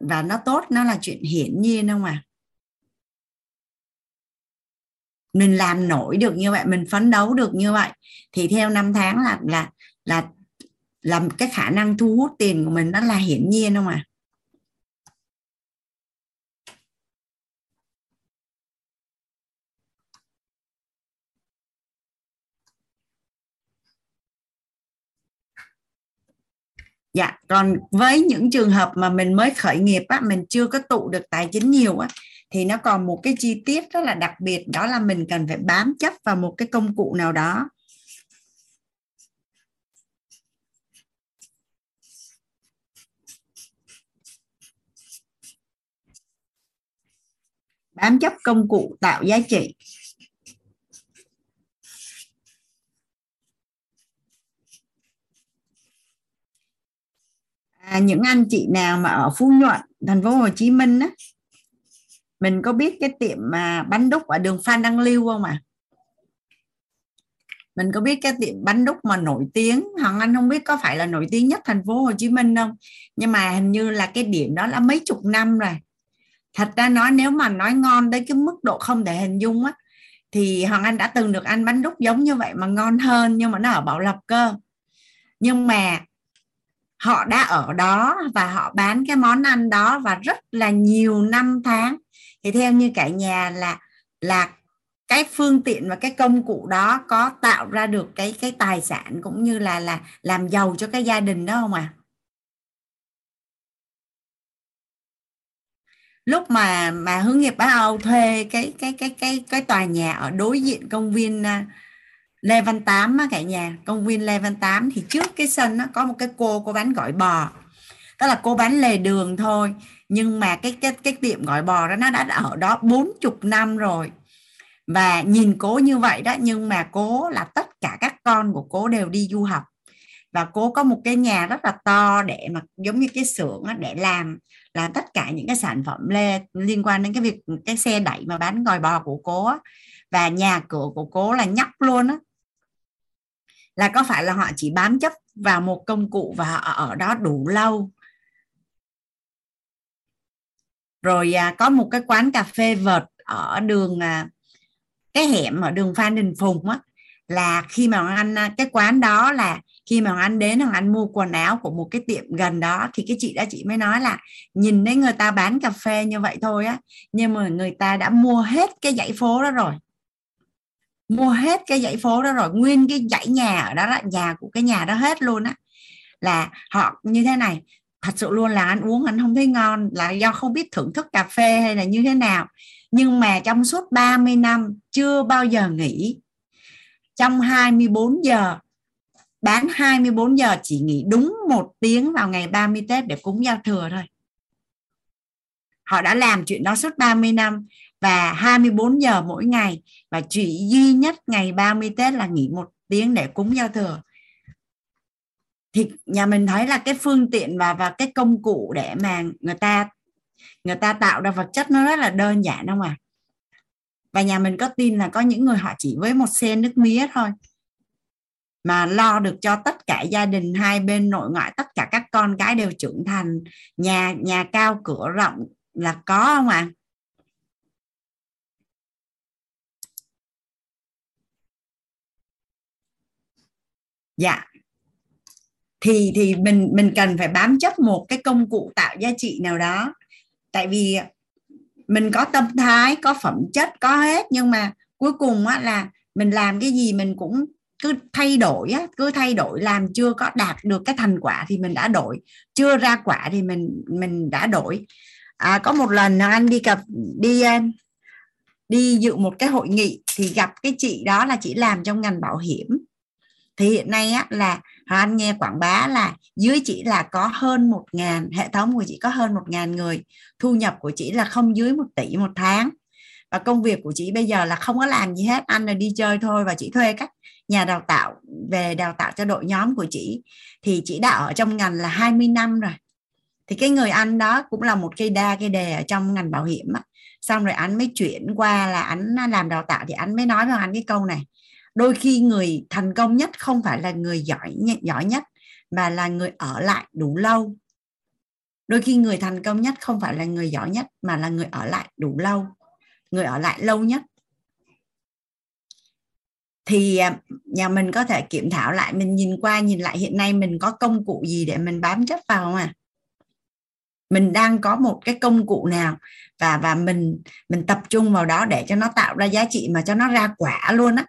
và nó tốt, nó là chuyện hiển nhiên không à. Mình làm nổi được như vậy, mình phấn đấu được như vậy thì theo năm tháng là cái khả năng thu hút tiền của mình nó là hiển nhiên không ạ? Dạ, còn với những trường hợp mà mình mới khởi nghiệp á, mình chưa có tụ được tài chính nhiều á, thì nó còn một cái chi tiết rất là đặc biệt, đó là mình cần phải bám chấp vào một cái công cụ nào đó. Bám chấp công cụ tạo giá trị. Những anh chị nào mà ở Phú Nhuận, thành phố Hồ Chí Minh á, mình có biết cái tiệm mà bánh đúc ở đường Phan Đăng Lưu không ạ? Mình có biết cái tiệm bánh đúc mà nổi tiếng, Hằng Anh không biết có phải là nổi tiếng nhất thành phố Hồ Chí Minh không, nhưng mà hình như là cái điểm đó là mấy chục năm rồi. Thật ra nói, nếu mà nói ngon tới cái mức độ không thể hình dung á, thì Hoàng Anh đã từng được ăn bánh đúc giống như vậy mà ngon hơn, nhưng mà nó ở Bảo Lộc cơ. Nhưng mà họ đã ở đó và họ bán cái món ăn đó và rất là nhiều năm tháng. Thì theo như cả nhà là cái phương tiện và cái công cụ đó có tạo ra được cái tài sản cũng như là làm giàu cho cái gia đình đó không ạ? Lúc mà hướng nghiệp Á Âu thuê cái tòa nhà ở đối diện công viên Lê Văn Tám á cả nhà, công viên Lê Văn Tám, thì trước cái sân nó có một cái cô bán gỏi bò. Tức là cô bán lề đường thôi, nhưng mà cái tiệm gỏi bò đó nó đã ở đó 40 năm rồi. Và nhìn cô như vậy đó, nhưng mà cô là tất cả các con của cô đều đi du học. Và cô có một cái nhà rất là to để mà giống như cái xưởng để làm tất cả những cái sản phẩm liên quan đến cái việc cái xe đẩy mà bán gòi bò của cô. Và nhà cửa của cô là nhóc luôn á. Là có phải là họ chỉ bám chấp vào một công cụ và họ ở đó đủ lâu. Rồi có một cái quán cà phê vợt ở đường cái hẻm ở đường Phan Đình Phùng á, là khi mà anh cái quán đó là khi mà anh đến, anh mua quần áo của một cái tiệm gần đó, thì cái chị đã mới nói là nhìn thấy người ta bán cà phê như vậy thôi á, nhưng mà người ta đã mua hết cái dãy phố đó rồi, nguyên cái dãy nhà ở đó, là nhà của cái nhà đó hết luôn á. Là họ như thế này, thật sự luôn, là anh uống anh không thấy ngon là do không biết thưởng thức cà phê hay là như thế nào, nhưng mà trong suốt 30 năm chưa bao giờ nghỉ, trong 24 giờ bán 24 giờ, chỉ nghỉ đúng 1 tiếng vào ngày 30 Tết để cúng giao thừa thôi. Họ đã làm chuyện đó suốt 30 năm và 24 giờ mỗi ngày, và chỉ duy nhất ngày 30 Tết là nghỉ 1 tiếng để cúng giao thừa. Thì nhà mình thấy là cái phương tiện và cái công cụ để mà người ta tạo ra vật chất nó rất là đơn giản không ạ? Và nhà mình có tin là có những người họ chỉ với một sen nước mía thôi, mà lo được cho tất cả gia đình, hai bên nội ngoại, tất cả các con cái đều trưởng thành, nhà cao cửa rộng là có không ạ? Dạ. Thì mình cần phải bám chấp một cái công cụ tạo giá trị nào đó. Tại vì mình có tâm thái, có phẩm chất, có hết, nhưng mà cuối cùng á, là mình làm cái gì mình cũng cứ thay đổi á, cứ thay đổi, làm chưa có đạt được cái thành quả thì mình đã đổi, chưa ra quả thì mình đã đổi. Có một lần anh đi dự một cái hội nghị thì gặp cái chị đó là chị làm trong ngành bảo hiểm. Thì hiện nay á, là anh nghe quảng bá là dưới chị là có hơn 1.000, hệ thống của chị có hơn 1.000 người. Thu nhập của chị là không dưới 1 tỷ một tháng. Và công việc của chị bây giờ là không có làm gì hết, anh là đi chơi thôi. Và chị thuê các nhà đào tạo về đào tạo cho đội nhóm của chị. Thì chị đã ở trong ngành là 20 năm rồi. Thì cái người anh đó cũng là một cây đề ở trong ngành bảo hiểm. Xong rồi anh mới chuyển qua là anh làm đào tạo, thì anh mới nói với anh cái câu này: đôi khi người thành công nhất không phải là người giỏi nhất, mà là người ở lại đủ lâu. Đôi khi người thành công nhất không phải là người giỏi nhất, mà là người ở lại đủ lâu, người ở lại lâu nhất. Thì nhà mình có thể kiểm thảo lại, mình nhìn lại hiện nay mình có công cụ gì để mình bám chấp vào không ạ? Mình đang có một cái công cụ nào và mình tập trung vào đó để cho nó tạo ra giá trị, mà cho nó ra quả luôn á.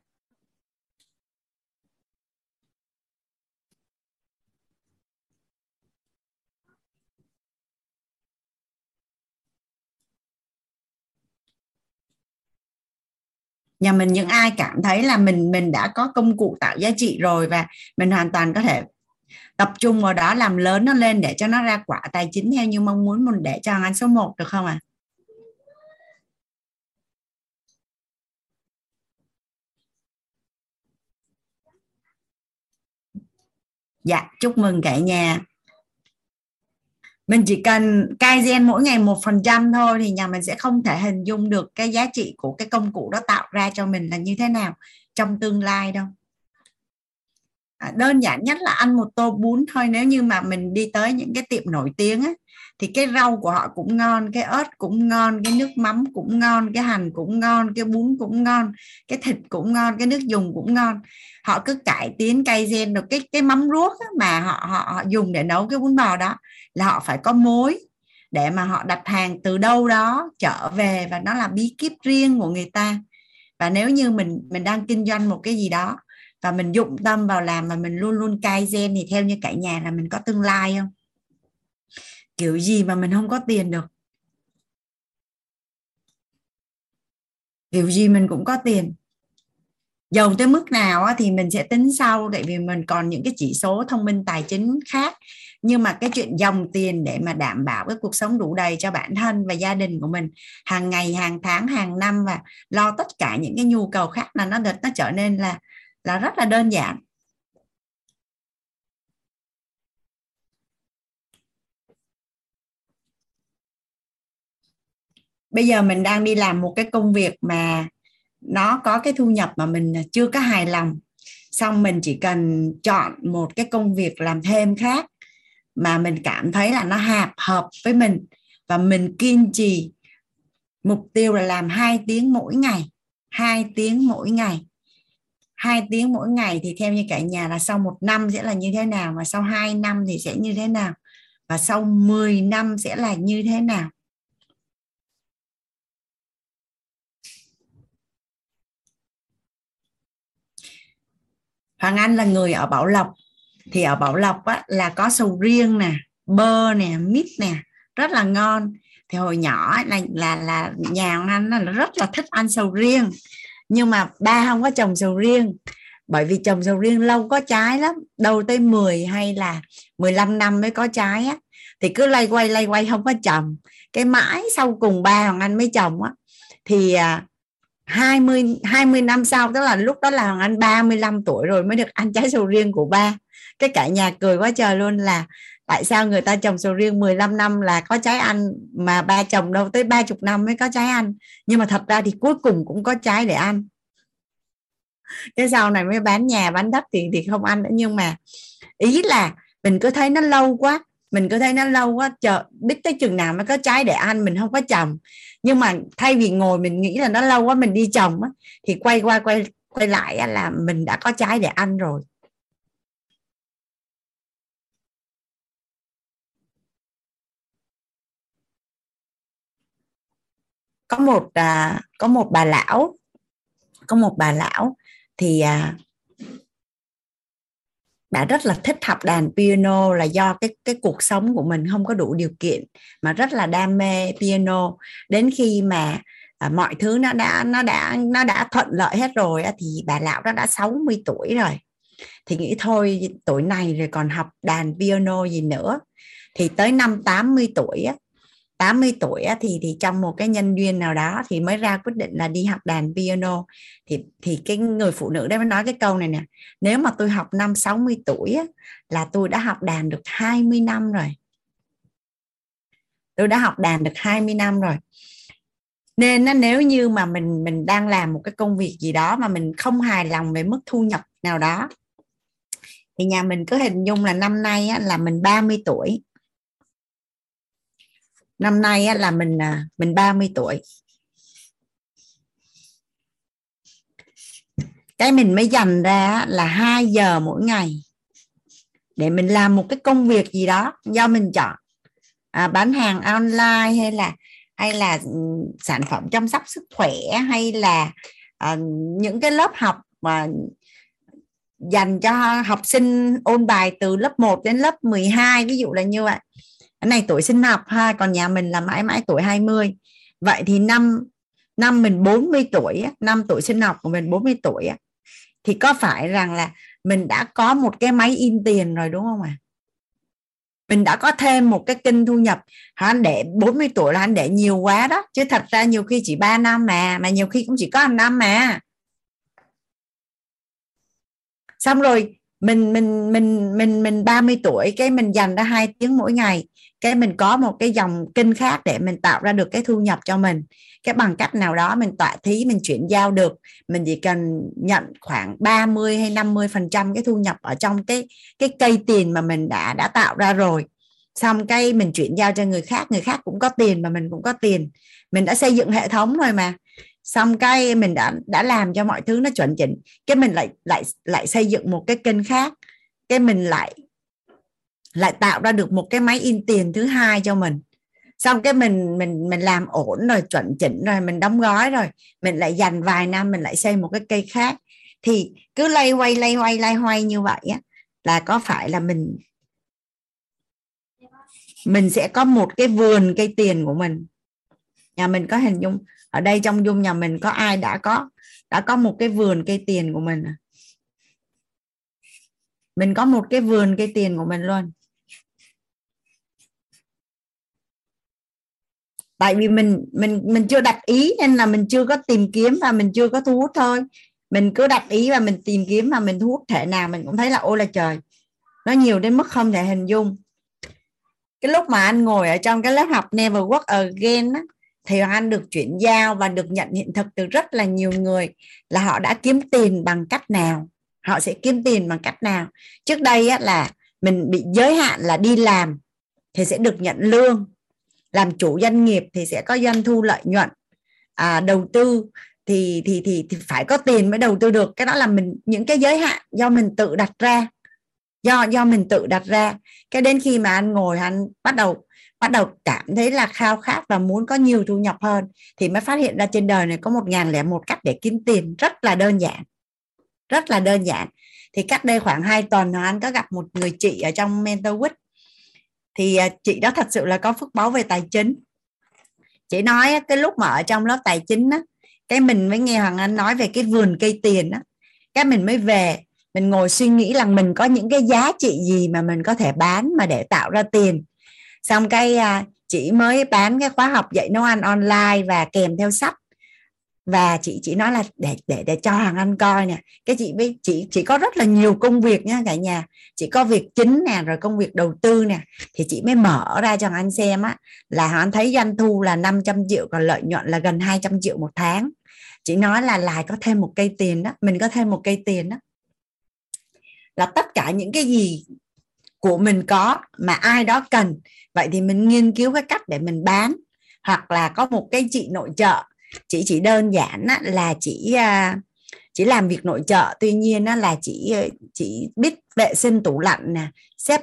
Nhà mình những ai cảm thấy là mình đã có công cụ tạo giá trị rồi và mình hoàn toàn có thể tập trung vào đó, làm lớn nó lên để cho nó ra quả tài chính theo như mong muốn mình, để cho anh số 1 được không ạ? Dạ, chúc mừng cả nhà. Mình chỉ cần cai gen mỗi ngày 1% thôi thì nhà mình sẽ không thể hình dung được cái giá trị của cái công cụ đó tạo ra cho mình là như thế nào trong tương lai đâu. Đơn giản nhất là ăn một tô bún thôi. Nếu như mà mình đi tới những cái tiệm nổi tiếng á, thì cái rau của họ cũng ngon, cái ớt cũng ngon, cái nước mắm cũng ngon, cái hành cũng ngon, cái bún cũng ngon, cái thịt cũng ngon, cái nước dùng cũng ngon. Họ cứ cải tiến cây gen được cái mắm ruốc mà họ dùng để nấu cái bún bò đó, là họ phải có mối để mà họ đặt hàng từ đâu đó trở về, và nó là bí kíp riêng của người ta. Và nếu như mình đang kinh doanh một cái gì đó và mình dụng tâm vào làm mà mình luôn luôn cai gen thì theo như cả nhà là mình có tương lai không? Kiểu gì mà mình không có tiền được. Kiểu gì mình cũng có tiền. Giàu tới mức nào thì mình sẽ tính sau, tại vì mình còn những cái chỉ số thông minh tài chính khác. Nhưng mà cái chuyện dòng tiền để mà đảm bảo cái cuộc sống đủ đầy cho bản thân và gia đình của mình hàng ngày, hàng tháng, hàng năm, và lo tất cả những cái nhu cầu khác, là nó trở nên là rất là đơn giản. Bây giờ mình đang đi làm một cái công việc mà nó có cái thu nhập mà mình chưa có hài lòng. Xong mình chỉ cần chọn một cái công việc làm thêm khác mà mình cảm thấy là nó hợp với mình, và mình kiên trì. Mục tiêu là làm 2 tiếng mỗi ngày. 2 tiếng mỗi ngày. 2 tiếng mỗi ngày thì theo như cả nhà là sau 1 năm sẽ là như thế nào, và sau 2 năm thì sẽ như thế nào, và sau 10 năm sẽ là như thế nào. Hoàng Anh là người ở Bảo Lộc. Thì ở Bảo Lộc là có sầu riêng nè, bơ nè, mít nè, rất là ngon. Thì hồi nhỏ là nhà Hoàng Anh là rất là thích ăn sầu riêng. Nhưng mà ba không có trồng sầu riêng, bởi vì trồng sầu riêng lâu có trái lắm, đâu tới 10 hay là 15 năm mới có trái á. Thì cứ lay quay không có trồng. Cái mãi sau cùng ba Hoàng Anh mới trồng á. Thì 20 năm sau, tức là lúc đó là Hoàng Anh 35 tuổi rồi mới được ăn trái sầu riêng của ba. Cái cả nhà cười quá trời luôn, là tại sao người ta trồng sầu riêng 15 năm là có trái ăn, mà ba trồng đâu tới 30 năm mới có trái ăn. Nhưng mà thật ra thì cuối cùng cũng có trái để ăn. Cái sau này mới bán nhà bán đất thì không ăn nữa. Nhưng mà ý là mình cứ thấy nó lâu quá, chờ biết tới chừng nào mới có trái để ăn, mình không có trồng. Nhưng mà thay vì ngồi mình nghĩ là nó lâu quá mình đi trồng á, thì quay lại là mình đã có trái để ăn rồi. Có một bà lão thì bà rất là thích học đàn piano, là do cái cuộc sống của mình không có đủ điều kiện mà rất là đam mê piano. Đến khi mà mọi thứ nó đã thuận lợi hết rồi thì bà lão đó đã 60 tuổi rồi. Thì nghĩ thôi tuổi này rồi còn học đàn piano gì nữa. Thì tới năm 80 tuổi thì trong một cái nhân duyên nào đó thì mới ra quyết định là đi học đàn piano. Thì cái người phụ nữ đó mới nói cái câu này nè: nếu mà tôi học năm 60 tuổi là tôi đã học đàn được 20 năm rồi. Nên nếu như mà mình đang làm một cái công việc gì đó mà mình không hài lòng về mức thu nhập nào đó, thì nhà mình cứ hình dung là năm nay là mình 30 tuổi. Năm nay là mình 30 tuổi. Cái mình mới dành ra là 2 giờ mỗi ngày để mình làm một cái công việc gì đó do mình chọn. Bán hàng online hay là sản phẩm chăm sóc sức khỏe, hay là những cái lớp học mà dành cho học sinh ôn bài từ lớp 1 đến lớp 12, ví dụ là như vậy. Cái này tuổi sinh học ha, còn nhà mình là mãi mãi tuổi 20. Vậy thì năm mình 40 tuổi, năm tuổi sinh học của mình 40 tuổi, thì có phải rằng là mình đã có một cái máy in tiền rồi đúng không ạ? Mình đã có thêm một cái kênh thu nhập. Anh để 40 tuổi là anh để nhiều quá đó, chứ thật ra nhiều khi chỉ 3 năm mà nhiều khi cũng chỉ có 1 năm mà. Xong rồi mình 30 tuổi, cái mình dành ra 2 tiếng mỗi ngày, cái mình có một cái dòng kênh khác để mình tạo ra được cái thu nhập cho mình. Cái bằng cách nào đó mình tọa thí, mình chuyển giao được, mình chỉ cần nhận khoảng 30 hay 50% cái thu nhập ở trong cái cây tiền mà mình đã tạo ra rồi. Xong cái mình chuyển giao cho người khác cũng có tiền mà mình cũng có tiền. Mình đã xây dựng hệ thống rồi mà. Xong cái mình đã làm cho mọi thứ nó chuẩn chỉnh, cái mình lại xây dựng một cái kênh khác, cái mình lại tạo ra được một cái máy in tiền thứ hai cho mình. Xong cái mình làm ổn rồi, chuẩn chỉnh rồi, mình đóng gói rồi, mình lại dành vài năm mình lại xây một cái cây khác. Thì cứ lay hoay như vậy á, là có phải là mình sẽ có một cái vườn cây tiền của mình. Nhà mình có hình dung ở đây, trong dung nhà mình có ai đã có một cái vườn cây tiền của mình à? Mình có một cái vườn cây tiền của mình luôn. Tại vì mình chưa đặt ý nên là mình chưa có tìm kiếm và mình chưa có thu hút thôi. Mình cứ đặt ý và mình tìm kiếm và mình thu hút thể nào mình cũng thấy là ôi là trời, nó nhiều đến mức không thể hình dung. Cái lúc mà anh ngồi ở trong cái lớp học Never Work Again á, thì Hoàng Anh được chuyển giao và được nhận hiện thực từ rất là nhiều người là họ đã kiếm tiền bằng cách nào, họ sẽ kiếm tiền bằng cách nào. Trước đây á, là mình bị giới hạn là đi làm thì sẽ được nhận lương, làm chủ doanh nghiệp thì sẽ có doanh thu lợi nhuận, đầu tư thì phải có tiền mới đầu tư được. Cái đó là những cái giới hạn do mình tự đặt ra, do mình tự đặt ra. Cái đến khi mà anh ngồi, anh bắt đầu cảm thấy là khao khát và muốn có nhiều thu nhập hơn, thì mới phát hiện ra trên đời này có 1001 cách để kiếm tiền rất là đơn giản. Thì cách đây khoảng 2 tuần anh có gặp một người chị ở trong Mentor WIT, thì chị đó thật sự là có phước báu về tài chính. Chị nói cái lúc mà ở trong lớp tài chính á, cái mình mới nghe Hoàng Anh nói về cái vườn cây tiền á, cái mình mới về mình ngồi suy nghĩ là mình có những cái giá trị gì mà mình có thể bán mà để tạo ra tiền. Xong cái chị mới bán cái khóa học dạy nấu ăn online và kèm theo sách, và chị nói là để cho Hoàng Anh coi nè. Cái chị có rất là nhiều công việc nha cả nhà, chị có việc chính nè, rồi công việc đầu tư nè, thì chị mới mở ra cho Hoàng Anh xem á, là Hoàng Anh thấy doanh thu là 500 triệu, còn lợi nhuận là gần 200 triệu một tháng. Chị nói là lại có thêm một cây tiền đó, mình có thêm một cây tiền đó. Là tất cả những cái gì của mình có mà ai đó cần, vậy thì mình nghiên cứu cái cách để mình bán. Hoặc là có một cái chị nội trợ, chị chỉ đơn giản là chị làm việc nội trợ, tuy nhiên là chị biết vệ sinh tủ lạnh nè,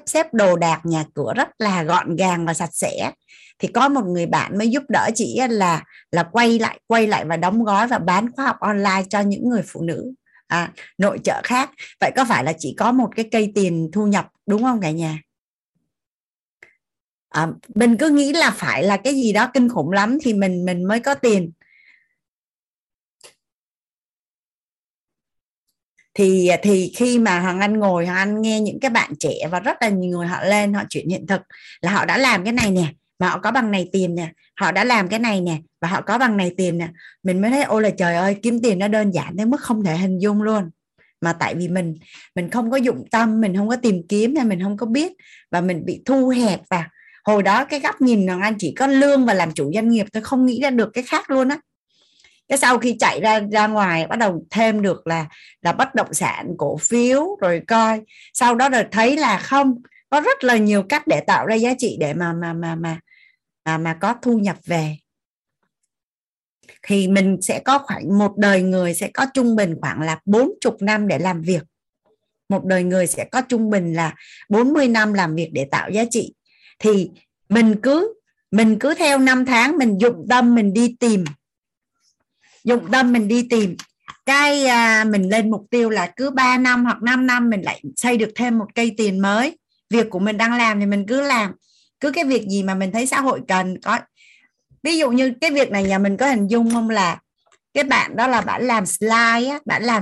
xếp đồ đạc nhà cửa rất là gọn gàng và sạch sẽ. Thì có một người bạn mới giúp đỡ chị là quay lại và đóng gói và bán khóa học online cho những người phụ nữ nội trợ khác. Vậy có phải là chị có một cái cây tiền thu nhập đúng không cả nhà? Mình cứ nghĩ là phải là cái gì đó kinh khủng lắm thì mình mới có tiền. Thì khi mà Hoàng Anh ngồi, Hoàng Anh nghe những cái bạn trẻ và rất là nhiều người họ lên, họ chuyển hiện thực là họ đã làm cái này nè, mà họ có bằng này tiền nè, họ đã làm cái này nè và họ có bằng này tiền nè, mình mới thấy ôi là trời ơi, kiếm tiền nó đơn giản đến mức không thể hình dung luôn. Mà tại vì mình không có dụng tâm, mình không có tìm kiếm nên mình không có biết và mình bị thu hẹp. Và hồi đó cái góc nhìn Hoàng Anh chỉ có lương và làm chủ doanh nghiệp, tôi không nghĩ ra được cái khác luôn á. Cái sau khi chạy ra ngoài bắt đầu thêm được là bất động sản, cổ phiếu rồi coi, sau đó rồi thấy là không, có rất là nhiều cách để tạo ra giá trị để mà có thu nhập về. Thì mình sẽ có khoảng một đời người sẽ có trung bình khoảng là 40 năm để làm việc. Một đời người sẽ có trung bình là 40 năm làm việc để tạo giá trị. Thì mình cứ theo năm tháng mình dụng tâm mình đi tìm. Dụng tâm mình đi tìm. Mình lên mục tiêu là cứ 3 năm hoặc 5 năm mình lại xây được thêm một cây tiền mới. Việc của mình đang làm thì mình cứ làm. Cứ cái việc gì mà mình thấy xã hội cần có. Ví dụ như cái việc này nhà mình có hình dung không, là cái bạn đó là bạn làm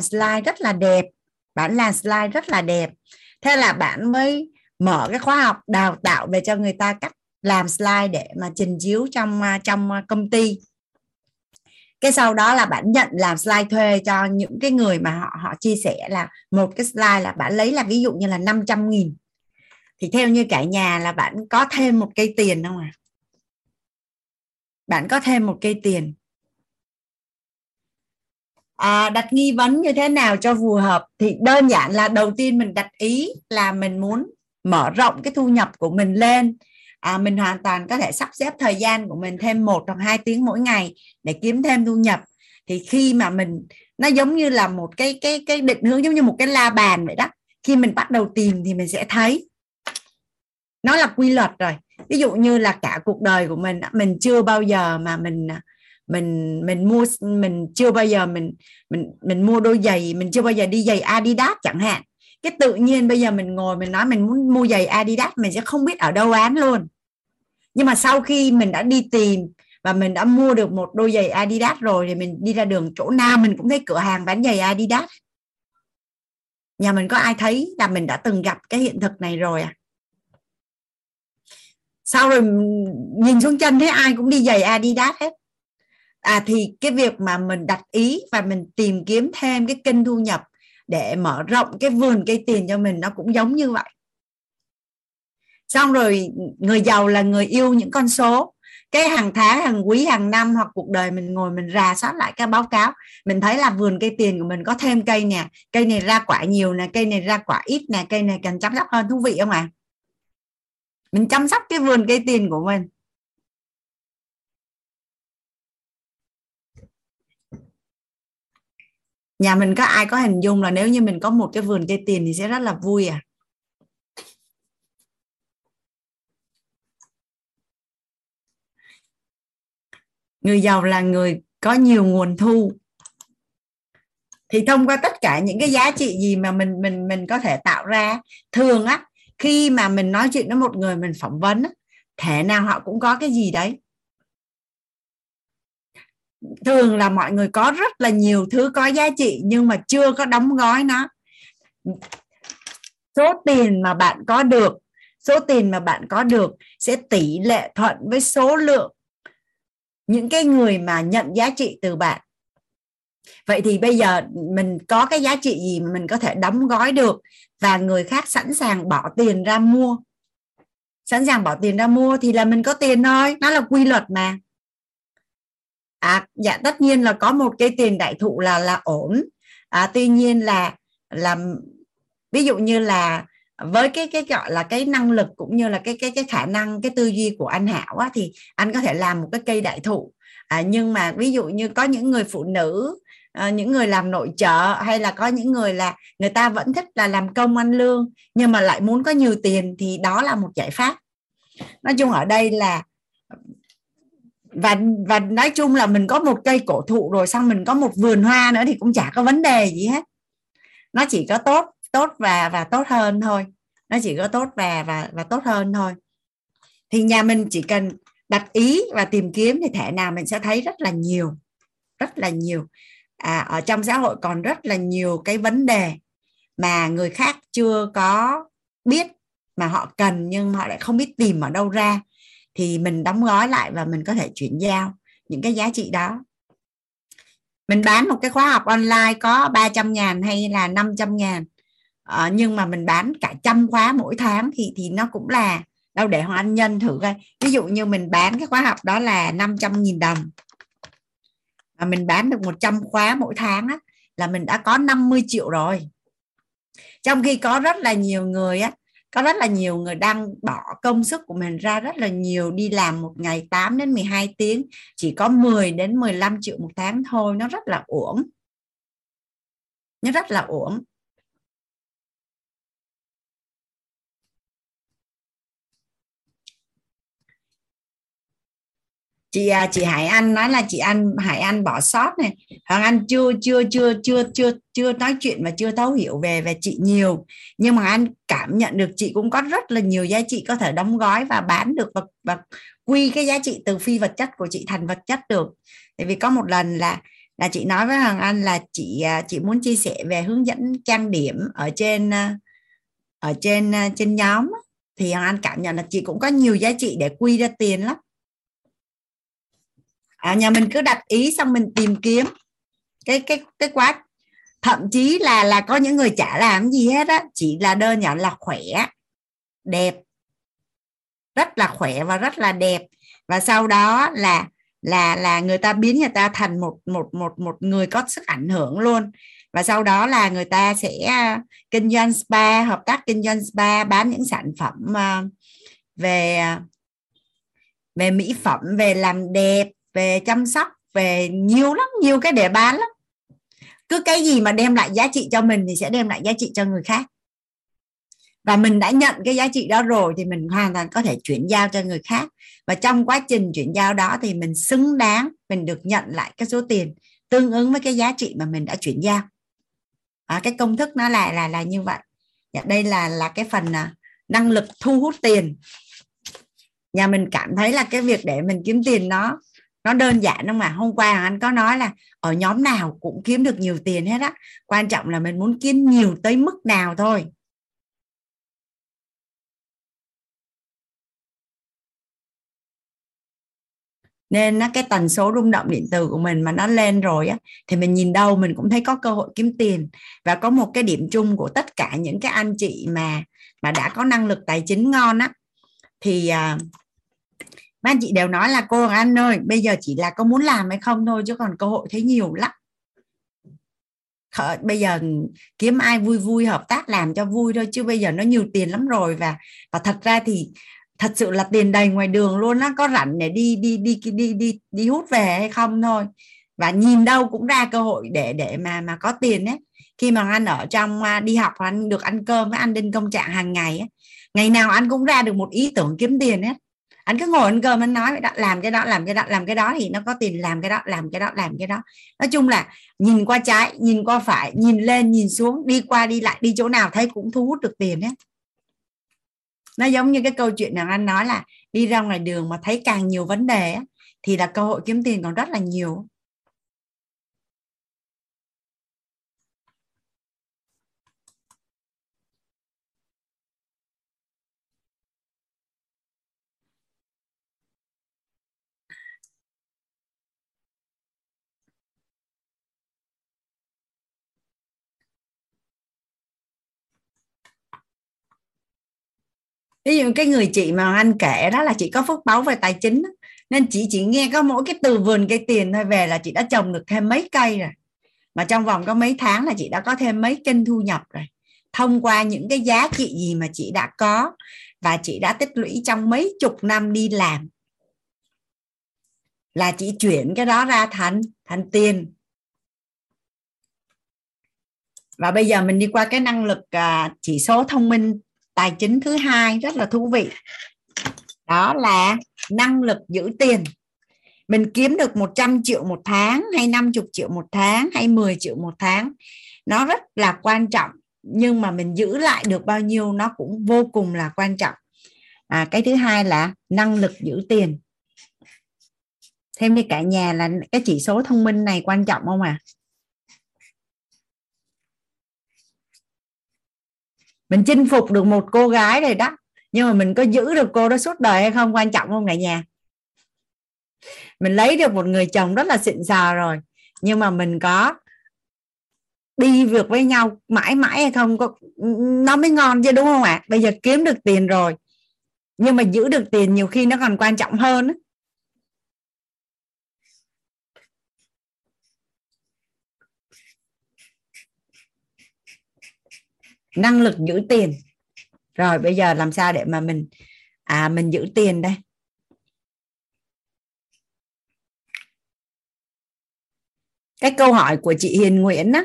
slide rất là đẹp. Bạn làm slide rất là đẹp. Thế là bạn mới mở cái khóa học đào tạo về cho người ta cách làm slide để mà trình chiếu trong công ty. Cái sau đó là bạn nhận làm slide thuê cho những cái người mà họ chia sẻ là một cái slide là bạn lấy là ví dụ như là 500.000. Thì theo như cả nhà là bạn có thêm một cây tiền không ạ? Bạn có thêm một cây tiền. Đặt nghi vấn như thế nào cho phù hợp? Thì đơn giản là đầu tiên mình đặt ý là mình muốn mở rộng cái thu nhập của mình lên. Mình hoàn toàn có thể sắp xếp thời gian của mình thêm 1 hoặc 2 tiếng mỗi ngày để kiếm thêm thu nhập. Thì khi mà mình, nó giống như là một cái định hướng, giống như một cái la bàn vậy đó. Khi mình bắt đầu tìm thì mình sẽ thấy nó là quy luật rồi. Ví dụ như là cả cuộc đời của mình chưa bao giờ mà mình mua đôi giày, mình chưa bao giờ đi giày Adidas chẳng hạn. Cái tự nhiên bây giờ mình ngồi mình nói mình muốn mua giày Adidas, mình sẽ không biết ở đâu án luôn. Nhưng mà sau khi mình đã đi tìm và mình đã mua được một đôi giày Adidas rồi thì mình đi ra đường chỗ nào mình cũng thấy cửa hàng bán giày Adidas. Nhà mình có ai thấy là mình đã từng gặp cái hiện thực này rồi à? Sau rồi nhìn xuống chân thấy ai cũng đi giày Adidas hết. Thì cái việc mà mình đặt ý và mình tìm kiếm thêm cái kênh thu nhập để mở rộng cái vườn cây tiền cho mình, nó cũng giống như vậy. Xong rồi người giàu là người yêu những con số. Cái hàng tháng, hàng quý, hàng năm hoặc cuộc đời mình ngồi mình rà soát lại các báo cáo, mình thấy là vườn cây tiền của mình có thêm cây nè, cây này ra quả nhiều nè, cây này ra quả ít nè, cây này cần chăm sóc hơn. Thú vị không ạ? Mình chăm sóc cái vườn cây tiền của mình. Nhà mình có ai có hình dung là nếu như mình có một cái vườn cây tiền thì sẽ rất là vui à? Người giàu là người có nhiều nguồn thu. Thì thông qua tất cả những cái giá trị gì mà mình có thể tạo ra, thường á, khi mà mình nói chuyện với một người mình phỏng vấn, thể nào họ cũng có cái gì đấy. Thường là mọi người có rất là nhiều thứ có giá trị nhưng mà chưa có đóng gói nó. Số tiền mà bạn có được sẽ tỷ lệ thuận với số lượng những cái người mà nhận giá trị từ bạn. Vậy thì bây giờ mình có cái giá trị gì mà mình có thể đóng gói được và người khác sẵn sàng bỏ tiền ra mua. Sẵn sàng bỏ tiền ra mua thì là mình có tiền thôi. Nó là quy luật mà. Dạ, tất nhiên là có một cái tiền đại thụ là ổn. Tuy nhiên là ví dụ như là với cái gọi là cái năng lực cũng như là cái khả năng, cái tư duy của anh Hảo á, thì anh có thể làm một cái cây đại thụ. Nhưng mà ví dụ như có những người phụ nữ, những người làm nội trợ, hay là có những người là người ta vẫn thích là làm công ăn lương nhưng mà lại muốn có nhiều tiền, thì đó là một giải pháp. Nói chung ở đây là và nói chung là mình có một cây cổ thụ rồi, xong mình có một vườn hoa nữa thì cũng chả có vấn đề gì hết. Nó chỉ có tốt và tốt hơn thôi. Nó chỉ có tốt và tốt hơn thôi. Thì nhà mình chỉ cần đặt ý và tìm kiếm thì thể nào mình sẽ thấy rất là nhiều. Ở trong xã hội còn rất là nhiều cái vấn đề mà người khác chưa có biết mà họ cần, nhưng họ lại không biết tìm ở đâu ra. Thì mình đóng gói lại và mình có thể chuyển giao những cái giá trị đó. Mình bán một cái khóa học online có 300.000 hay là 500.000, nhưng mà mình bán cả 100 khóa mỗi tháng thì nó cũng là đâu. Để Hoàng Anh nhân thử coi. Ví dụ như mình bán cái khóa học đó là 500.000 đồng mà mình bán được 100 khóa mỗi tháng á, là mình đã có 50 triệu rồi. Trong khi có rất là nhiều người á, có rất là nhiều người đang bỏ công sức của mình ra rất là nhiều, đi làm một ngày 8 đến 12 tiếng, chỉ có 10 đến 15 triệu một tháng thôi, nó rất là uổng. Nó rất là uổng. Chị Hải Anh nói là Hải Anh bỏ sót này. Hoàng Anh chưa nói chuyện và chưa thấu hiểu về chị nhiều, nhưng mà anh cảm nhận được chị cũng có rất là nhiều giá trị có thể đóng gói và bán được, và quy cái giá trị từ phi vật chất của chị thành vật chất được. Tại vì có một lần là chị nói với Hoàng Anh là chị muốn chia sẻ về hướng dẫn trang điểm ở trên nhóm, thì Hoàng Anh cảm nhận là chị cũng có nhiều giá trị để quy ra tiền lắm. Nhà mình cứ đặt ý xong mình tìm kiếm cái quá. Thậm chí là có những người chả làm gì hết á, chỉ là đơn giản là khỏe, đẹp, rất là khỏe và rất là đẹp, và sau đó là người ta biến người ta thành một người có sức ảnh hưởng luôn. Và sau đó là người ta sẽ kinh doanh spa, hợp tác kinh doanh spa, bán những sản phẩm về mỹ phẩm, về làm đẹp, về chăm sóc, về nhiều lắm, nhiều cái để bán lắm. Cứ cái gì mà đem lại giá trị cho mình thì sẽ đem lại giá trị cho người khác. Và mình đã nhận cái giá trị đó rồi thì mình hoàn toàn có thể chuyển giao cho người khác. Và trong quá trình chuyển giao đó thì mình xứng đáng, mình được nhận lại cái số tiền tương ứng với cái giá trị mà mình đã chuyển giao. Cái công thức nó là như vậy. Đây là cái phần năng lực thu hút tiền. Nhà mình cảm thấy là cái việc để mình kiếm tiền nó đơn giản đâu mà. Hôm qua anh có nói là ở nhóm nào cũng kiếm được nhiều tiền hết á. Quan trọng là mình muốn kiếm nhiều tới mức nào thôi. Nên cái tần số rung động điện từ của mình mà nó lên rồi á, thì mình nhìn đâu mình cũng thấy có cơ hội kiếm tiền. Và có một cái điểm chung của tất cả những cái anh chị mà đã có năng lực tài chính ngon á, thì mấy anh chị đều nói là cô Anh ơi, bây giờ chỉ là có muốn làm hay không thôi, chứ còn cơ hội thấy nhiều lắm. Bây giờ kiếm ai vui vui hợp tác làm cho vui thôi, chứ bây giờ nó nhiều tiền lắm rồi. Và thật ra thì thật sự là tiền đầy ngoài đường luôn á, có rảnh để đi hút về hay không thôi. Và nhìn đâu cũng ra cơ hội để mà có tiền ấy. Khi mà Anh ở trong đi học, Anh được ăn cơm với Anh Đinh Công Trạng hàng ngày ấy. Ngày nào Anh cũng ra được một ý tưởng kiếm tiền hết. Anh cứ ngồi ăn cơm, Anh nói làm cái đó thì nó có tiền, làm cái đó. Nói chung là nhìn qua trái, nhìn qua phải, nhìn lên, nhìn xuống, đi qua đi lại, đi chỗ nào thấy cũng thu hút được tiền hết. Nó giống như cái câu chuyện nào Anh nói là đi ra ngoài đường mà thấy càng nhiều vấn đề ấy, thì là cơ hội kiếm tiền còn rất là nhiều. Ví dụ cái người chị mà Anh kể đó là chị có phước báu về tài chính. Nên chị chỉ nghe có mỗi cái từ vườn cây tiền thôi, về là chị đã trồng được thêm mấy cây rồi. Mà trong vòng có mấy tháng là chị đã có thêm mấy kênh thu nhập rồi, thông qua những cái giá trị gì mà chị đã có và chị đã tích lũy trong mấy chục năm đi làm. Là chị chuyển cái đó ra thành tiền. Và bây giờ mình đi qua cái năng lực chỉ số thông minh tài chính thứ hai rất là thú vị. Đó là năng lực giữ tiền. Mình kiếm được 100 triệu một tháng hay 50 triệu một tháng hay 10 triệu một tháng, nó rất là quan trọng. Nhưng mà mình giữ lại được bao nhiêu nó cũng vô cùng là quan trọng. Cái thứ hai là năng lực giữ tiền. Thêm với cả nhà là cái chỉ số thông minh này quan trọng không ạ? Mình chinh phục được một cô gái rồi đó, nhưng mà mình có giữ được cô đó suốt đời hay không quan trọng không cả nhà? Mình lấy được một người chồng rất là xịn sò rồi, nhưng mà mình có đi việc với nhau mãi mãi hay không, nó mới ngon chứ đúng không ạ? Bây giờ kiếm được tiền rồi, nhưng mà giữ được tiền nhiều khi nó còn quan trọng hơn. Năng lực giữ tiền. Rồi bây giờ làm sao để mà mình giữ tiền đây? Cái câu hỏi của chị Hiền Nguyễn đó,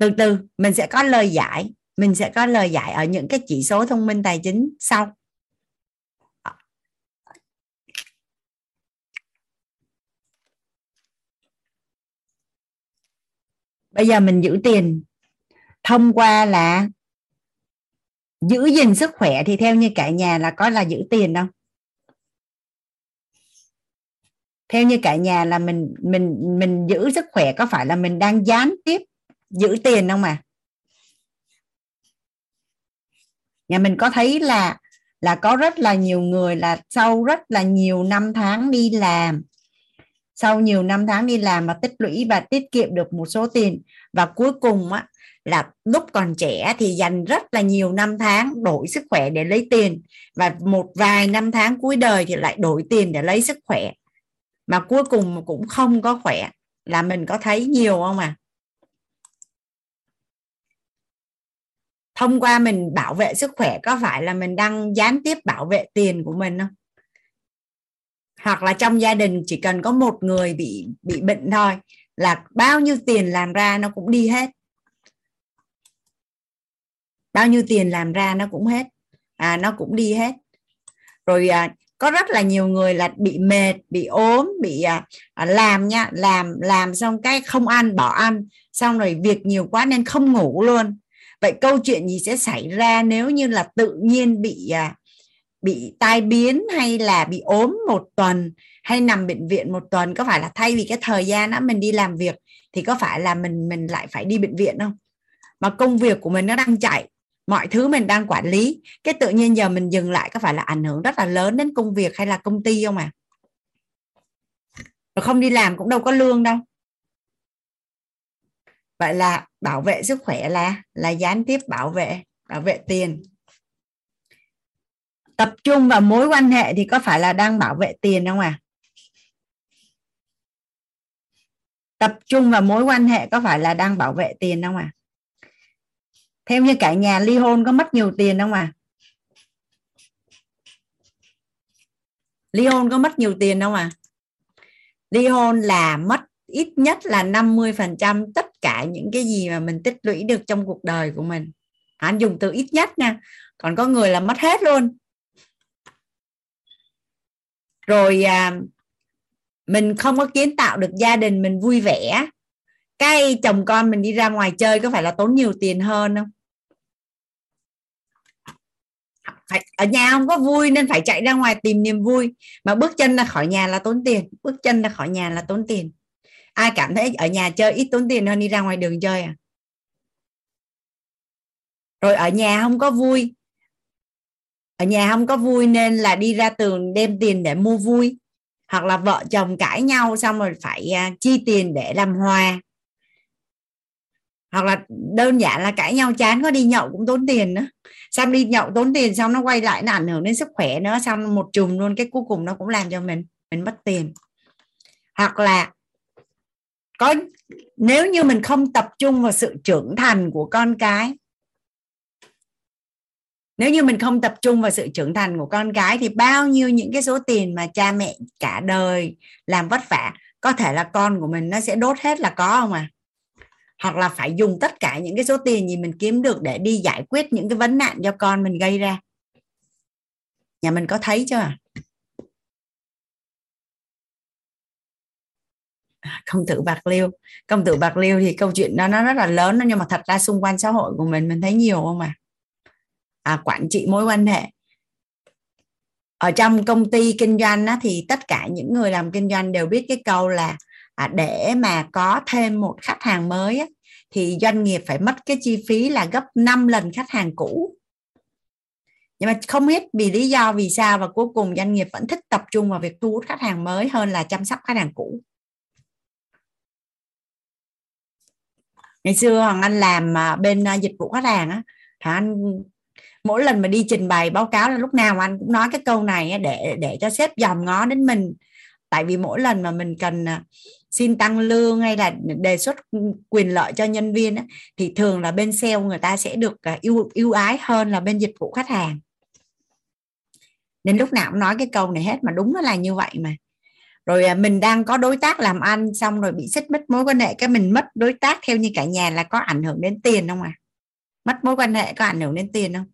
từ từ mình sẽ có lời giải. Mình sẽ có lời giải ở những cái chỉ số thông minh tài chính sau. Bây giờ mình giữ tiền thông qua là giữ gìn sức khỏe, thì theo như cả nhà là có là giữ tiền không? Theo như cả nhà là mình giữ sức khỏe có phải là mình đang gián tiếp giữ tiền không ạ? Nhà mình có thấy là có rất là nhiều người là sau rất là nhiều năm tháng đi làm, sau nhiều năm tháng đi làm mà tích lũy và tiết kiệm được một số tiền, và cuối cùng á là lúc còn trẻ thì dành rất là nhiều năm tháng đổi sức khỏe để lấy tiền, và một vài năm tháng cuối đời thì lại đổi tiền để lấy sức khỏe, mà cuối cùng cũng không có khỏe. Là mình có thấy nhiều không à? Thông qua mình bảo vệ sức khỏe có phải là mình đang gián tiếp bảo vệ tiền của mình không? Hoặc là trong gia đình chỉ cần có một người bị bệnh thôi là bao nhiêu tiền làm ra nó cũng đi hết. Bao nhiêu tiền làm ra nó cũng hết, nó cũng đi hết. Rồi có rất là nhiều người là bị mệt, bị ốm, bị làm xong cái không ăn, bỏ ăn, xong rồi việc nhiều quá nên không ngủ luôn. Vậy câu chuyện gì sẽ xảy ra nếu như là tự nhiên bị tai biến hay là bị ốm một tuần hay nằm bệnh viện một tuần? Có phải là thay vì cái thời gian đó mình đi làm việc thì có phải là mình lại phải đi bệnh viện không? Mà công việc của mình nó đang chạy, mọi thứ mình đang quản lý, cái tự nhiên giờ mình dừng lại có phải là ảnh hưởng rất là lớn đến công việc hay là công ty không ạ? Mà không đi làm cũng đâu có lương đâu. Vậy là bảo vệ sức khỏe là gián tiếp bảo vệ tiền. Tập trung vào mối quan hệ thì có phải là đang bảo vệ tiền không ạ? Tập trung vào mối quan hệ có phải là đang bảo vệ tiền không ạ? Theo như cả nhà ly hôn có mất nhiều tiền không ạ? Ly hôn có mất nhiều tiền không ạ? Ly hôn là mất ít nhất là 50% tất cả những cái gì mà mình tích lũy được trong cuộc đời của mình. Anh dùng từ ít nhất nha. Còn có người là mất hết luôn. Rồi mình không có kiến tạo được gia đình mình vui vẻ. Cái chồng con mình đi ra ngoài chơi có phải là tốn nhiều tiền hơn không? Ở nhà không có vui nên phải chạy ra ngoài tìm niềm vui. Mà bước chân ra khỏi nhà là tốn tiền. Bước chân ra khỏi nhà là tốn tiền. Ai cảm thấy ở nhà chơi ít tốn tiền hơn đi ra ngoài đường chơi à? Rồi ở nhà không có vui. Ở nhà không có vui nên là đi ra tường đem tiền để mua vui. Hoặc là vợ chồng cãi nhau xong rồi phải chi tiền để làm hòa. Hoặc là đơn giản là cãi nhau chán có đi nhậu cũng tốn tiền nữa. Xong đi nhậu tốn tiền xong nó quay lại nó ảnh hưởng đến sức khỏe nữa. Xong một chùm luôn, cái cuối cùng nó cũng làm cho mình mình mất tiền. Hoặc là có, nếu như mình không tập trung vào sự trưởng thành của con cái, nếu như mình không tập trung vào sự trưởng thành của con cái thì bao nhiêu những cái số tiền mà cha mẹ cả đời làm vất vả có thể là con của mình nó sẽ đốt hết, là có không à? Hoặc là phải dùng tất cả những cái số tiền gì mình kiếm được để đi giải quyết những cái vấn nạn do con mình gây ra. Nhà mình có thấy chưa? Công tử bạc liêu. Công tử bạc liêu thì câu chuyện đó nó rất là lớn, nhưng mà thật ra xung quanh xã hội của mình thấy nhiều không à? Quản trị mối quan hệ. Ở trong công ty kinh doanh á, thì tất cả những người làm kinh doanh đều biết cái câu là để mà có thêm một khách hàng mới á, thì doanh nghiệp phải mất cái chi phí là gấp 5 lần khách hàng cũ. Nhưng mà không biết vì lý do vì sao và cuối cùng doanh nghiệp vẫn thích tập trung vào việc thu hút khách hàng mới hơn là chăm sóc khách hàng cũ. Ngày xưa Hoàng Anh làm bên dịch vụ khách hàng á, Hoàng Anh mỗi lần mà đi trình bày báo cáo là lúc nào anh cũng nói cái câu này để cho sếp dòm ngó đến mình. Tại vì mỗi lần mà mình cần xin tăng lương hay là đề xuất quyền lợi cho nhân viên thì thường là bên sale người ta sẽ được ưu ái hơn là bên dịch vụ khách hàng. Nên lúc nào cũng nói cái câu này hết, mà đúng là như vậy mà. Rồi mình đang có đối tác làm ăn xong rồi bị xích mích mối quan hệ, cái mình mất đối tác theo như cả nhà là có ảnh hưởng đến tiền không à? Mất mối quan hệ có ảnh hưởng đến tiền không?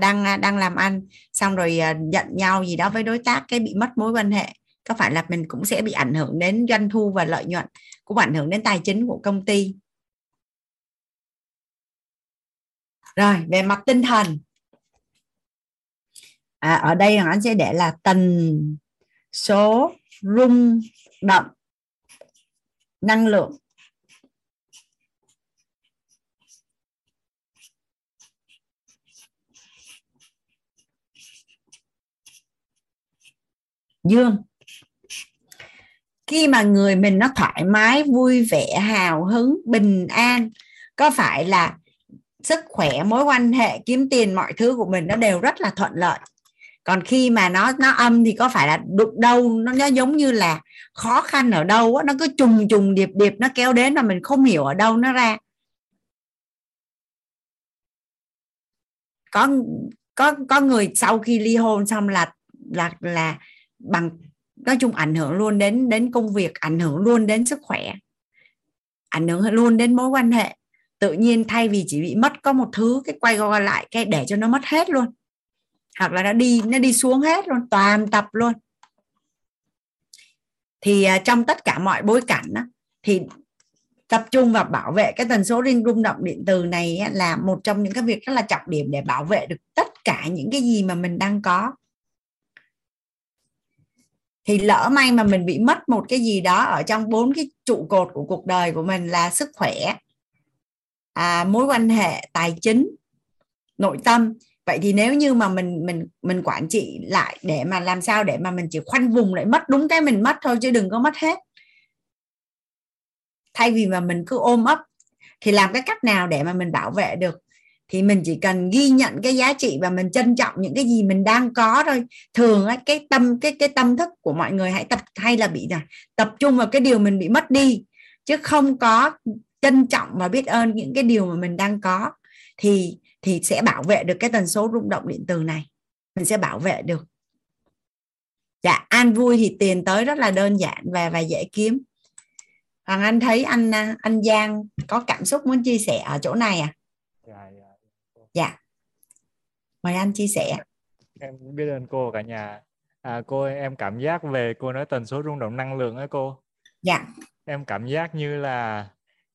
Đang làm ăn xong rồi giận nhau gì đó với đối tác, cái bị mất mối quan hệ, có phải là mình cũng sẽ bị ảnh hưởng đến doanh thu và lợi nhuận, cũng ảnh hưởng đến tài chính của công ty. Rồi về mặt tinh thần, ở đây anh sẽ để là tần số rung động năng lượng. Dương. Khi mà người mình nó thoải mái, vui vẻ, hào hứng, bình an, có phải là sức khỏe, mối quan hệ, kiếm tiền, mọi thứ của mình nó đều rất là thuận lợi. Còn khi mà nó âm thì có phải là đụng đâu nó giống như là khó khăn ở đâu á, nó cứ trùng điệp nó kéo đến mà mình không hiểu ở đâu nó ra. Có người sau khi ly hôn xong là bằng, nói chung ảnh hưởng luôn đến công việc, ảnh hưởng luôn đến sức khỏe, ảnh hưởng luôn đến mối quan hệ. Tự nhiên thay vì chỉ bị mất có một thứ, cái quay qua lại cái để cho nó mất hết luôn, hoặc là nó đi xuống hết luôn, toàn tập luôn. Thì trong tất cả mọi bối cảnh đó, thì tập trung và bảo vệ cái tần số rung động điện từ này là một trong những cái việc rất là trọng điểm để bảo vệ được tất cả những cái gì mà mình đang có. Thì lỡ may mà mình bị mất một cái gì đó ở trong 4 cái trụ cột của cuộc đời của mình là sức khỏe, mối quan hệ, tài chính, nội tâm. Vậy thì nếu như mà mình quản trị lại để mà làm sao để mà mình chỉ khoanh vùng lại mất đúng cái mình mất thôi, chứ đừng có mất hết. Thay vì mà mình cứ ôm ấp, thì làm cái cách nào để mà mình bảo vệ được? Thì mình chỉ cần ghi nhận cái giá trị và mình trân trọng những cái gì mình đang có thôi. Thường ấy, cái tâm thức của mọi người hay là bị tập trung vào cái điều mình bị mất đi, chứ không có trân trọng và biết ơn những cái điều mà mình đang có, thì sẽ bảo vệ được cái tần số rung động điện từ này. Mình sẽ bảo vệ được. Dạ, an vui thì tiền tới rất là đơn giản và dễ kiếm. Hoàng Anh thấy anh Giang có cảm xúc muốn chia sẻ ở chỗ này à? Dạ, mời anh chia sẻ. Em biết ơn cô cả nhà. Cô ơi, em cảm giác về cô nói tần số rung động năng lượng ấy cô. Dạ. Em cảm giác như là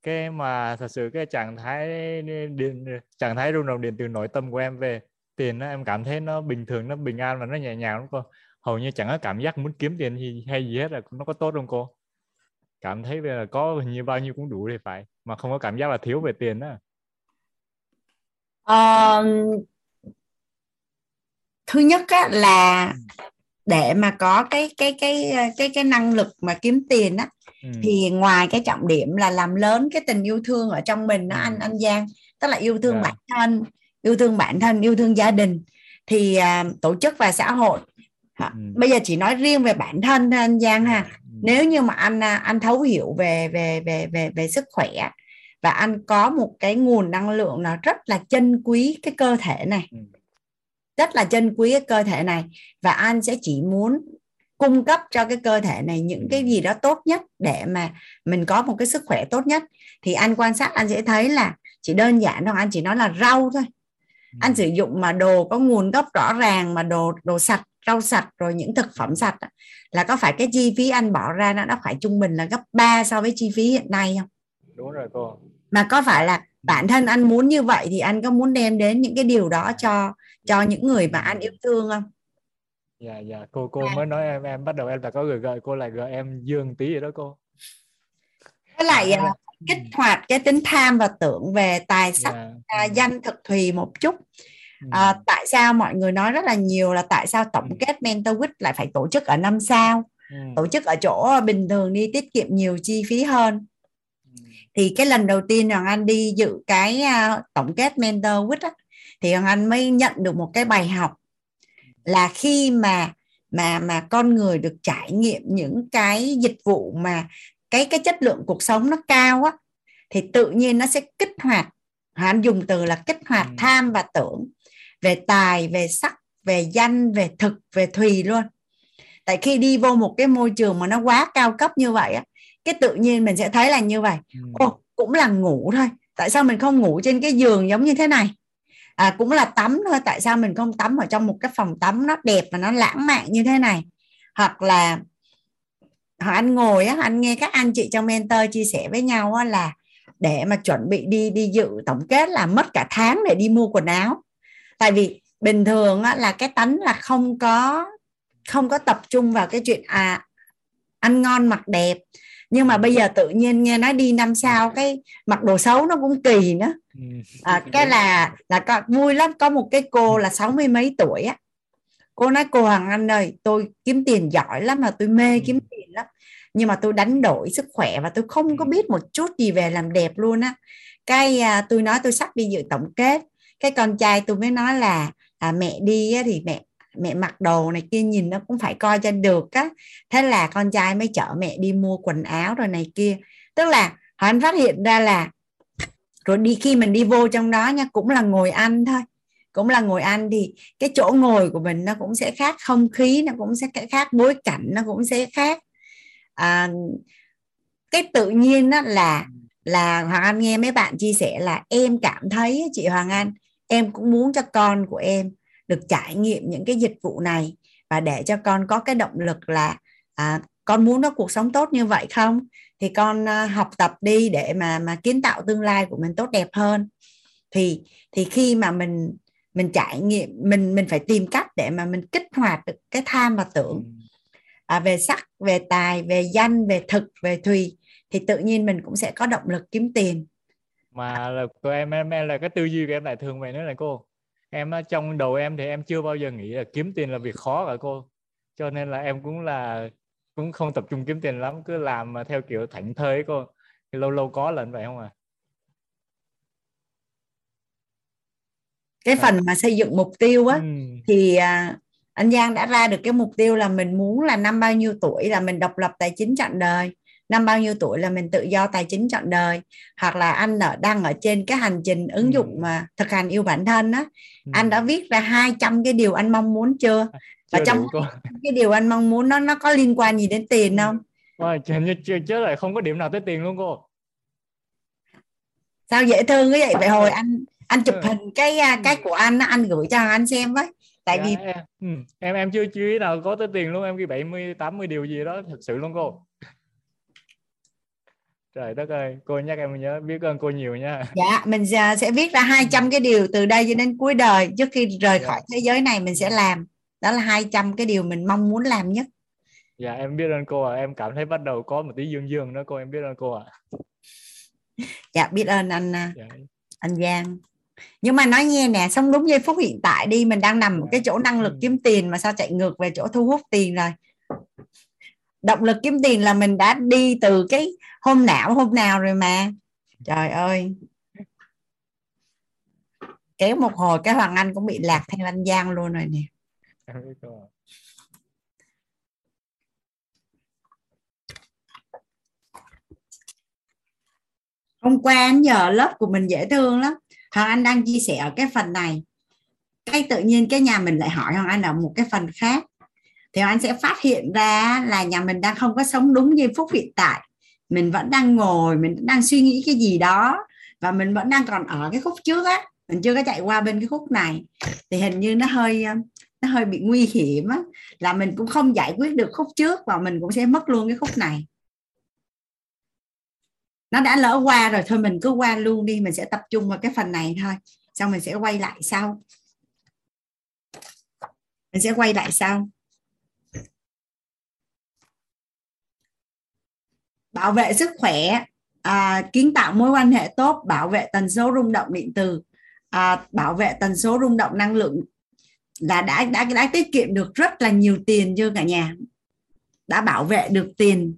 cái mà thật sự cái trạng thái rung động điện từ nội tâm của em về tiền đó, em cảm thấy nó bình thường, nó bình an và nó nhẹ nhàng lắm cô. Hầu như chẳng có cảm giác muốn kiếm tiền gì hay gì hết, là nó có tốt không cô? Cảm thấy là có như bao nhiêu cũng đủ thì phải, mà không có cảm giác là thiếu về tiền đó. Thứ nhất á, là để mà có cái năng lực mà kiếm tiền á, thì ngoài cái trọng điểm là làm lớn cái tình yêu thương ở trong mình đó, anh Giang, tức là yêu thương bản thân, yêu thương gia đình, thì tổ chức và xã hội Bây giờ chị nói riêng về bản thân anh Giang ha. Nếu như mà anh thấu hiểu về sức khỏe và anh có một cái nguồn năng lượng nào rất là chân quý cái cơ thể này, rất là chân quý cái cơ thể này, và anh sẽ chỉ muốn cung cấp cho cái cơ thể này những cái gì đó tốt nhất để mà mình có một cái sức khỏe tốt nhất, thì anh quan sát anh sẽ thấy là chỉ đơn giản thôi, anh chỉ nói là rau thôi. Anh sử dụng mà đồ có nguồn gốc rõ ràng, mà đồ sạch, rau sạch rồi những thực phẩm sạch, là có phải cái chi phí anh bỏ ra nó phải trung bình là gấp 3 so với chi phí hiện nay không? Đúng rồi cô. Mà có phải là bản thân anh muốn như vậy thì anh có muốn đem đến những cái điều đó cho những người mà anh yêu thương không? Dạ dạ cô mới nói em bắt đầu em là có gợi cô lại gợi em dương tí vậy đó cô. Với lại kích hoạt cái tính tham và tưởng về tài sắc danh thực thùy một chút. Tại sao mọi người nói rất là nhiều là tại sao tổng kết Mentor WIT lại phải tổ chức ở 5 sao, tổ chức ở chỗ bình thường đi, tiết kiệm nhiều chi phí hơn. Thì cái lần đầu tiên Hoàng Anh đi dự cái tổng kết Mentor WIT thì Hoàng Anh mới nhận được một cái bài học là khi mà con người được trải nghiệm những cái dịch vụ mà cái chất lượng cuộc sống nó cao á, thì tự nhiên nó sẽ kích hoạt, anh dùng từ là kích hoạt tham và tưởng về tài, về sắc, về danh, về thực, về thùy luôn. Tại khi đi vô một cái môi trường mà nó quá cao cấp như vậy á, cái tự nhiên mình sẽ thấy là như vậy. Ồ, cũng là ngủ thôi, tại sao mình không ngủ trên cái giường giống như thế này? Cũng là tắm thôi, tại sao mình không tắm ở trong một cái phòng tắm nó đẹp và nó lãng mạn như thế này? Hoặc là anh ngồi á, anh nghe các anh chị trong Mentor chia sẻ với nhau á, là để mà chuẩn bị đi dự tổng kết là mất cả tháng để đi mua quần áo. Tại vì bình thường á, là cái tánh là không có tập trung vào cái chuyện ăn ngon mặc đẹp. Nhưng mà bây giờ tự nhiên nghe nói đi 5 sao cái mặc đồ xấu nó cũng kỳ nữa. Cái là vui lắm. Có một cái cô là 60 mấy tuổi á, cô nói cô Hằng Anh ơi, tôi kiếm tiền giỏi lắm mà tôi mê kiếm tiền lắm, nhưng mà tôi đánh đổi sức khỏe và tôi không có biết một chút gì về làm đẹp luôn á. Cái tôi nói tôi sắp đi dự tổng kết, cái con trai tôi mới nói là mẹ đi á, thì mẹ mặc đồ này kia nhìn nó cũng phải coi cho được á. Thế là con trai mới chở mẹ đi mua quần áo rồi này kia. Tức là anh phát hiện ra là rồi đi, khi mình đi vô trong đó nha, cũng là ngồi ăn thôi, cũng là ngồi ăn, thì cái chỗ ngồi của mình nó cũng sẽ khác, không khí nó cũng sẽ khác, bối cảnh nó cũng sẽ khác. Cái tự nhiên đó là Hoàng Anh nghe mấy bạn chia sẻ là em cảm thấy chị Hoàng Anh, em cũng muốn cho con của em được trải nghiệm những cái dịch vụ này, và để cho con có cái động lực là con muốn có cuộc sống tốt như vậy không? Thì con học tập đi để mà kiến tạo tương lai của mình tốt đẹp hơn. Thì khi mà mình trải nghiệm, mình phải tìm cách để mà mình kích hoạt được cái tham và tưởng về sắc, về tài, về danh, về thực, về thùy, thì tự nhiên mình cũng sẽ có động lực kiếm tiền. Mà là của em là cái tư duy của em lại thường vậy nữa này cô. Em trong đầu em thì em chưa bao giờ nghĩ là kiếm tiền là việc khó cả cô. Cho nên là em cũng không tập trung kiếm tiền lắm, cứ làm theo kiểu thảnh thơi ấy cô. Thì lâu lâu có lần vậy không à? Cái phần mà xây dựng mục tiêu á, thì anh Giang đã ra được cái mục tiêu là mình muốn là năm bao nhiêu tuổi là mình độc lập tài chính trọn đời, năm bao nhiêu tuổi là mình tự do tài chính trọn đời. Hoặc là anh đang ở trên cái hành trình ứng dụng mà thực hành yêu bản thân á, anh đã viết ra 200 cái điều anh mong muốn chưa? Và trong cái điều anh mong muốn nó có liên quan gì đến tiền không? Chứ lại không có điểm nào tới tiền luôn cô. Sao dễ thương cái vậy? Hồi anh chụp hình cái của anh gửi cho anh xem với. Tại vì em chưa chú ý nào có tới tiền luôn, em ghi 70 80 điều gì đó thật sự luôn cô. Trời đất ơi, cô nhắc em nhớ, biết ơn cô nhiều nha. Dạ, mình sẽ viết ra 200 cái điều từ đây cho đến cuối đời, trước khi rời khỏi thế giới này mình sẽ làm. Đó là 200 cái điều mình mong muốn làm nhất. Dạ, em biết ơn cô ạ. Em cảm thấy bắt đầu có một tí dương đó cô, em biết ơn cô ạ. Dạ, biết ơn anh Giang. Nhưng mà nói nghe nè, sống đúng giây phút hiện tại đi, mình đang nằm ở cái chỗ năng lực kiếm tiền mà sao chạy ngược về chỗ thu hút tiền rồi. Động lực kiếm tiền là mình đã đi từ cái hôm nào rồi mà. Trời ơi, kéo một hồi cái Hoàng Anh cũng bị lạc theo anh Giang luôn rồi nè. Hôm qua đến giờ lớp của mình dễ thương lắm. Hoàng Anh đang chia sẻ ở cái phần này, cái tự nhiên cái nhà mình lại hỏi Hoàng Anh ở một cái phần khác. Thì Hoàng Anh sẽ phát hiện ra là nhà mình đang không có sống đúng giây phút hiện tại. Mình vẫn đang ngồi, mình đang suy nghĩ cái gì đó, và mình vẫn đang còn ở cái khúc trước á, mình chưa có chạy qua bên cái khúc này. Thì hình như nó hơi bị nguy hiểm á, là mình cũng không giải quyết được khúc trước và mình cũng sẽ mất luôn cái khúc này. Nó đã lỡ qua rồi, thôi mình cứ qua luôn đi. Mình sẽ tập trung vào cái phần này thôi. Xong mình sẽ quay lại sau. Bảo vệ sức khỏe, kiến tạo mối quan hệ tốt, bảo vệ tần số rung động điện từ, bảo vệ tần số rung động năng lượng, là đã tiết kiệm được rất là nhiều tiền chưa cả nhà? Đã bảo vệ được tiền.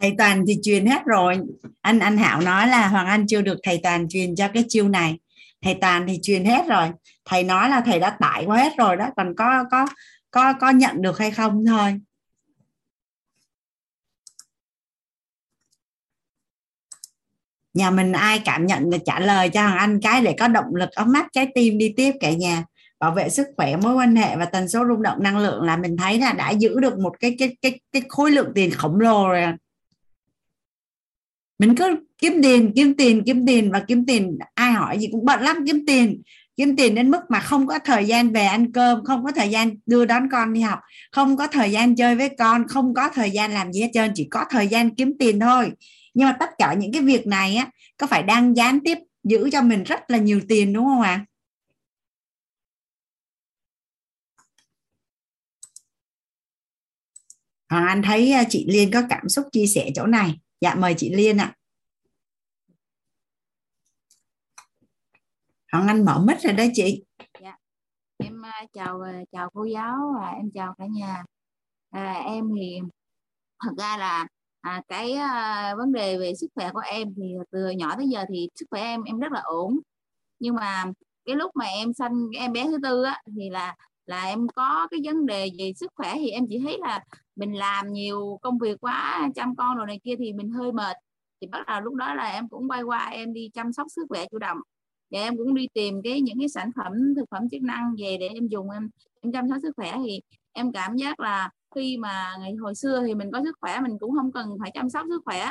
Thầy Toàn thì truyền hết rồi. Anh Hảo nói là Hoàng Anh chưa được thầy Toàn truyền cho cái chiêu này. Thầy Toàn thì truyền hết rồi. Thầy nói là thầy đã tải qua hết rồi đó. Còn có nhận được hay không thôi. Nhà mình ai cảm nhận là trả lời cho Hoàng Anh cái để có động lực ấm áp trái tim đi tiếp cả nhà. Bảo vệ sức khỏe, mối quan hệ và tần số rung động năng lượng là mình thấy là đã giữ được một cái khối lượng tiền khổng lồ rồi. Mình cứ kiếm tiền và kiếm tiền. Ai hỏi gì cũng bận lắm, kiếm tiền đến mức mà không có thời gian về ăn cơm, không có thời gian đưa đón con đi học, không có thời gian chơi với con, không có thời gian làm gì hết trơn, chỉ có thời gian kiếm tiền thôi. Nhưng mà tất cả những cái việc này á, có phải đang gián tiếp giữ cho mình rất là nhiều tiền đúng không ạ? Hoàng Anh thấy chị Liên có cảm xúc chia sẻ chỗ này. Dạ mời chị Liên ạ. Hoàng Anh mở mic rồi đó chị. Dạ. Em chào cô giáo, em chào cả nhà. Em thì thật ra là vấn đề về sức khỏe của em thì từ nhỏ tới giờ thì sức khỏe em rất là ổn. Nhưng mà cái lúc mà em sanh em bé thứ tư á, thì là em có cái vấn đề về sức khỏe, thì em chỉ thấy là mình làm nhiều công việc quá, chăm con rồi này kia thì mình hơi mệt. Thì bắt đầu lúc đó là em cũng quay qua em đi chăm sóc sức khỏe chủ động. Và em cũng đi tìm những cái sản phẩm thực phẩm chức năng về để em dùng, em chăm sóc sức khỏe. Thì em cảm giác là khi mà hồi xưa thì mình có sức khỏe mình cũng không cần phải chăm sóc sức khỏe.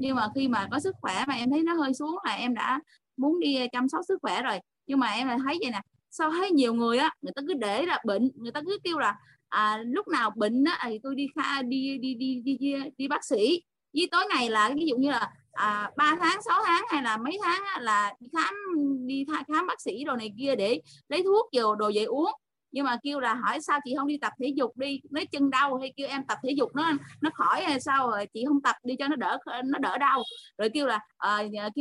Nhưng mà khi mà có sức khỏe mà em thấy nó hơi xuống là em đã muốn đi chăm sóc sức khỏe rồi. Nhưng mà em lại thấy vậy nè, sao thấy nhiều người á, người ta cứ để là bệnh, người ta cứ kêu là lúc nào bệnh á thì tôi đi bác sĩ. Với tối ngày là ví dụ như là 3 tháng, 6 tháng hay là mấy tháng á, là đi khám bác sĩ đồ này kia để lấy thuốc vào đồ về uống. Nhưng mà kêu là hỏi sao chị không đi tập thể dục đi, lấy chân đau hay kêu em tập thể dục nó khỏi hay sao rồi chị không tập đi cho nó đỡ đau. Rồi kêu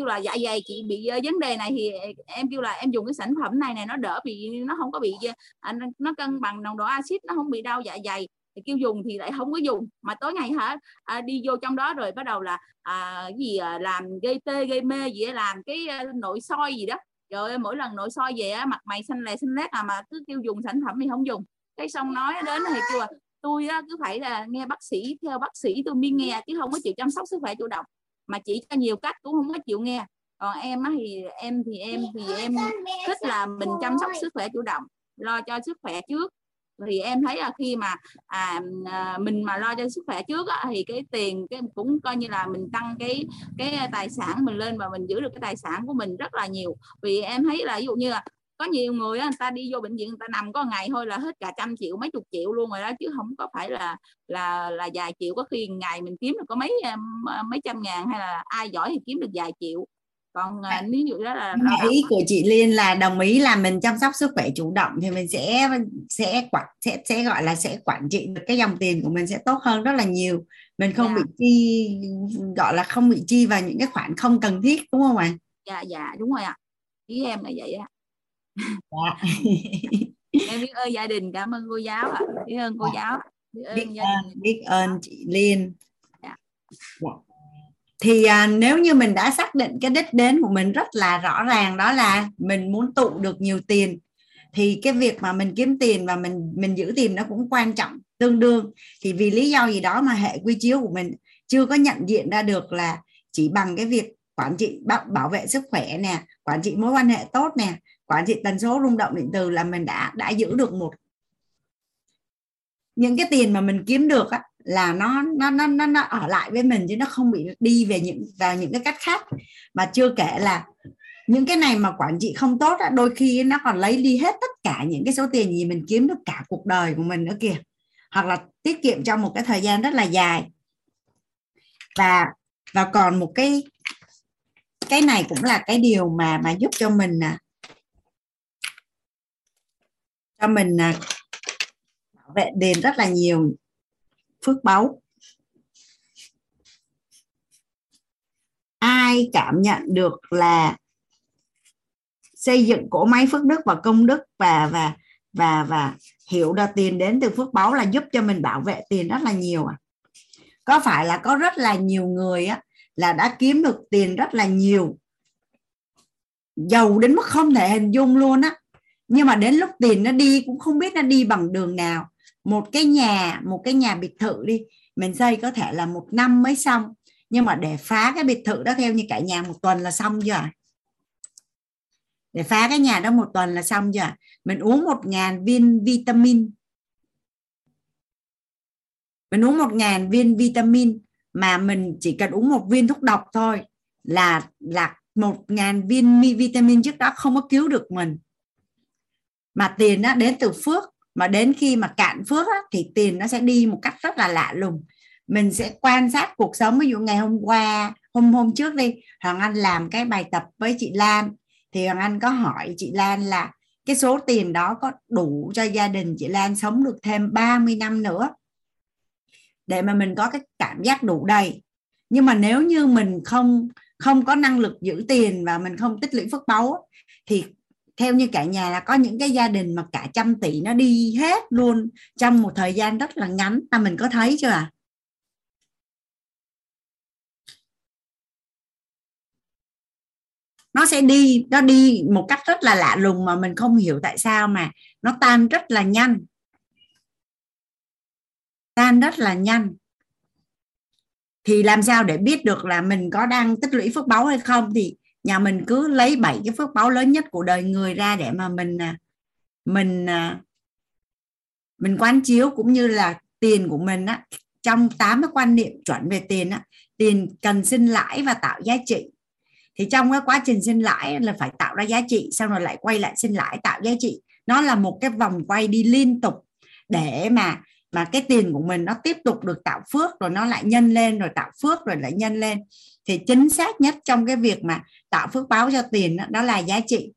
là dạ dày chị bị vấn đề này, thì em kêu là em dùng cái sản phẩm này nó đỡ bị, nó không có bị, nó cân bằng nồng độ axit, nó không bị đau dạ dày. Thì kêu dùng thì lại không có dùng, mà tối ngày đi vô trong đó rồi bắt đầu là làm gây tê gây mê gì, làm cái nội soi gì đó. Trời ơi, mỗi lần nội soi về á, mặt mày xanh lè xanh lét mà cứ kêu dùng sản phẩm thì không dùng. Cái xong nói đến thì kêu là tôi á, cứ phải là nghe bác sĩ, theo bác sĩ tôi mới nghe, chứ không có chịu chăm sóc sức khỏe chủ động. Mà chỉ cho nhiều cách cũng không có chịu nghe. Còn em á, thì em thích là mình chăm sóc sức khỏe chủ động, lo cho sức khỏe trước. Thì em thấy là khi mà mình mà lo cho sức khỏe trước á, thì cái tiền cái cũng coi như là mình tăng cái tài sản mình lên, và mình giữ được cái tài sản của mình rất là nhiều. Vì em thấy là ví dụ như là có nhiều người á, người ta đi vô bệnh viện người ta nằm có ngày thôi là hết cả 100 triệu, mấy chục triệu luôn rồi đó, chứ không có phải là vài triệu. Có khi ngày mình kiếm được có mấy trăm ngàn, hay là ai giỏi thì kiếm được vài triệu. Còn ví dụ đó là ý của chị Liên là đồng ý là mình chăm sóc sức khỏe chủ động thì mình sẽ gọi là sẽ quản trị được cái dòng tiền của mình sẽ tốt hơn rất là nhiều. Mình không bị chi, gọi là không bị chi vào những cái khoản không cần thiết đúng không ạ? Dạ đúng rồi ạ. Ý em là vậy ạ. Dạ. Em biết ơn gia đình, cảm ơn cô giáo ạ. Biết ơn cô giáo. Biết ơn chị Liên. Dạ. Thì nếu như mình đã xác định cái đích đến của mình rất là rõ ràng, đó là mình muốn tụ được nhiều tiền, thì cái việc mà mình kiếm tiền và mình giữ tiền nó cũng quan trọng tương đương. Thì vì lý do gì đó mà hệ quy chiếu của mình chưa có nhận diện ra được là chỉ bằng cái việc quản trị bảo vệ sức khỏe nè, quản trị mối quan hệ tốt nè, quản trị tần số rung động điện từ là mình đã giữ được một những cái tiền mà mình kiếm được á, là nó ở lại với mình chứ nó không bị đi về vào những cái cách khác. Mà chưa kể là những cái này mà quản trị không tốt á, đôi khi nó còn lấy đi hết tất cả những cái số tiền gì mình kiếm được cả cuộc đời của mình nữa kìa, hoặc là tiết kiệm trong một cái thời gian rất là dài. Và còn một cái này cũng là cái điều mà giúp cho mình bảo vệ đền rất là nhiều phước báu. Ai cảm nhận được là xây dựng cỗ máy phước đức và công đức và hiểu được tiền đến từ phước báu là giúp cho mình bảo vệ tiền rất là nhiều à? Có phải là có rất là nhiều người á, là đã kiếm được tiền rất là nhiều, giàu đến mức không thể hình dung luôn á, nhưng mà đến lúc tiền nó đi cũng không biết nó đi bằng đường nào. Một cái nhà biệt thự đi, mình xây có thể là 1 năm mới xong, nhưng mà để phá cái biệt thự đó theo như cả nhà 1 tuần là xong chưa ạ? Để phá cái nhà đó 1 tuần là xong chưa ạ? Mình uống 1.000 viên vitamin, mà mình chỉ cần uống 1 viên thuốc độc thôi là 1.000 viên vitamin trước đó không có cứu được mình. Mà tiền nó đến từ phước, mà đến khi mà cạn phước á, thì tiền nó sẽ đi một cách rất là lạ lùng. Mình sẽ quan sát cuộc sống. Ví dụ ngày hôm qua, hôm trước đi, Hoàng Anh làm cái bài tập với chị Lan, thì Hoàng Anh có hỏi chị Lan là cái số tiền đó có đủ cho gia đình chị Lan sống được thêm 30 năm nữa để mà mình có cái cảm giác đủ đầy. Nhưng mà nếu như mình không có năng lực giữ tiền và mình không tích lũy phước báu thì theo như cả nhà là có những cái gia đình mà cả 100 tỷ nó đi hết luôn trong một thời gian rất là ngắn. Mình có thấy chưa ạ? Nó sẽ đi, nó đi một cách rất là lạ lùng mà mình không hiểu tại sao mà nó tan rất là nhanh. Thì làm sao để biết được là mình có đang tích lũy phước báu hay không? Thì nhà mình cứ lấy 7 cái phước báu lớn nhất của đời người ra để mà mình quán chiếu, cũng như là tiền của mình á, trong 8 cái quan niệm chuẩn về tiền á, tiền cần sinh lãi và tạo giá trị. Thì trong cái quá trình sinh lãi là phải tạo ra giá trị, xong rồi lại quay lại sinh lãi tạo giá trị. Nó là một cái vòng quay đi liên tục để mà cái tiền của mình nó tiếp tục được tạo phước, rồi nó lại nhân lên, rồi tạo phước, rồi lại nhân lên. Thì chính xác nhất trong cái việc mà tạo phước báo cho tiền đó là giá trị.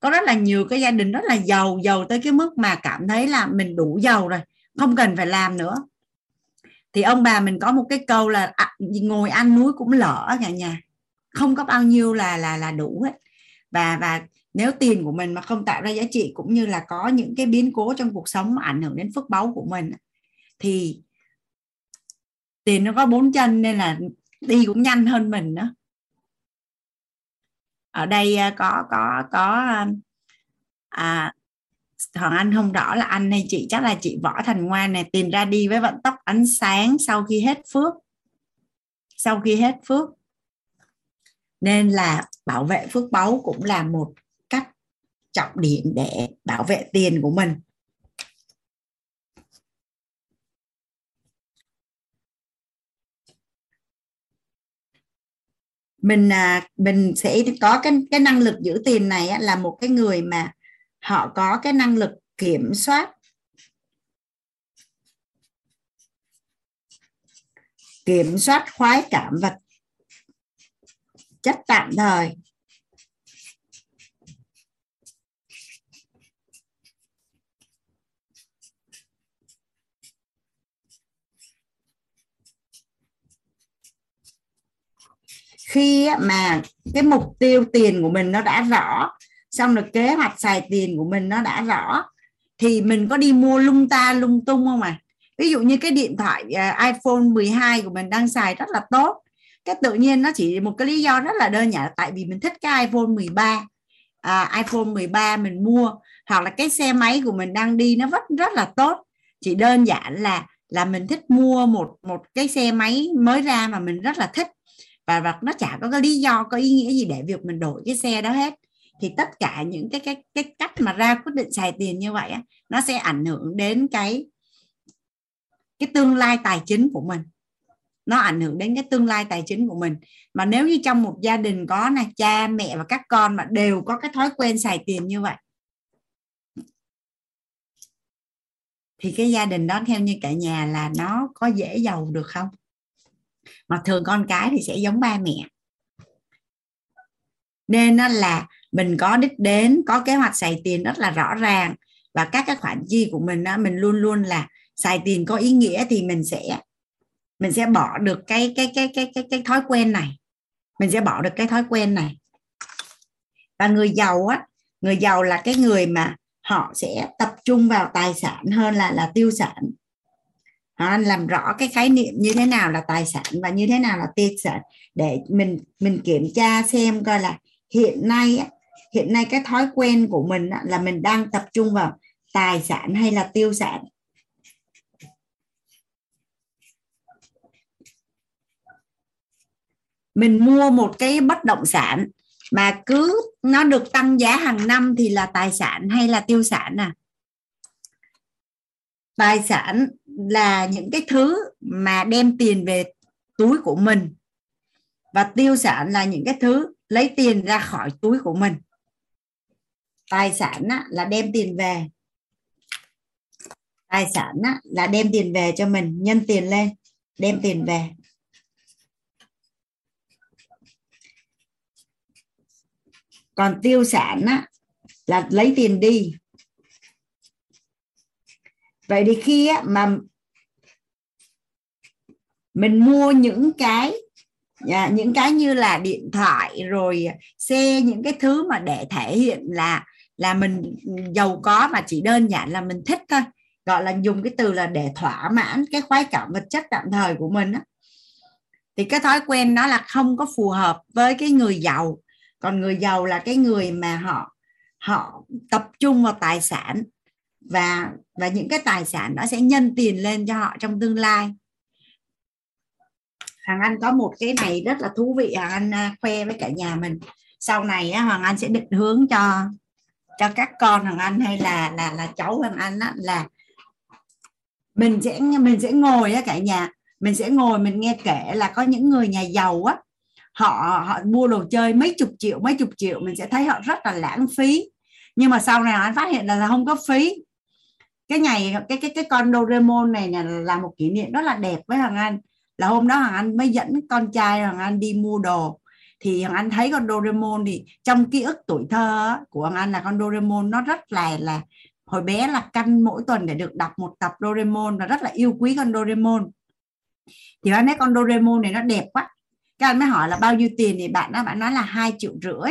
Có rất là nhiều cái gia đình rất là giàu tới cái mức mà cảm thấy là mình đủ giàu rồi, không cần phải làm nữa. Thì ông bà mình có một cái câu là ngồi ăn núi cũng lở cả nhà, không có bao nhiêu là đủ hết. Và nếu tiền của mình mà không tạo ra giá trị, cũng như là có những cái biến cố trong cuộc sống mà ảnh hưởng đến phước báu của mình, thì tiền nó có 4 chân nên là đi cũng nhanh hơn mình nữa. Ở đây có Hoàng Anh không rõ là anh hay chị, chắc là chị Võ Thành Ngoan này, tiền ra đi với vận tốc ánh sáng sau khi hết phước. Nên là bảo vệ phước báu cũng là một cách trọng điểm để bảo vệ tiền của mình. Mình sẽ có cái năng lực giữ tiền này là một cái người mà họ có cái năng lực kiểm soát. Kiểm soát khoái cảm vật chất tạm thời. Khi mà cái mục tiêu tiền của mình nó đã rõ, xong rồi kế hoạch xài tiền của mình nó đã rõ, thì mình có đi mua lung ta lung tung không ạ? Ví dụ như cái điện thoại iPhone 12 của mình đang xài rất là tốt, cái tự nhiên nó chỉ một cái lý do rất là đơn giản là tại vì mình thích cái iPhone 13. iPhone 13 mình mua. Hoặc là cái xe máy của mình đang đi nó vẫn rất là tốt, chỉ đơn giản là là mình thích mua một cái xe máy mới ra mà mình rất là thích, và nó chả có cái lý do, có ý nghĩa gì để việc mình đổi cái xe đó hết. Thì tất cả những cái cách mà ra quyết định xài tiền như vậy á, nó sẽ ảnh hưởng đến cái tương lai tài chính của mình. Nó ảnh hưởng đến cái tương lai tài chính của mình. Mà nếu như trong một gia đình có này, cha, mẹ và các con mà đều có cái thói quen xài tiền như vậy, thì cái gia đình đó theo như cả nhà là nó có dễ giàu được không? Mà thường con cái thì sẽ giống ba mẹ. Nên là mình có đích đến, có kế hoạch xài tiền rất là rõ ràng. Và các cái khoản chi của mình luôn luôn là xài tiền có ý nghĩa, thì mình sẽ bỏ được cái thói quen này. Mình sẽ bỏ được cái thói quen này. Và người giàu là cái người mà họ sẽ tập trung vào tài sản hơn là tiêu sản. Họ làm rõ cái khái niệm như thế nào là tài sản và như thế nào là tiêu sản, để mình kiểm tra xem coi là hiện nay cái thói quen của mình là mình đang tập trung vào tài sản hay là tiêu sản. Mình mua một cái bất động sản mà cứ nó được tăng giá hàng năm thì là tài sản hay là tiêu sản à? Tài sản là những cái thứ mà đem tiền về túi của mình, và tiêu sản là những cái thứ lấy tiền ra khỏi túi của mình. Tài sản là đem tiền về. Tài sản là đem tiền về cho mình, nhân tiền lên, đem tiền về. Còn tiêu sản là lấy tiền đi. Vậy thì khi mà mình mua những cái như là điện thoại rồi xe, những cái thứ mà để thể hiện là mình giàu có, mà chỉ đơn giản là mình thích thôi, gọi là dùng cái từ là để thỏa mãn cái khoái cảm vật chất tạm thời của mình á, thì cái thói quen nó là không có phù hợp với cái người giàu. Còn người giàu là cái người mà họ tập trung vào tài sản, và những cái tài sản đó sẽ nhân tiền lên cho họ trong tương lai. Hoàng Anh có một cái này rất là thú vị, Hoàng Anh khoe với cả nhà mình. Sau này Hoàng Anh sẽ định hướng cho các con Hoàng Anh hay là cháu Hoàng Anh là mình sẽ ngồi cả nhà, mình sẽ ngồi mình nghe kể là có những người nhà giàu á, họ mua đồ chơi mấy chục triệu, mình sẽ thấy họ rất là lãng phí. Nhưng mà sau này anh phát hiện là không có phí. Cái ngày cái con Doraemon này là một kỷ niệm rất là đẹp với Hằng Anh. Là hôm đó Hằng Anh mới dẫn con trai Hằng Anh đi mua đồ, thì Hằng Anh thấy con Doraemon, thì trong ký ức tuổi thơ của Hằng Anh là con Doraemon nó rất là hồi bé là canh mỗi tuần để được đọc một tập Doraemon, và rất là yêu quý con Doraemon. Thì anh thấy con Doraemon này nó đẹp quá. Cái anh mới hỏi là bao nhiêu tiền, thì bạn nói là 2,5 triệu.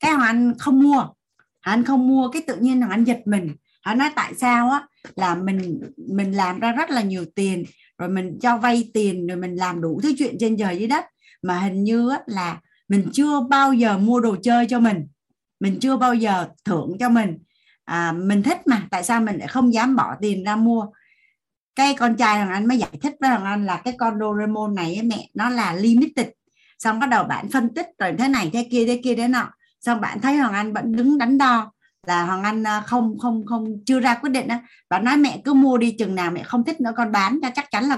Cái Hằng Anh không mua. Anh không mua, cái tự nhiên anh giật mình. Anh nói tại sao á, là mình làm ra rất là nhiều tiền, rồi mình cho vay tiền, rồi mình làm đủ thứ chuyện trên trời dưới đất, mà hình như á, là mình chưa bao giờ mua đồ chơi cho mình chưa bao giờ thưởng cho mình. Mình thích mà, tại sao mình lại không dám bỏ tiền ra mua? Cái con trai thằng anh mới giải thích với thằng anh là cái con Doraemon này mẹ nó là limited. Xong bắt đầu bạn phân tích rồi thế này thế kia thế nọ. Xong bạn thấy Hoàng Anh vẫn đứng đắn đo, là Hoàng Anh không chưa ra quyết định á. Bạn nói mẹ cứ mua đi, chừng nào mẹ không thích nữa con bán cho, chắc chắn là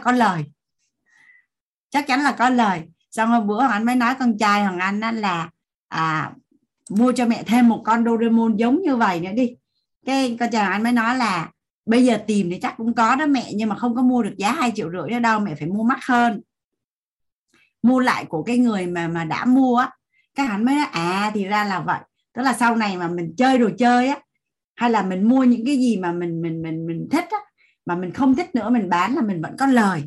có lời. Xong hôm bữa Hoàng Anh mới nói con trai Hoàng Anh là mua cho mẹ thêm một con Doraemon giống như vậy nữa đi. Cái con trai Hoàng Anh mới nói là bây giờ tìm thì chắc cũng có đó mẹ, nhưng mà không có mua được giá 2,5 triệu nữa đâu, mẹ phải mua mắc hơn, mua lại của cái người mà đã mua á. Cái hắn mới nói thì ra là vậy, tức là sau này mà mình chơi đồ chơi á, hay là mình mua những cái gì mà mình thích á, mà mình không thích nữa mình bán là mình vẫn có lời.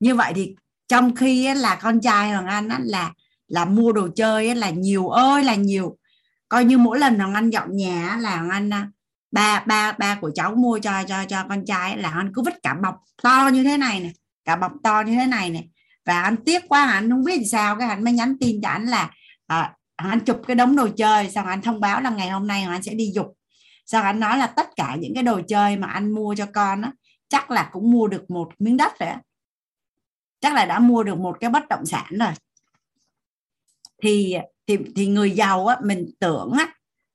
Như vậy thì trong khi á, là con trai Hoàng Anh á, là mua đồ chơi á, là nhiều ơi là nhiều. Coi như mỗi lần Hoàng Anh dọn nhà á, là Hoàng Anh ba của cháu mua cho con trai á, là Hoàng Anh cứ vứt cả bọc to như thế này nè, và anh tiếc quá, anh không biết làm sao. Cái anh mới nhắn tin cho anh là anh chụp cái đống đồ chơi, xong anh thông báo là ngày hôm nay anh sẽ đi dục. Xong anh nói là tất cả những cái đồ chơi mà anh mua cho con á, chắc là cũng mua được một miếng đất rồi, chắc là đã mua được một cái bất động sản rồi. Thì người giàu á,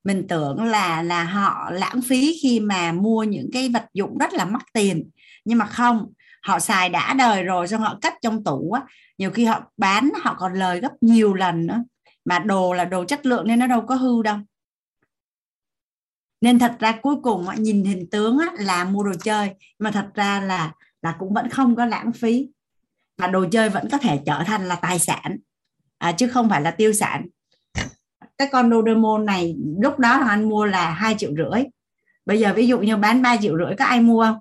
mình tưởng là họ lãng phí khi mà mua những cái vật dụng rất là mắc tiền, nhưng mà không, họ xài đã đời rồi, xong họ cất trong tủ á, nhiều khi họ bán họ còn lời gấp nhiều lần nữa, mà đồ là đồ chất lượng nên nó đâu có hư đâu. Nên thật ra cuối cùng nhìn hình tướng là mua đồ chơi, mà thật ra là cũng vẫn không có lãng phí, mà đồ chơi vẫn có thể trở thành là tài sản, chứ không phải là tiêu sản. Cái con Doraemon này lúc đó Hoàng Anh mua là 2,5 triệu, bây giờ ví dụ như bán 3,5 triệu, có ai mua không?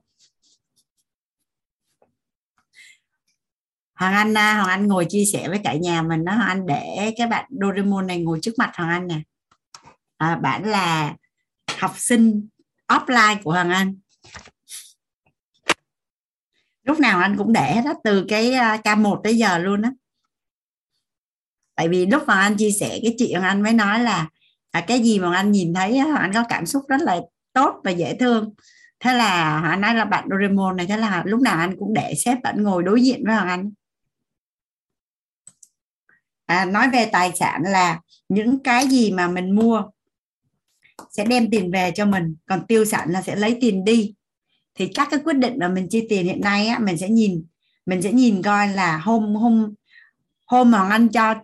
Hoàng Anh ngồi chia sẻ với cả nhà mình đó, Hoàng Anh để cái bạn Doraemon này ngồi trước mặt Hoàng Anh nè. Bạn là học sinh offline của Hoàng Anh, lúc nào Hoàng Anh cũng để hết từ cái K1 tới giờ luôn á. Tại vì lúc Hoàng Anh chia sẻ, cái chị Hoàng Anh mới nói là cái gì mà Hoàng Anh nhìn thấy Hoàng Anh có cảm xúc rất là tốt và dễ thương. Thế là Hoàng Anh nói là bạn Doraemon này, thế là lúc nào anh cũng để sếp bạn ngồi đối diện với Hoàng Anh. Nói về tài sản là những cái gì mà mình mua sẽ đem tiền về cho mình, còn tiêu sản là sẽ lấy tiền đi. Thì các cái quyết định mà mình chi tiền hiện nay á, mình sẽ nhìn coi là hôm mà Hoàng Anh cho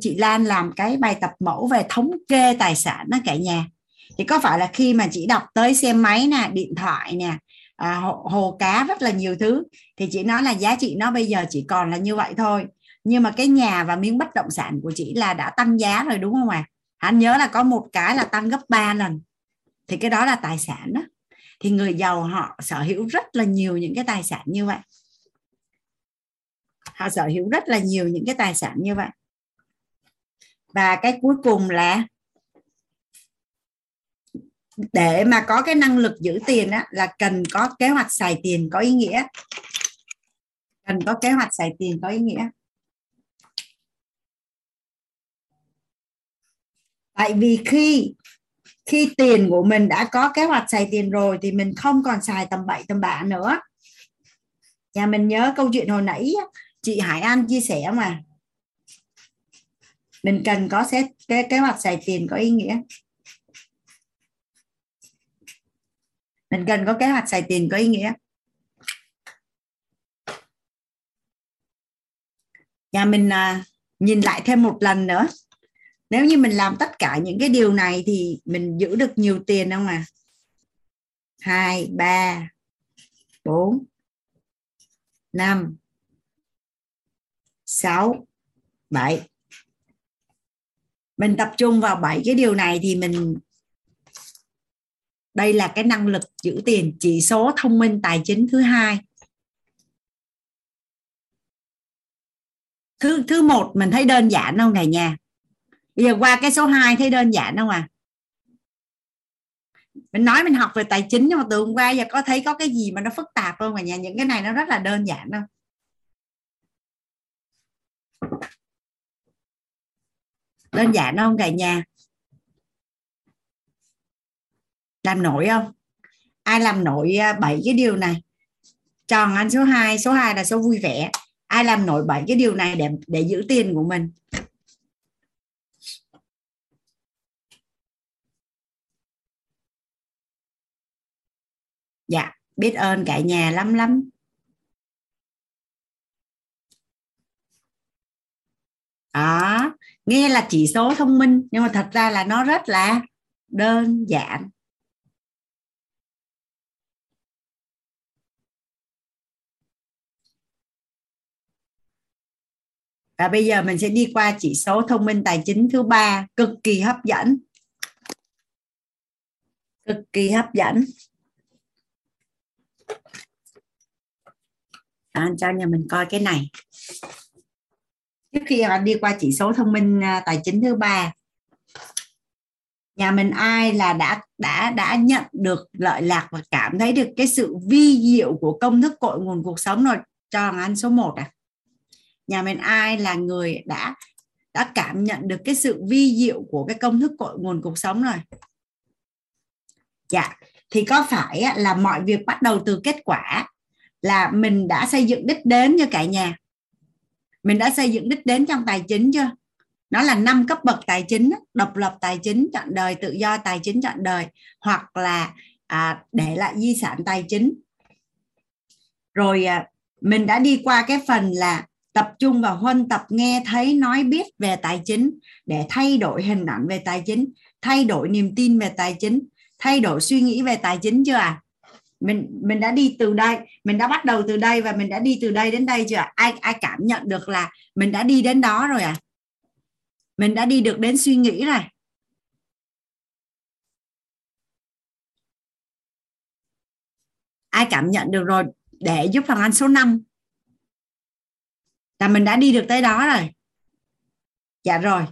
chị Lan làm cái bài tập mẫu về thống kê tài sản đó cả nhà, thì có phải là khi mà chị đọc tới xe máy nè, điện thoại nè, hồ cá, rất là nhiều thứ, thì chị nói là giá trị nó bây giờ chỉ còn là như vậy thôi, nhưng mà cái nhà và miếng bất động sản của chị là đã tăng giá rồi, đúng không ạ? Anh nhớ là có một cái là tăng gấp 3 lần, thì cái đó là tài sản đó. Thì người giàu họ sở hữu rất là nhiều những cái tài sản như vậy. Và cái cuối cùng là để mà có cái năng lực giữ tiền á, là cần có kế hoạch xài tiền có ý nghĩa. Tại vì khi tiền của mình đã có kế hoạch xài tiền rồi thì mình không còn xài tầm bậy tầm bạ nữa. Nhà mình nhớ câu chuyện hồi nãy chị Hải Anh chia sẻ mà. Mình cần có kế hoạch xài tiền có ý nghĩa. Nhà mình nhìn lại thêm một lần nữa. Nếu như mình làm tất cả những cái điều này thì mình giữ được nhiều tiền không à? 2, 3, 4, 5, 6, 7. Mình tập trung vào 7 cái điều này thì đây là cái năng lực giữ tiền, chỉ số thông minh tài chính thứ 2. Thứ 1 mình thấy đơn giản không cả nhà? Bây giờ qua cái số 2 thấy đơn giản không à? Mình nói mình học về tài chính nhưng mà từ hôm qua giờ có thấy có cái gì mà nó phức tạp không cả nhà? Những cái này nó rất là đơn giản không? Đơn giản không cả nhà? Làm nổi không? Ai làm nổi 7 cái điều này? Tròn ăn số 2, số 2 là số vui vẻ. Ai làm nổi 7 cái điều này để giữ tiền của mình? Dạ, biết ơn cả nhà lắm. Đó, nghe là chỉ số thông minh nhưng mà thật ra là nó rất là đơn giản. Và bây giờ mình sẽ đi qua chỉ số thông minh tài chính thứ 3, cực kỳ hấp dẫn. Anh cho nhà mình coi cái này. Trước khi anh đi qua chỉ số thông minh tài chính thứ 3, nhà mình ai là đã nhận được lợi lạc và cảm thấy được cái sự vi diệu của công thức cội nguồn cuộc sống rồi? Cho anh số 1 à? Nhà mình ai là người đã cảm nhận được cái sự vi diệu của cái công thức cội nguồn cuộc sống rồi? Dạ, thì có phải là mọi việc bắt đầu từ kết quả là mình đã xây dựng đích đến cho cả nhà. Mình đã xây dựng đích đến trong tài chính chưa? Nó là 5 cấp bậc tài chính: độc lập tài chính trọn đời, tự do tài chính trọn đời, hoặc là để lại di sản tài chính. Rồi mình đã đi qua cái phần là tập trung vào huân tập nghe thấy nói biết về tài chính để thay đổi hình ảnh về tài chính, thay đổi niềm tin về tài chính, thay đổi suy nghĩ về tài chính chưa à? Mình đã đi từ đây, mình đã bắt đầu từ đây và mình đã đi từ đây đến đây chưa à? Ai cảm nhận được là mình đã đi đến đó rồi à? Mình đã đi được đến suy nghĩ rồi. Ai cảm nhận được rồi để giúp Hoàng Anh số 5? Là mình đã đi được tới đó rồi. Dạ rồi.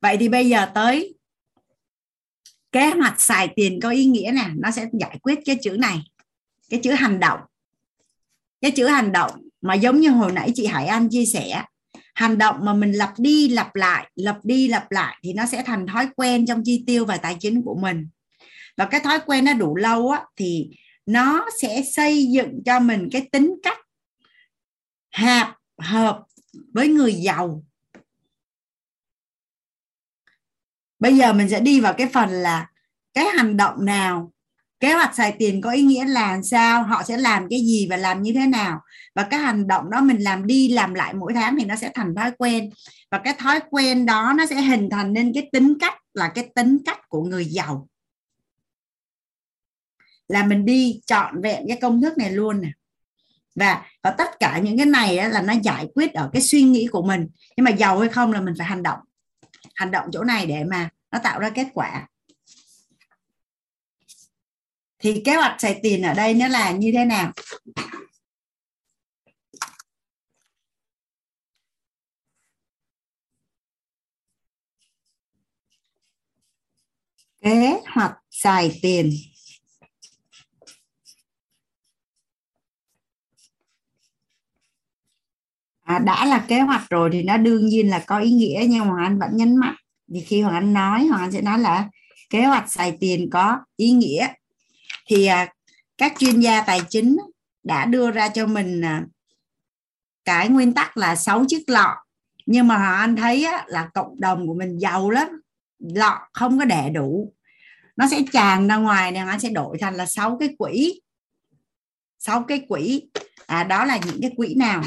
Vậy thì bây giờ tới kế hoạch xài tiền có ý nghĩa nè. Nó sẽ giải quyết cái chữ này. Cái chữ hành động. Cái chữ hành động mà giống như hồi nãy chị Hải Anh chia sẻ. Hành động mà mình lặp đi lặp lại, lặp đi lặp lại thì nó sẽ thành thói quen trong chi tiêu và tài chính của mình. Và cái thói quen nó đủ lâu á, thì nó sẽ xây dựng cho mình cái tính cách hạp hợp với người giàu. Bây giờ mình sẽ đi vào cái phần là cái hành động nào, kế hoạch xài tiền có ý nghĩa là sao, họ sẽ làm cái gì và làm như thế nào. Và cái hành động đó mình làm đi làm lại mỗi tháng thì nó sẽ thành thói quen. Và cái thói quen đó nó sẽ hình thành nên cái tính cách, là cái tính cách của người giàu. Là mình đi trọn vẹn cái công thức này luôn nè. Và tất cả những cái này là nó giải quyết ở cái suy nghĩ của mình. Nhưng mà giàu hay không là mình phải hành động. Hành động chỗ này để mà nó tạo ra kết quả. Thì kế hoạch xài tiền ở đây nó là như thế nào? Kế hoạch xài tiền đã là kế hoạch rồi thì nó đương nhiên là có ý nghĩa, nhưng Hoàng Anh vẫn nhấn mạnh thì khi Hoàng Anh nói, Hoàng Anh sẽ nói là kế hoạch xài tiền có ý nghĩa. Thì các chuyên gia tài chính đã đưa ra cho mình cái nguyên tắc là 6 chiếc lọ, nhưng mà Hoàng Anh thấy là cộng đồng của mình giàu lắm, lọ không có để đủ, nó sẽ tràn ra ngoài, nên Hoàng Anh sẽ đổi thành là 6 cái quỹ. 6 cái quỹ đó là những cái quỹ nào?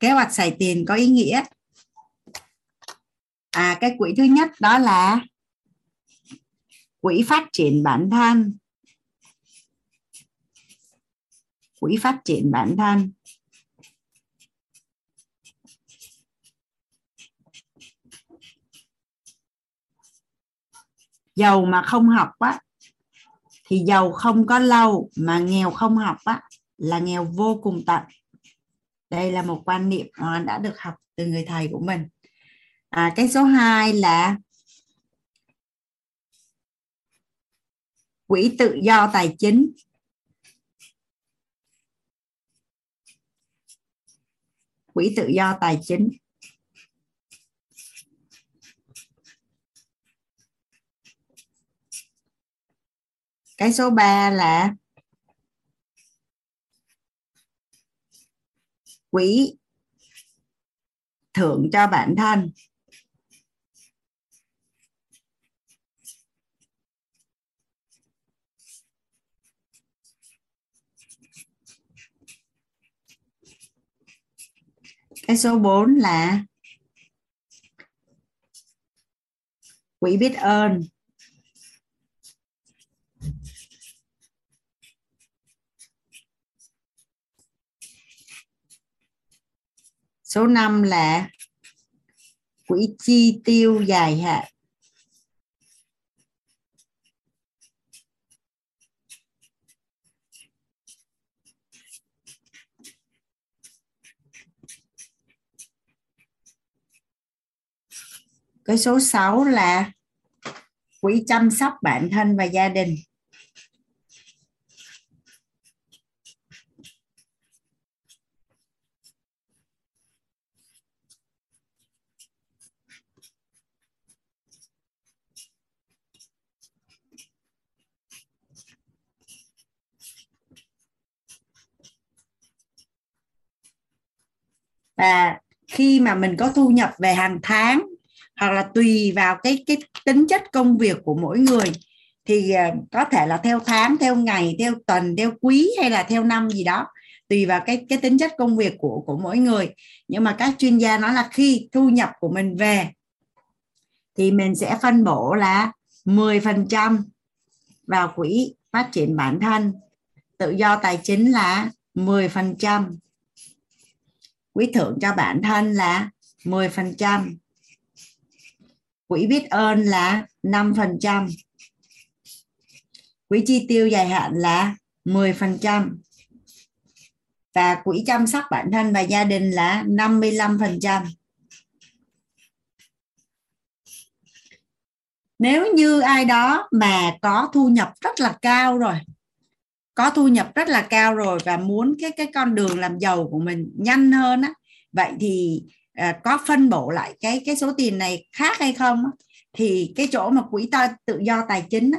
Kế hoạch xài tiền có ý nghĩa. Cái quỹ thứ nhất đó là quỹ phát triển bản thân. Quỹ phát triển bản thân. Giàu mà không học á, thì giàu không có lâu, mà nghèo không học á, là nghèo vô cùng tận. Đây là một quan niệm đã được học từ người thầy của mình. Cái số 2 là quỹ tự do tài chính. Quỹ tự do tài chính. Cái số 3 là quỹ thưởng cho bản thân. Cái số 4 là quỹ biết ơn. Số 5 là quỹ chi tiêu dài hạn. Cái số 6 là quỹ chăm sóc bản thân và gia đình. Và khi mà mình có thu nhập về hàng tháng hoặc là tùy vào cái tính chất công việc của mỗi người thì có thể là theo tháng, theo ngày, theo tuần, theo quý hay là theo năm gì đó, tùy vào cái tính chất công việc của mỗi người. Nhưng mà các chuyên gia nói là khi thu nhập của mình về thì mình sẽ phân bổ là 10% vào quỹ phát triển bản thân, tự do tài chính là 10%, quỹ thưởng cho bản thân là 10%, quỹ biết ơn là 5%, quỹ chi tiêu dài hạn là 10% và quỹ chăm sóc bản thân và gia đình là 55%. Nếu như ai đó mà có thu nhập rất là cao rồi, và muốn cái con đường làm giàu của mình nhanh hơn á, vậy thì có phân bổ lại cái số tiền này khác hay không á, thì cái chỗ mà quỹ tự do tài chính á,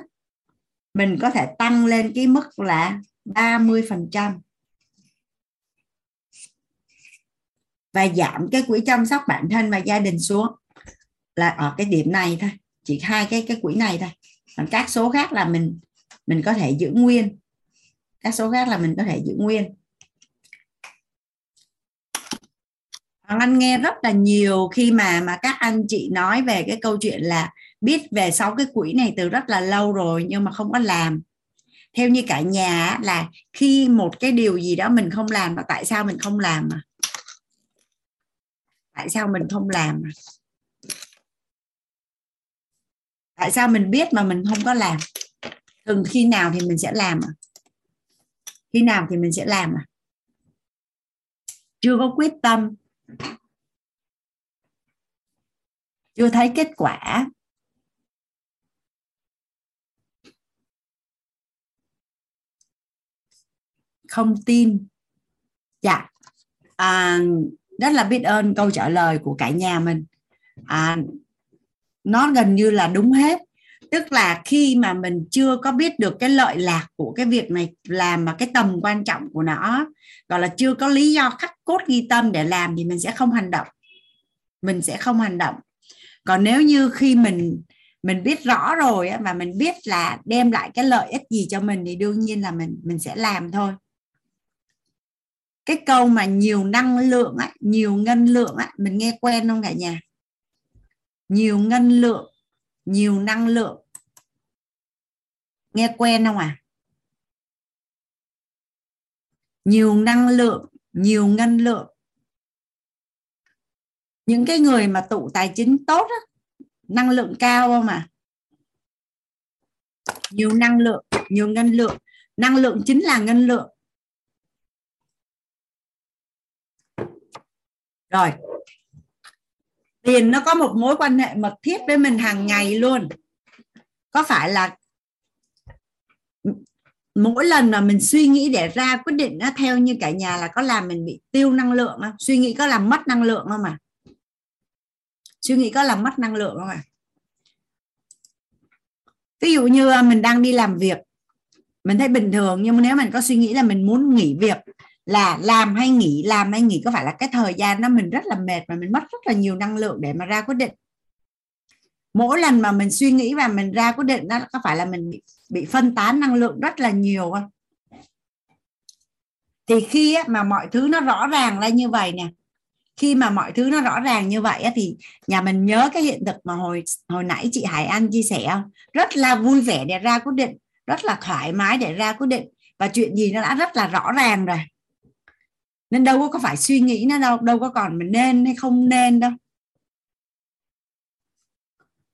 mình có thể tăng lên cái mức là 30% và giảm cái quỹ chăm sóc bản thân và gia đình xuống là ở cái điểm này thôi, chỉ hai cái quỹ này thôi. Còn các số khác là mình có thể giữ nguyên. Anh nghe rất là nhiều khi mà các anh chị nói về cái câu chuyện là biết về 6 cái quỹ này từ rất là lâu rồi nhưng mà không có làm. Theo như cả nhà là khi một cái điều gì đó mình không làm mà tại sao mình không làm à? Tại sao mình biết mà mình không có làm? Thường khi nào thì mình sẽ làm à? Chưa có quyết tâm, chưa thấy kết quả. Không tin. Dạ. Rất là biết ơn câu trả lời của cả nhà mình. Nó gần như là đúng hết. Tức là khi mà mình chưa có biết được cái lợi lạc của cái việc này làm mà cái tầm quan trọng của nó, gọi là chưa có lý do khắc cốt ghi tâm để làm thì mình sẽ không hành động. Còn nếu như khi mình biết rõ rồi á, và mình biết là đem lại cái lợi ích gì cho mình thì đương nhiên là mình sẽ làm thôi. Cái câu mà nhiều năng lượng á, nhiều ngân lượng á, mình nghe quen không cả nhà? Nhiều ngân lượng, nhiều năng lượng, nghe quen không à? Nhiều năng lượng, nhiều ngân lượng. Những cái người mà tụ tài chính tốt á, năng lượng cao không à? Nhiều năng lượng, nhiều ngân lượng. Năng lượng chính là ngân lượng. Rồi. Tiền nó có một mối quan hệ mật thiết với mình hàng ngày luôn. Có phải là mỗi lần mà mình suy nghĩ để ra quyết định theo như cả nhà là có làm mình bị tiêu năng lượng không? Suy nghĩ có làm mất năng lượng không à? Ví dụ như mình đang đi làm việc, mình thấy bình thường, nhưng mà nếu mình có suy nghĩ là mình muốn nghỉ việc, là làm hay nghỉ, có phải là cái thời gian đó mình rất là mệt và mình mất rất là nhiều năng lượng để mà ra quyết định. Mỗi lần mà mình suy nghĩ và mình ra quyết định đó, có phải là mình bị phân tán năng lượng rất là nhiều không? Thì khi mà mọi thứ nó rõ ràng là như vậy nè, thì nhà mình nhớ cái hiện thực mà hồi nãy chị Hải Anh chia sẻ không? Rất là vui vẻ để ra quyết định, rất là thoải mái để ra quyết định, và chuyện gì nó đã rất là rõ ràng rồi nên đâu có phải suy nghĩ nữa đâu, đâu có còn mình nên hay không nên đâu.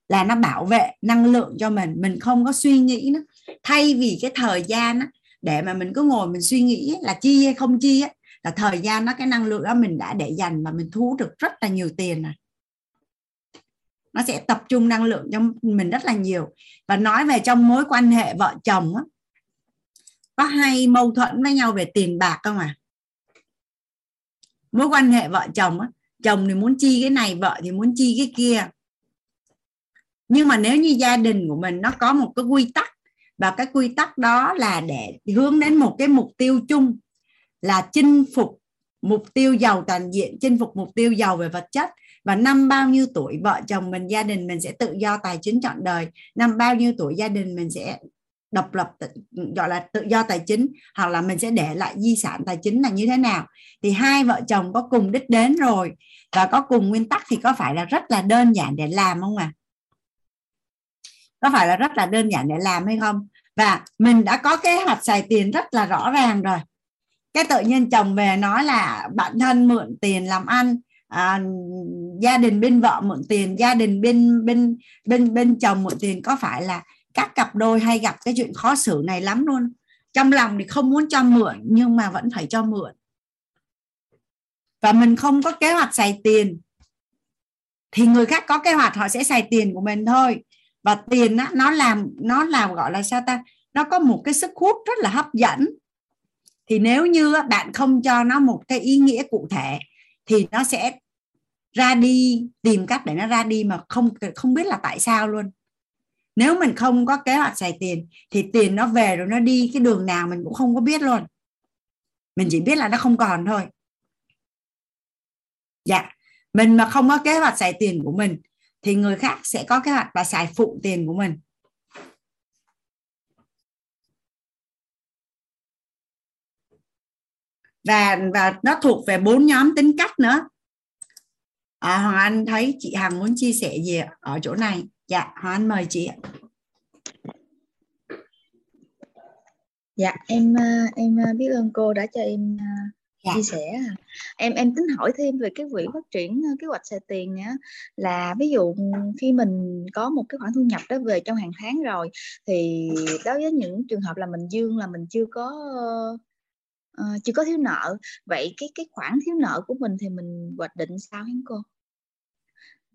Là nó bảo vệ năng lượng cho mình không có suy nghĩ nữa. Thay vì cái thời gian á, để mà mình cứ ngồi mình suy nghĩ là chi hay không chi á, là thời gian đó, cái năng lượng đó mình đã để dành và mình thu được rất là nhiều tiền rồi. Nó sẽ tập trung năng lượng cho mình rất là nhiều. Và nói về trong mối quan hệ vợ chồng á, có hay mâu thuẫn với nhau về tiền bạc không à? Mối quan hệ vợ chồng á, chồng thì muốn chi cái này, vợ thì muốn chi cái kia. Nhưng mà nếu như gia đình của mình nó có một cái quy tắc, và cái quy tắc đó là để hướng đến một cái mục tiêu chung là chinh phục mục tiêu giàu toàn diện, chinh phục mục tiêu giàu về vật chất. Và năm bao nhiêu tuổi vợ chồng mình, gia đình mình sẽ tự do tài chính trọn đời. Năm bao nhiêu tuổi gia đình mình sẽ độc lập, gọi là tự do tài chính, hoặc là mình sẽ để lại di sản tài chính là như thế nào. Thì hai vợ chồng có cùng đích đến rồi và có cùng nguyên tắc thì có phải là rất là đơn giản để làm không ạ? Có phải là rất là đơn giản để làm hay không? Và mình đã có kế hoạch xài tiền rất là rõ ràng rồi. Cái tự nhiên chồng về nói là bản thân mượn tiền làm ăn, gia đình bên vợ mượn tiền, gia đình bên chồng mượn tiền. Có phải là các cặp đôi hay gặp cái chuyện khó xử này lắm luôn? Trong lòng thì không muốn cho mượn nhưng mà vẫn phải cho mượn. Và mình không có kế hoạch xài tiền thì người khác có kế hoạch, họ sẽ xài tiền của mình thôi. Và tiền á, nó làm gọi là sao ta, nó có một cái sức hút rất là hấp dẫn. Thì nếu như bạn không cho nó một cái ý nghĩa cụ thể thì nó sẽ ra đi, tìm cách để nó ra đi mà không biết là tại sao luôn. Nếu mình không có kế hoạch xài tiền thì tiền nó về rồi nó đi cái đường nào mình cũng không có biết luôn. Mình chỉ biết là nó không còn thôi. Dạ, mình mà không có kế hoạch xài tiền của mình thì người khác sẽ có kế hoạch và xài phụ tiền của mình. Và nó thuộc về 4 nhóm tính cách nữa. Hoàng Anh thấy chị Hằng muốn chia sẻ gì ở chỗ này? Dạ, Hoàng Anh mời chị ạ. Dạ, em biết ơn cô đã cho em chia sẻ. Em tính hỏi thêm về cái quỹ phát triển kế hoạch xài tiền nữa, là ví dụ khi mình có một cái khoản thu nhập đó về trong hàng tháng rồi thì đối với những trường hợp là mình dương, là mình chưa có thiếu nợ, vậy cái khoản thiếu nợ của mình thì mình hoạch định sao hả cô?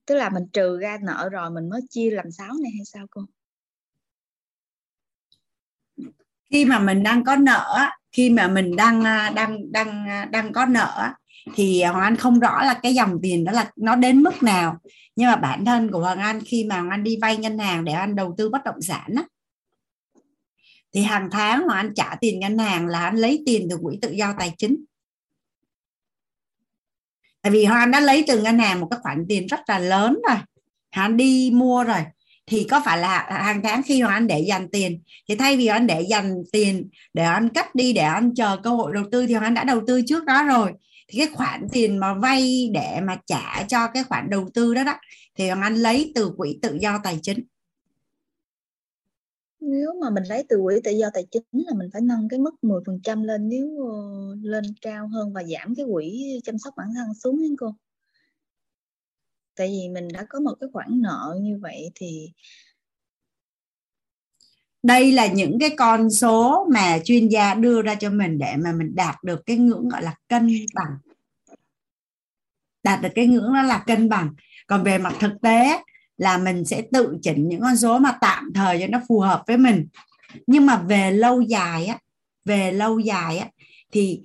Tức là mình trừ ra nợ rồi mình mới chia làm 6 này hay sao cô? Khi mà mình đang có nợ, khi mà mình đang có nợ thì Hoàng Anh không rõ là cái dòng tiền đó là nó đến mức nào, nhưng mà bản thân của Hoàng Anh khi mà Hoàng Anh đi vay ngân hàng để Anh đầu tư bất động sản á, thì hàng tháng Hoàng Anh trả tiền ngân hàng là Anh lấy tiền từ quỹ tự do tài chính. Tại vì Hoàng Anh đã lấy từ ngân hàng một cái khoản tiền rất là lớn rồi, Hoàng Anh đi mua rồi. Thì có phải là hàng tháng khi Hoàng Anh để dành tiền thì thay vì Anh để dành tiền để Anh cắt đi, để Anh chờ cơ hội đầu tư, thì Hoàng Anh đã đầu tư trước đó rồi. Thì cái khoản tiền mà vay để mà trả cho cái khoản đầu tư đó thì Hoàng Anh lấy từ quỹ tự do tài chính. Nếu mà mình lấy từ quỹ tự do tài chính là mình phải nâng cái mức 10% lên, nếu lên cao hơn, và giảm cái quỹ chăm sóc bản thân xuống hả cô? Tại vì mình đã có một cái khoản nợ như vậy thì... Đây là những cái con số mà chuyên gia đưa ra cho mình để mà mình đạt được cái ngưỡng gọi là cân bằng. Đạt được cái ngưỡng đó là cân bằng. Còn về mặt thực tế là mình sẽ tự chỉnh những con số mà tạm thời cho nó phù hợp với mình. Nhưng mà về lâu dài á, thì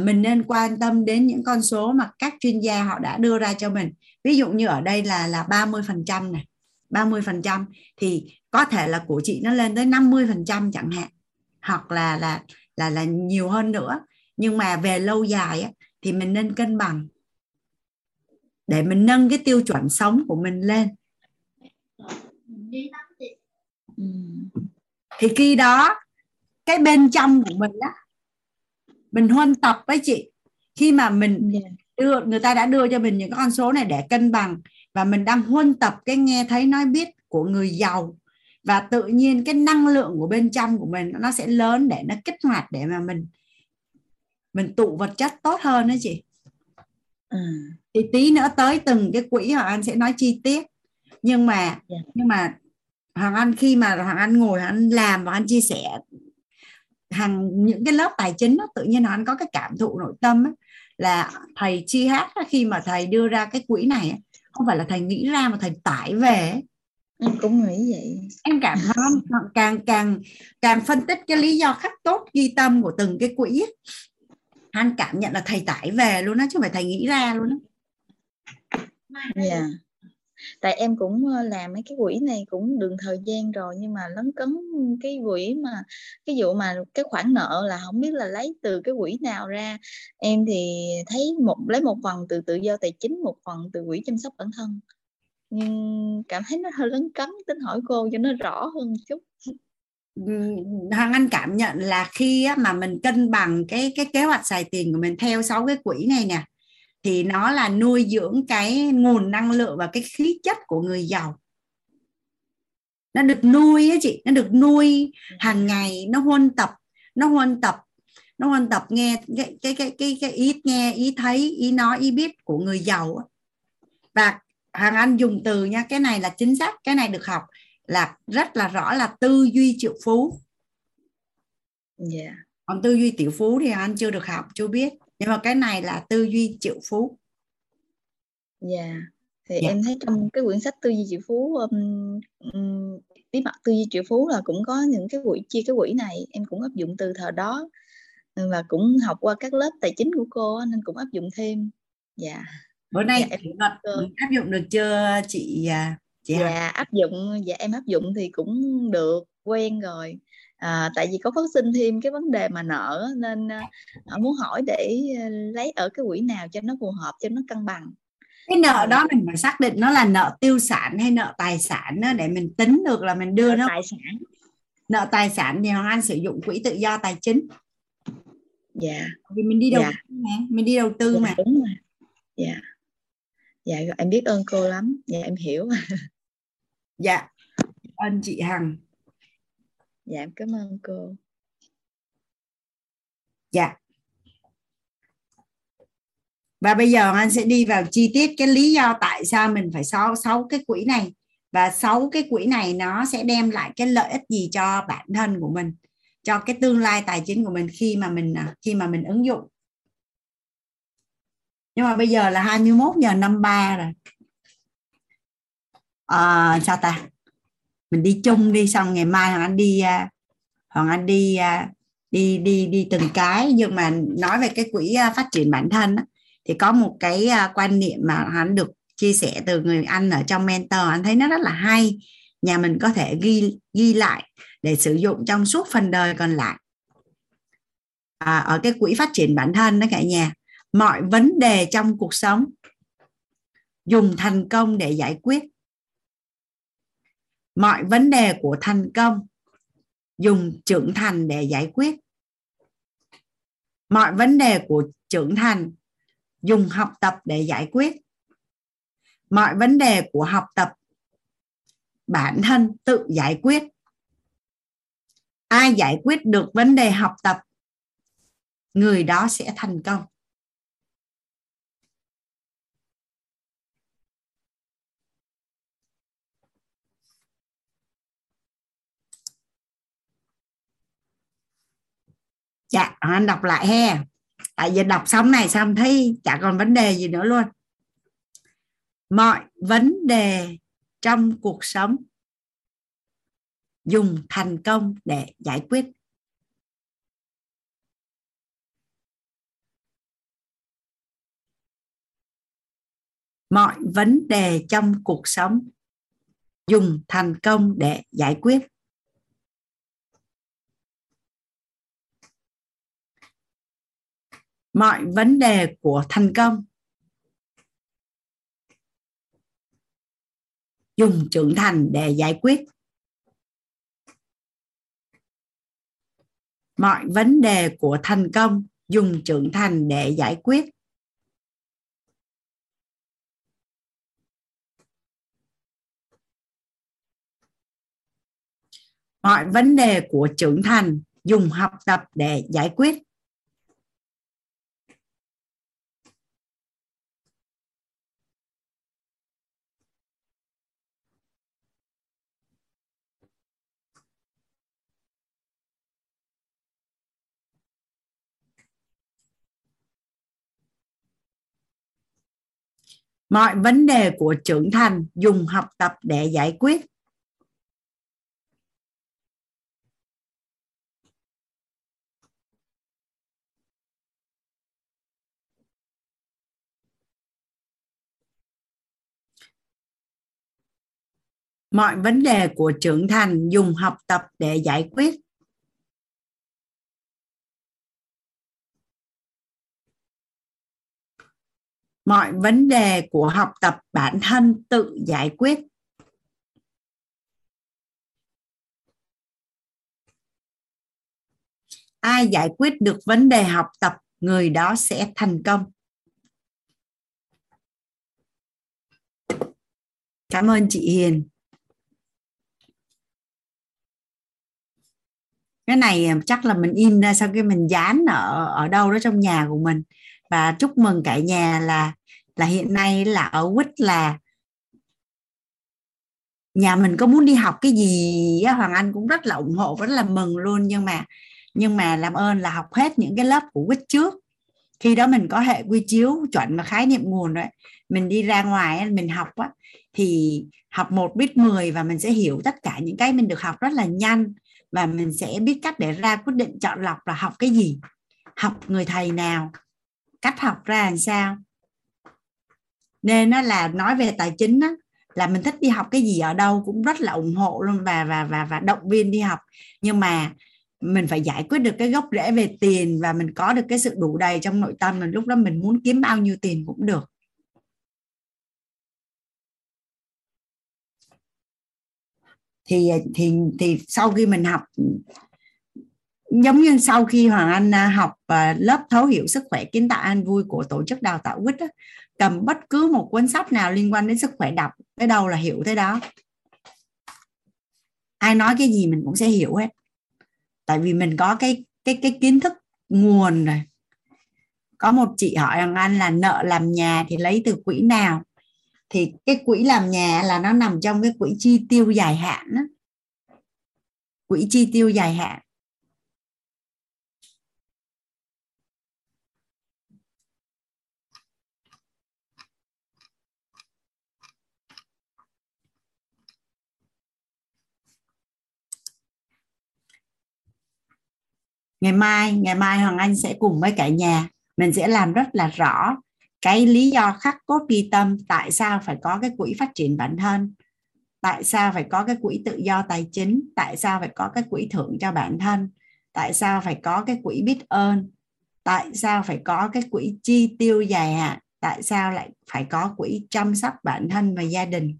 mình nên quan tâm đến những con số mà các chuyên gia họ đã đưa ra cho mình. Ví dụ như ở đây là 30% này, 30% thì có thể là của chị nó lên tới 50% chẳng hạn, hoặc là nhiều hơn nữa. Nhưng mà về lâu dài á, thì mình nên cân bằng để mình nâng cái tiêu chuẩn sống của mình lên. Thì khi đó cái bên trong của mình á, mình huân tập với chị. Khi mà mình người ta đã đưa cho mình những con số này để cân bằng, và mình đang huân tập cái nghe thấy nói biết của người giàu, và tự nhiên cái năng lượng của bên trong của mình nó sẽ lớn để nó kích hoạt, để mà mình tụ vật chất tốt hơn đó chị. Thì tí nữa tới từng cái quỹ Hoàng Anh sẽ nói chi tiết, nhưng mà Hoàng Anh khi mà Hoàng Anh ngồi Hoàng Anh làm và Hoàng Anh chia sẻ những cái lớp tài chính đó, tự nhiên Hoàng Anh có cái cảm thụ nội tâm ấy, là thầy Chi Hát khi mà thầy đưa ra cái quỹ này không phải là thầy nghĩ ra mà thầy tải về. Em cũng nghĩ vậy. Em cảm thấy càng phân tích cái lý do khắc tốt ghi tâm của từng cái quỹ ấy, anh cảm nhận là thầy tải về luôn đó, chứ không phải thầy nghĩ ra luôn đó. Tại em cũng làm mấy cái quỹ này cũng được thời gian rồi, nhưng mà lấn cấn cái quỹ mà cái vụ mà cái khoản nợ là không biết là lấy từ cái quỹ nào ra. Em thì thấy lấy một phần từ tự do tài chính, một phần từ quỹ chăm sóc bản thân, nhưng cảm thấy nó hơi lấn cấn, tính hỏi cô cho nó rõ hơn một chút. Hằng Anh cảm nhận là khi mà mình cân bằng cái kế hoạch xài tiền của mình theo 6 cái quỹ này nè, thì nó là nuôi dưỡng cái nguồn năng lượng và cái khí chất của người giàu. Nó được nuôi á chị, nó được nuôi hàng ngày, nó huân tập nghe cái ý nghe, ý thấy, ý nói, ý biết của người giàu á. Và Hằng Anh dùng từ nha, cái này là chính xác, cái này được học là rất là rõ là tư duy triệu phú. Yeah. Còn tư duy tỷ phú thì anh chưa được học, chưa biết. Nhưng mà cái này là tư duy triệu phú. Dạ. Yeah. Thì yeah, em thấy trong cái quyển sách tư duy triệu phú, bí mật tư duy triệu phú là cũng có những cái quỹ, chia cái quỹ này. Em cũng áp dụng từ thời đó và cũng học qua các lớp tài chính của cô nên cũng áp dụng thêm. Dạ. Yeah. Bữa nay yeah, em áp dụng được chưa chị? Dạ, yeah, áp dụng, dạ em áp dụng thì cũng được, quen rồi. Tại vì có phát sinh thêm cái vấn đề mà nợ nên muốn hỏi để lấy ở cái quỹ nào cho nó phù hợp, cho nó cân bằng. Cái nợ đó mình phải xác định nó là nợ tiêu sản hay nợ tài sản đó, để mình tính được là mình đưa nó. Tài sản. Nợ tài sản thì Hoàng Anh sử dụng quỹ tự do tài chính. Dạ. Yeah. Vì mình đi đầu yeah, tư mà, mình đi đầu tư yeah, mà. Đúng rồi. Dạ. Yeah. Dạ em biết ơn cô lắm. Dạ em hiểu. Dạ ơn chị Hằng. Dạ em cảm ơn cô. Dạ. Và bây giờ anh sẽ đi vào chi tiết cái lý do tại sao mình phải so 6 cái quỹ này, và 6 cái quỹ này nó sẽ đem lại cái lợi ích gì cho bản thân của mình, cho cái tương lai tài chính của mình khi mà mình ứng dụng. Nhưng mà bây giờ là 21:53 rồi. Sao ta? Mình đi chung đi, xong ngày mai Hoàng Anh đi từng cái. Nhưng mà nói về cái quỹ phát triển bản thân á, thì có một cái quan niệm mà Hoàng Anh được chia sẻ từ người anh ở trong mentor, anh thấy nó rất là hay. Nhà mình có thể ghi lại để sử dụng trong suốt phần đời còn lại. Ở cái quỹ phát triển bản thân đó cả nhà, mọi vấn đề trong cuộc sống dùng thành công để giải quyết. Mọi vấn đề của thành công dùng trưởng thành để giải quyết. Mọi vấn đề của trưởng thành dùng học tập để giải quyết. Mọi vấn đề của học tập bản thân tự giải quyết. Ai giải quyết được vấn đề học tập, người đó sẽ thành công. Dạ, anh đọc lại ha. Tại vì đọc xong này xong thấy chả còn vấn đề gì nữa luôn. Mọi vấn đề trong cuộc sống dùng thành công để giải quyết. Mọi vấn đề trong cuộc sống dùng thành công để giải quyết. Mọi vấn đề của thành công dùng trưởng thành để giải quyết. Mọi vấn đề của thành công dùng trưởng thành để giải quyết. Mọi vấn đề của trưởng thành dùng học tập để giải quyết. Mọi vấn đề của trưởng thành dùng học tập để giải quyết. Mọi vấn đề của trưởng thành dùng học tập để giải quyết. Mọi vấn đề của học tập bản thân tự giải quyết. Ai giải quyết được vấn đề học tập, người đó sẽ thành công. Cảm ơn chị Hiền. Cái này chắc là mình in ra sau khi mình dán ở đâu đó trong nhà của mình. Và chúc mừng cả nhà là hiện nay là ở WIT là nhà mình có muốn đi học cái gì Hoàng Anh cũng rất là ủng hộ, rất là mừng luôn. Nhưng mà làm ơn là học hết những cái lớp của WIT trước. Khi đó mình có hệ quy chiếu chuẩn và khái niệm nguồn rồi. Mình đi ra ngoài mình học á, thì học 1 biết 10 và mình sẽ hiểu tất cả những cái mình được học rất là nhanh. Và mình sẽ biết cách để ra quyết định chọn lọc là học cái gì, học người thầy nào, cách học ra làm sao. Nên nó là nói về tài chính đó, là mình thích đi học cái gì ở đâu cũng rất là ủng hộ luôn và động viên đi học. Nhưng mà mình phải giải quyết được cái gốc rễ về tiền và mình có được cái sự đủ đầy trong nội tâm. Mình lúc đó mình muốn kiếm bao nhiêu tiền cũng được. Thì sau khi mình học, giống như sau khi Hoàng Anh học lớp thấu hiểu sức khỏe kiến tạo an vui của tổ chức đào tạo WIT, cầm bất cứ một cuốn sách nào liên quan đến sức khỏe đọc tới đâu là hiểu tới đó. Ai nói cái gì mình cũng sẽ hiểu hết, tại vì mình có cái kiến thức nguồn rồi. Có một chị hỏi Hoàng Anh là nợ làm nhà thì lấy từ quỹ nào? Thì cái quỹ làm nhà là nó nằm trong cái quỹ chi tiêu dài hạn đó. Quỹ chi tiêu dài hạn. Ngày mai Hoàng Anh sẽ cùng với cả nhà mình sẽ làm rất là rõ cái lý do khắc cốt ghi tâm tại sao phải có cái quỹ phát triển bản thân, tại sao phải có cái quỹ tự do tài chính, tại sao phải có cái quỹ thưởng cho bản thân, tại sao phải có cái quỹ biết ơn, tại sao phải có cái quỹ chi tiêu dài hạn, tại sao lại phải có quỹ chăm sóc bản thân và gia đình.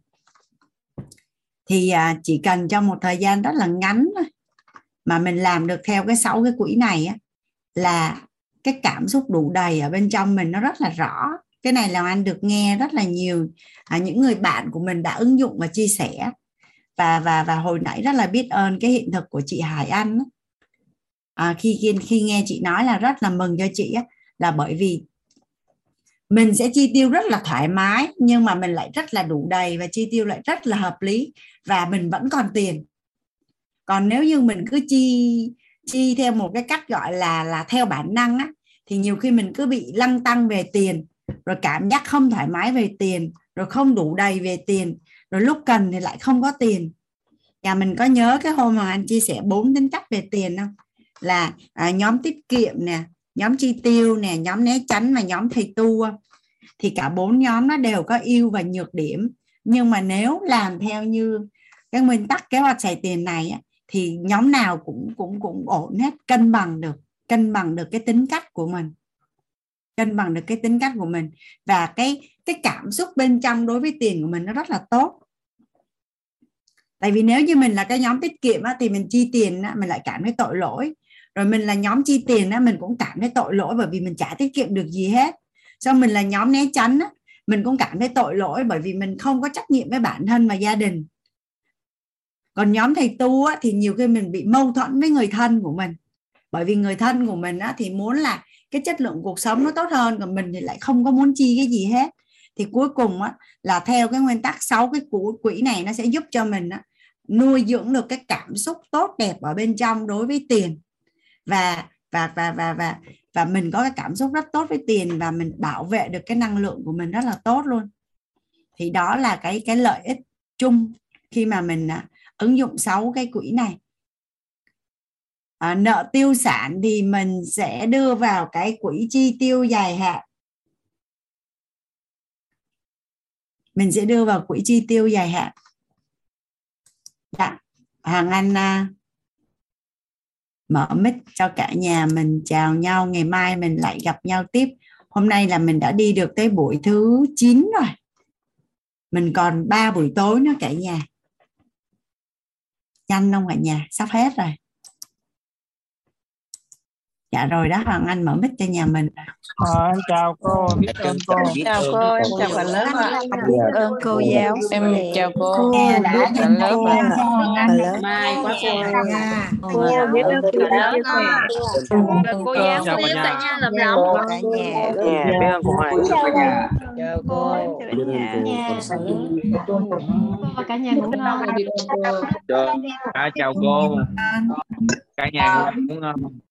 Thì chỉ cần trong một thời gian rất là ngắn mà mình làm được theo cái 6 cái quỹ này á, là cái cảm xúc đủ đầy ở bên trong mình nó rất là rõ. Cái này là anh được nghe rất là nhiều những người bạn của mình đã ứng dụng và chia sẻ. Và hồi nãy rất là biết ơn cái hiện thực của chị Hải Anh. Khi nghe chị nói là rất là mừng cho chị á, là bởi vì mình sẽ chi tiêu rất là thoải mái nhưng mà mình lại rất là đủ đầy và chi tiêu lại rất là hợp lý và mình vẫn còn tiền. Còn nếu như mình cứ chi theo một cái cách gọi là theo bản năng á, thì nhiều khi mình cứ bị lăng tăng về tiền, rồi cảm giác không thoải mái về tiền, rồi không đủ đầy về tiền, rồi lúc cần thì lại không có tiền. Nhà mình có nhớ cái hôm mà anh chia sẻ 4 tính cách về tiền không? Là nhóm tiết kiệm nè, nhóm chi tiêu nè, nhóm né tránh và nhóm thầy tu. Thì cả 4 nhóm nó đều có ưu và nhược điểm. Nhưng mà nếu làm theo như cái nguyên tắc kế hoạch xài tiền này á, thì nhóm nào cũng ổn hết, cân bằng được cái tính cách của mình, và cái cảm xúc bên trong đối với tiền của mình nó rất là tốt. Tại vì nếu như mình là cái nhóm tiết kiệm á, thì mình chi tiền á, mình lại cảm thấy tội lỗi, rồi mình là nhóm chi tiền á, mình cũng cảm thấy tội lỗi bởi vì mình chả tiết kiệm được gì hết. Xong mình là nhóm né tránh á, mình cũng cảm thấy tội lỗi bởi vì mình không có trách nhiệm với bản thân và gia đình. Còn nhóm thầy tu á, thì nhiều khi mình bị mâu thuẫn với người thân của mình. Bởi vì người thân của mình á, thì muốn là cái chất lượng cuộc sống nó tốt hơn, còn mình thì lại không có muốn chi cái gì hết. Thì cuối cùng á, là theo cái nguyên tắc 6 cái quỹ này nó sẽ giúp cho mình á, nuôi dưỡng được cái cảm xúc tốt đẹp ở bên trong đối với tiền. Và mình có cái cảm xúc rất tốt với tiền và mình bảo vệ được cái năng lượng của mình rất là tốt luôn. Thì đó là cái lợi ích chung khi mà mình ứng dụng 6 cái quỹ này. Nợ tiêu sản thì mình sẽ đưa vào cái quỹ chi tiêu dài hạn. Dạ, Hằng Anh mở mic cho cả nhà mình chào nhau. Ngày mai mình lại gặp nhau tiếp. Hôm nay là mình đã đi được tới buổi thứ 9 rồi. Mình còn 3 buổi tối nữa cả nhà. Nhanh không cả nhà? Sắp hết rồi. Dạ rồi đó, Hoàng Anh mở mic cho nhà mình. Em chào cô, biết ơn cô. Chào cô, em chào cả lớp ạ. Biết ơn cô giáo. Em chào cô. Em đã biết ơn cô. Mai quá cô. Cô biết ơn cô giáo. Cô giáo biết cả nhà làm lòng. Cả nhà. Biết ơn cô. Chào cô. Biết ơn cô. Cả nhà ngủ ngon. Chào cô. Cả nhà ngủ ngon.